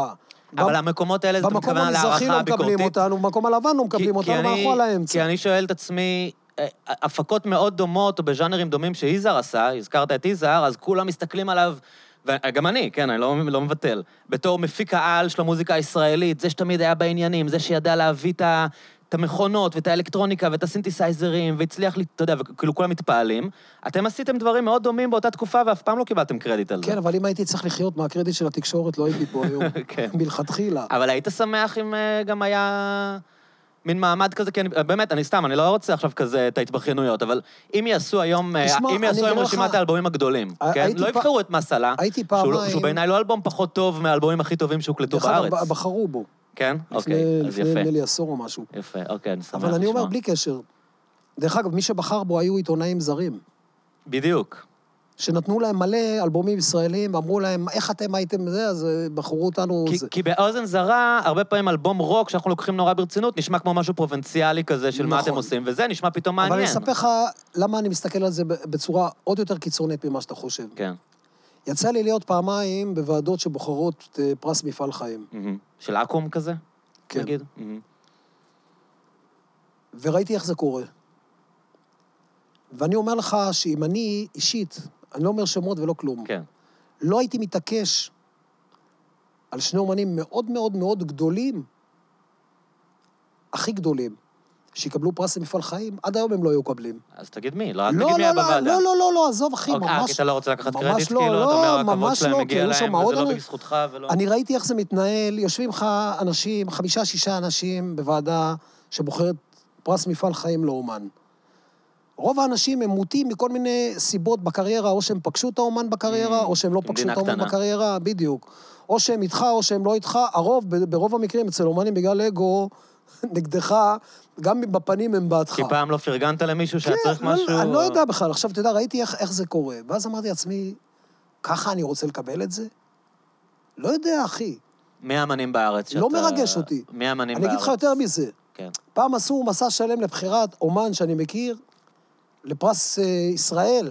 אבל המקומות האלה, זה במקום המזרחי לא מקבלים אותנו, במקום הלבן לא מקבלים אותנו, ואנחנו על האמצע. כי אני שואל את עצמי, הפקות מאוד דומות, או בז'אנרים דומים שאיזר עשה, הזכרת את איזר, אז כולם מסתכלים עליו, וגם אני, כן, אני לא מבטל, בתור מפיק העל של המוזיקה הישראלית, זה שתמיד היה בעניינים, זה שידע להביא את המכונות, ואת האלקטרוניקה, ואת הסינתסייזרים, והצליח, אתה יודע, וכאילו כולם מתפעלים. אתם עשיתם דברים מאוד דומים באותה תקופה, ואף פעם לא קיבלתם קרדיט על זה. כן, אבל אם הייתי צריך לחיות מהקרדיט של התקשורת, לא הייתי פה היום, מלכתחילה. אבל היית שמח אם גם היה מין מעמד כזה, כי באמת, אני סתם, אני לא רוצה עכשיו כזה את ההתבחינויות, אבל אם יעשו היום, אם יעשו היום רשימת האלבומים הגדולים, לא יבחרו את מסלה, שהוא בעיניי לא אלבום פחות טוב מהאלבומים הכי טובים שהוקלטו בארץ. בחרו בו. כן? אוקיי, אז יפה. לפני נדמה לי עשור או משהו. יפה, אוקיי, אני שמח לשמוע. אבל אני אומר, בלי קשר. דרך אגב, מי שבחר בו היו עיתונאים זרים. בדיוק. שנתנו להם מלא אלבומים ישראלים, ואמרו להם, איך אתם הייתם זה, אז בחרו אותנו... כי באוזן זרה, הרבה פעמים אלבום רוק, שאנחנו לוקחים נורא ברצינות, נשמע כמו משהו פרובינציאלי כזה, של מה אתם עושים, וזה נשמע פתאום מעניין. אבל אני אספר לך למה אני מסתכל על זה בצורה עוד יותר קיצונית ממה שאתה חושב. כן. יצא לי להיות פעמיים בוועדות שבוחרות פרס מפעל חיים. של אקום כזה? כן. נגיד? וראיתי איך זה קורה. ואני אומר לך שאם אני אישית, אני לא אומר שמות ולא כלום, כן. לא הייתי מתעקש על שני אומנים מאוד מאוד מאוד גדולים, הכי גדולים, שיקבלו פרס למפעל חיים, עד היום הם לא היו קבלים. אז תגיד מי, לא, תגיד מי היה בוועדה. לא, לא, לא, לא, עזוב, אחי, ממש... אה, כי אתה לא רוצה לקחת קרדיט, כאילו, אתה אומר, הכבוד שלהם מגיע להם, וזה לא בזכותך ולא... אני ראיתי איך זה מתנהל, יושבים לך אנשים, חמישה, שישה אנשים בוועדה שבוחרת פרס מפעל חיים לאומן. רוב האנשים הם מוטים מכל מיני סיבות בקריירה, או שהם פגשו את האומן בקריירה, או שהם לא פגשו את האומן בקריירה, בדיוק. או שהם איתך, או שהם לא איתך. הרוב, ברוב המקרים, אצל אומנים בגלל אגו, נגדך, גם בפנים הם בעדך. כי פעם לא פרגנת למישהו שהיה צריך משהו... אני לא יודע בכלל. עכשיו, אתה יודע, ראיתי איך זה קורה. ואז אמרתי לעצמי, ככה אני רוצה לקבל את זה? לא יודע, אחי. מי אמנים בארץ שאתה... לא מרגש אותי. מי אמנים בארץ? אני אגיד לך יותר מזה. פעם עשו מסע שלם לבחירת אומן שאני מכיר, לפרס ישראל.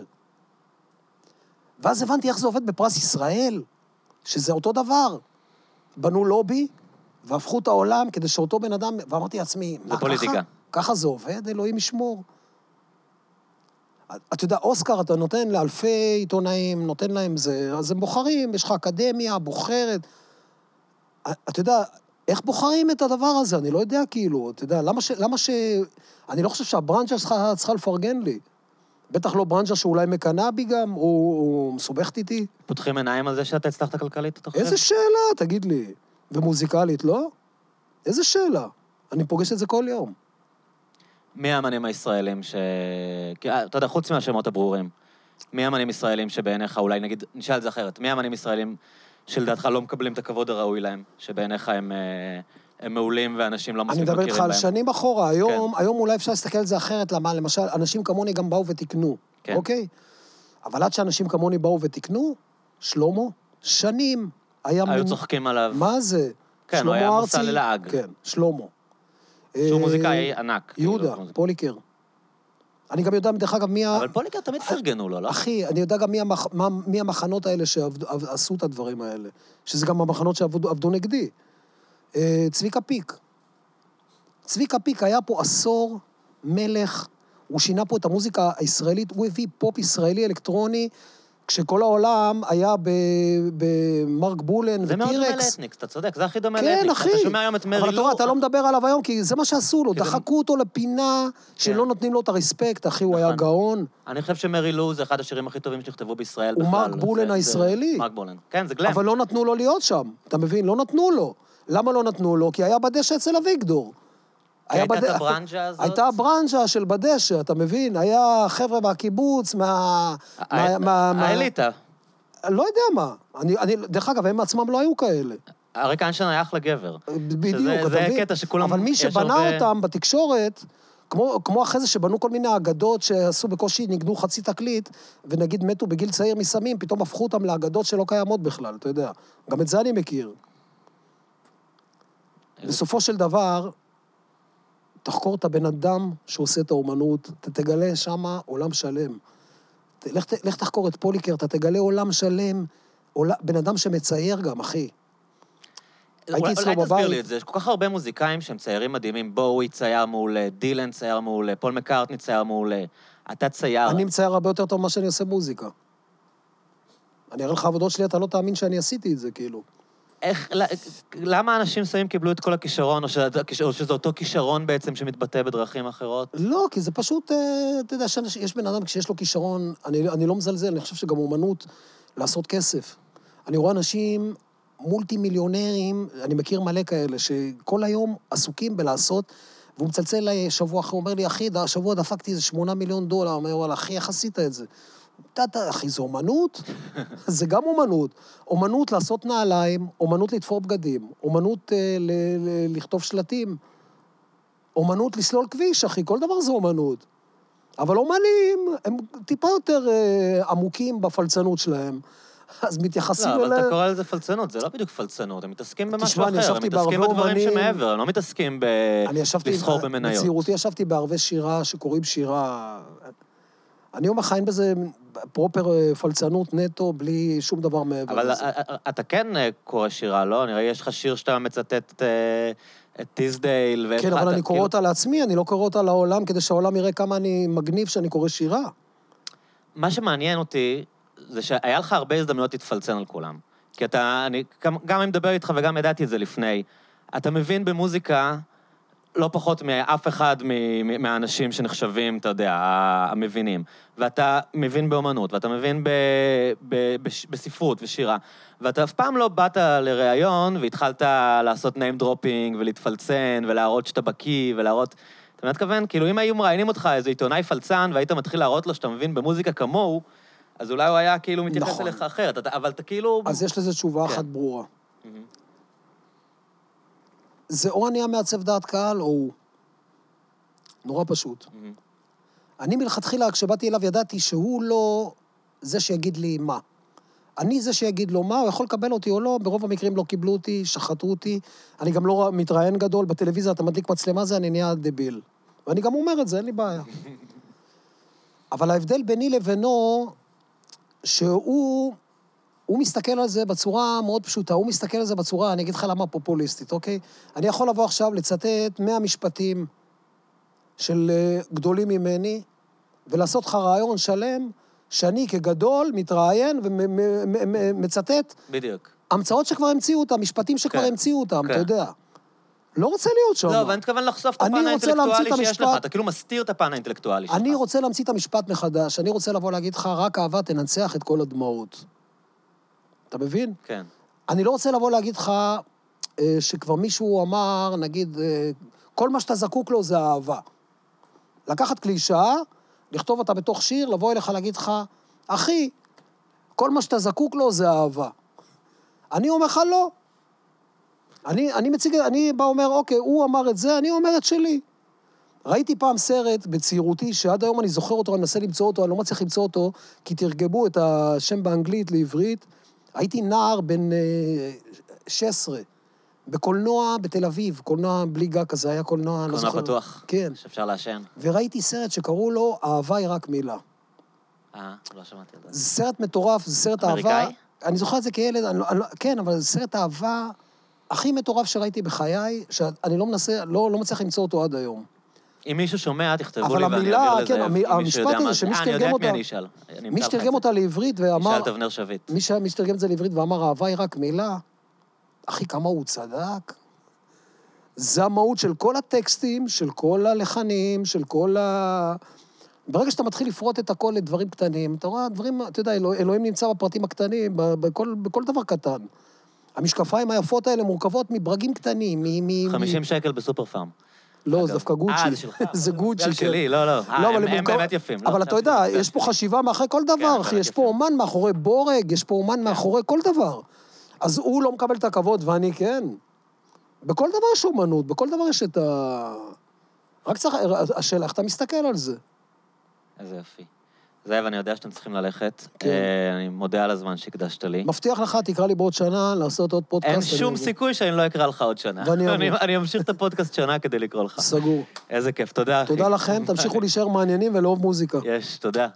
ואז הבנתי איך זה עובד בפרס ישראל. שזה אותו דבר. בנו לובי, והפכו את העולם כדי שאותו בן אדם, ואמרתי לעצמי, מה, ככה? ככה זה עובד, אלוהים ישמור. אתה יודע, אוסקר, אתה נותן לאלפי עיתונאים, נותן להם זה, אז הם בוחרים, יש לך אקדמיה, בוחרת. אתה יודע, איך בוחרים את הדבר הזה? אני לא יודע, כאילו, אתה יודע, למה ש... למה ש... אני לא חושב שהברנצ'ה צריכה לפרגן לי. בטח לא ברנג'ה שאולי מקנה בי גם, הוא מסובכת איתי. פותחים עיניים על זה שאתה הצלחת כלכלית, אתה חושב? איזה שאלה, תגיד לי. ומוזיקלית, לא? איזה שאלה. אני פוגש את זה כל יום. מי האמנים הישראלים ש... אתה יודע, חוץ מהשמות הברורים, מי האמנים ישראלים שבעיניך, אולי נגיד, נשאל את זה אחרת, מי האמנים ישראלים שלדעתך לא מקבלים את הכבוד הראוי להם, שבעיניך הם... הם מעולים ואנשים לא מספיק מכירים בהם. אני מדבר איתך על שנים אחורה, היום, כן. היום אולי אפשר להסתכל על זה אחרת, למה למשל, אנשים כמוני גם באו ותקנו, כן. אוקיי? אבל עד שאנשים כמוני באו ותקנו, שלמה, שנים, היה... היו מ... צוחקים עליו. מה זה? כן, שלמה הוא היה ארצי, מוסל ללעג. כן, שלמה. שהוא אה... מוזיקאי ענק. יהודה, כאילו פוליקר. אני גם יודע, דרך אגב, מי ה... אבל פוליקר תמיד פרגנו לו, לא? אחי, אני יודע גם מי, המח... מי המחנות האלה שעשו את הדברים האלה, שזה גם המחנות שעבדו נגדי. צביקה פיק. צביקה פיק היה פה עשור מלך, הוא שינה פה את המוזיקה הישראלית, הוא הביא פופ ישראלי אלקטרוני, כשכל העולם היה במרק בולן וטירקס. זה מאוד דומה לאתניקס, אתה צודק, זה הכי דומה לאתניקס. כן, אחי. אתה שומע היום את מרי לו. אבל תראה, אתה לא מדבר עליו היום, כי זה מה שעשו לו, דחקו אותו לפינה שלא נותנים לו את הרספקט, אחי, הוא היה גאון. אני חושב שמרי לו זה אחד השירים הכי טובים שנכתבו בישראל. הוא מרק בולן הישראלי. מרק בולן, כן, זה גלם. אבל לא נתנו לו להיות שם, אתה מבין? לא נתנו לו. למה לא נתנו לו? כי היה בדשא אצל אביגדור. הייתה בד... את הברנג'ה הזאת? הייתה הברנג'ה של בדשא, אתה מבין? היה חבר'ה מהקיבוץ, מה... מה... מה... האליטה. לא יודע מה. אני, אני... דרך אגב, הם עצמם לא היו כאלה. אריק איינשטיין היה אחלה גבר. בדיוק, שזה, אתה מבין? זה קטע שכולם... אבל מי שבנה הרבה... אותם בתקשורת, כמו, כמו אחרי זה שבנו כל מיני אגדות שעשו בקושי, נגנו חצי תקליט, ונגיד מתו בגיל צעיר מסמים, פתאום הפכו אותם לאגדות שלא קיימות בכלל, אתה יודע. גם את זה אני מכיר. בסופו של דבר, תחקור את הבן אדם שעושה את האומנות, אתה תגלה שמה עולם שלם. לך, לך תחקור את פוליקר, אתה תגלה עולם שלם, עול... בן אדם שמצייר גם, אחי. אולי תסביר לי את זה, יש כל כך הרבה מוזיקאים שהם ציירים מדהימים, בואי צייר מעולה, דילן צייר מעולה, פול מקארטני צייר מעולה, אתה צייר... אני מצייר הרבה יותר טוב מה שאני עושה מוזיקה. אני אראה לך עבודות שלי, אתה לא תאמין שאני עשיתי את זה, כאילו. איך, למה אנשים סיים קיבלו את כל הכישרון, או שזה אותו כישרון בעצם שמתבטא בדרכים אחרות? לא, כי זה פשוט, אתה יודע, יש בן אדם כשיש לו כישרון, אני, אני לא מזלזל, אני חושב שגם אומנות לעשות כסף. אני רואה אנשים מולטי מיליונרים, אני מכיר מלא כאלה, שכל היום עסוקים בלעשות, והוא מצלצל לי שבוע אחרי, הוא אומר לי, אחי, השבוע דפקתי איזה שמונה מיליון דולר, הוא אומר, אחי, איך עשית את זה? אחי, זה אומנות? זה גם אומנות. אומנות לעשות נעליים, אומנות לתפור בגדים, אומנות לכתוב שלטים, אומנות לסלול כביש, אחי, כל דבר זה אומנות. אבל אומנים הם טיפה יותר עמוקים בפלצנות שלהם. אז מתייחסים אליהם... לא, אבל אתה קורא לזה פלצנות, זה לא בדיוק פלצנות, הם מתעסקים במשהו אחר, הם מתעסקים בדברים שמעבר, הם לא מתעסקים בלסחור במניות. בצעירותי ישבתי בערבי שירה שקוראים שירה... אני יום החיים בזה פרופר פלצנות נטו, בלי שום דבר מעבר. אבל אתה כן קורא שירה, לא? אני רואה, יש לך שיר שאתה מצטט את טיסדייל. כן, אבל אני קורא אותה לעצמי, אני לא קורא אותה לעולם, כדי שהעולם יראה כמה אני מגניב שאני קורא שירה. מה שמעניין אותי, זה שהיה לך הרבה הזדמנויות להתפלצן על כולם. כי אתה, אני גם מדבר איתך וגם ידעתי את זה לפני, אתה מבין במוזיקה... לא פחות מאף אחד מהאנשים שנחשבים, אתה יודע, המבינים. ואתה מבין באומנות, ואתה מבין בספרות ושירה, ואתה אף פעם לא באת לראיון, והתחלת לעשות name dropping, ולהתפלצן, ולהראות שאתה בקיא, ולהראות... אתה מתכוון? כאילו, אם היו מראיינים אותך איזה עיתונאי פלצן, והיית מתחיל להראות לו שאתה מבין במוזיקה כמוהו, אז אולי הוא היה כאילו מתייחס אליך אחרת, אבל אתה כאילו... אז יש לזה תשובה אחת ברורה. זה או אני המעצב דעת קהל, או... נורא פשוט. אני מלכתחילה, כשבאתי אליו, ידעתי שהוא לא זה שיגיד לי מה. אני זה שיגיד לו מה, הוא יכול לקבל אותי או לא, ברוב המקרים לא קיבלו אותי, שחטו אותי, אני גם לא מתראיין גדול, בטלוויזיה אתה מדליק מצלמה זה, אני נהיה דביל. ואני גם אומר את זה, אין לי בעיה. אבל ההבדל ביני לבינו, שהוא... הוא מסתכל על זה בצורה מאוד פשוטה, הוא מסתכל על זה בצורה, אני אגיד לך למה פופוליסטית, אוקיי? אני יכול לבוא עכשיו לצטט מאה משפטים של גדולים ממני, ולעשות לך רעיון שלם, שאני כגדול מתראיין ומצטט... בדיוק. המצאות שכבר המציאו אותם, משפטים שכבר המציאו אותם, אתה יודע. לא רוצה להיות שם. לא, ואני מתכוון לחשוף את הפן האינטלקטואלי שיש לך, אתה כאילו מסתיר את הפן האינטלקטואלי שלך. אני רוצה להמציא את המשפט מחדש, אני רוצה לבוא להגיד לך, רק אהבה תנצח את כל הדמעות. אתה מבין? כן. אני לא רוצה לבוא להגיד לך שכבר מישהו אמר, נגיד, כל מה שאתה זקוק לו זה אהבה. לקחת קלישה, לכתוב אותה בתוך שיר, לבוא אליך להגיד לך, אחי, כל מה שאתה זקוק לו זה אהבה. אני אומר לך לא. אני, אני מציג, אני בא אומר, אוקיי, הוא אמר את זה, אני אומר את שלי. ראיתי פעם סרט בצעירותי, שעד היום אני זוכר אותו, אני מנסה למצוא אותו, אני לא מצליח למצוא אותו, כי תרגמו את השם באנגלית לעברית, הייתי נער בן שש עשרה, בקולנוע בתל אביב, קולנוע בלי גג כזה, היה קולנוע... קולנוע פתוח, כן. שאפשר להשן. וראיתי סרט שקראו לו, אהבה היא רק מילה. אה, לא שמעתי על זה. זה סרט מטורף, זה סרט אהבה... אמריקאי? אני זוכר את זה כילד, אני, אני, כן, אבל זה סרט אהבה הכי מטורף שראיתי בחיי, שאני לא מנסה, לא, לא מצליח למצוא אותו עד היום. אם מישהו שומע, תכתבו לי ואני אעביר לזה. אבל המילה, כן, המשפט הזה שמשתרגם אותה... אני יודע את מי אני אשאל. מי שתרגם אותה לעברית ואמר... נשאל תבנר שביט. מי שמשתרגם את זה לעברית ואמר, אהבה היא רק מילה, אחי, כמה הוא צדק. זה המהות של כל הטקסטים, של כל הלחנים, של כל ה... ברגע שאתה מתחיל לפרוט את הכל לדברים קטנים, אתה רואה, דברים, אתה יודע, אלוהים נמצא בפרטים הקטנים, בכל, בכל דבר קטן. המשקפיים היפות האלה מורכבות מברגים קטנים, מ... חמישים שקל בסופר פארם. לא, זה דווקא גוצ'י. זה גוצ'י שלי, לא, לא. הם באמת יפים. אבל אתה יודע, יש פה חשיבה מאחורי כל דבר, אחי, יש פה אומן מאחורי בורג, יש פה אומן מאחורי כל דבר. אז הוא לא מקבל את הכבוד, ואני כן. בכל דבר יש אומנות, בכל דבר יש את ה... רק צריך, השאלה, איך אתה מסתכל על זה? איזה יפי. זאב, אני יודע שאתם צריכים ללכת. אני מודה על הזמן שהקדשת לי. מבטיח לך, תקרא לי בעוד שנה, לעשות עוד פודקאסט. אין שום סיכוי שאני לא אקרא לך עוד שנה. אני אמשיך את הפודקאסט שנה כדי לקרוא לך. סגור. איזה כיף, תודה. תודה לכם, תמשיכו להישאר מעניינים ולאהוב מוזיקה. יש, תודה.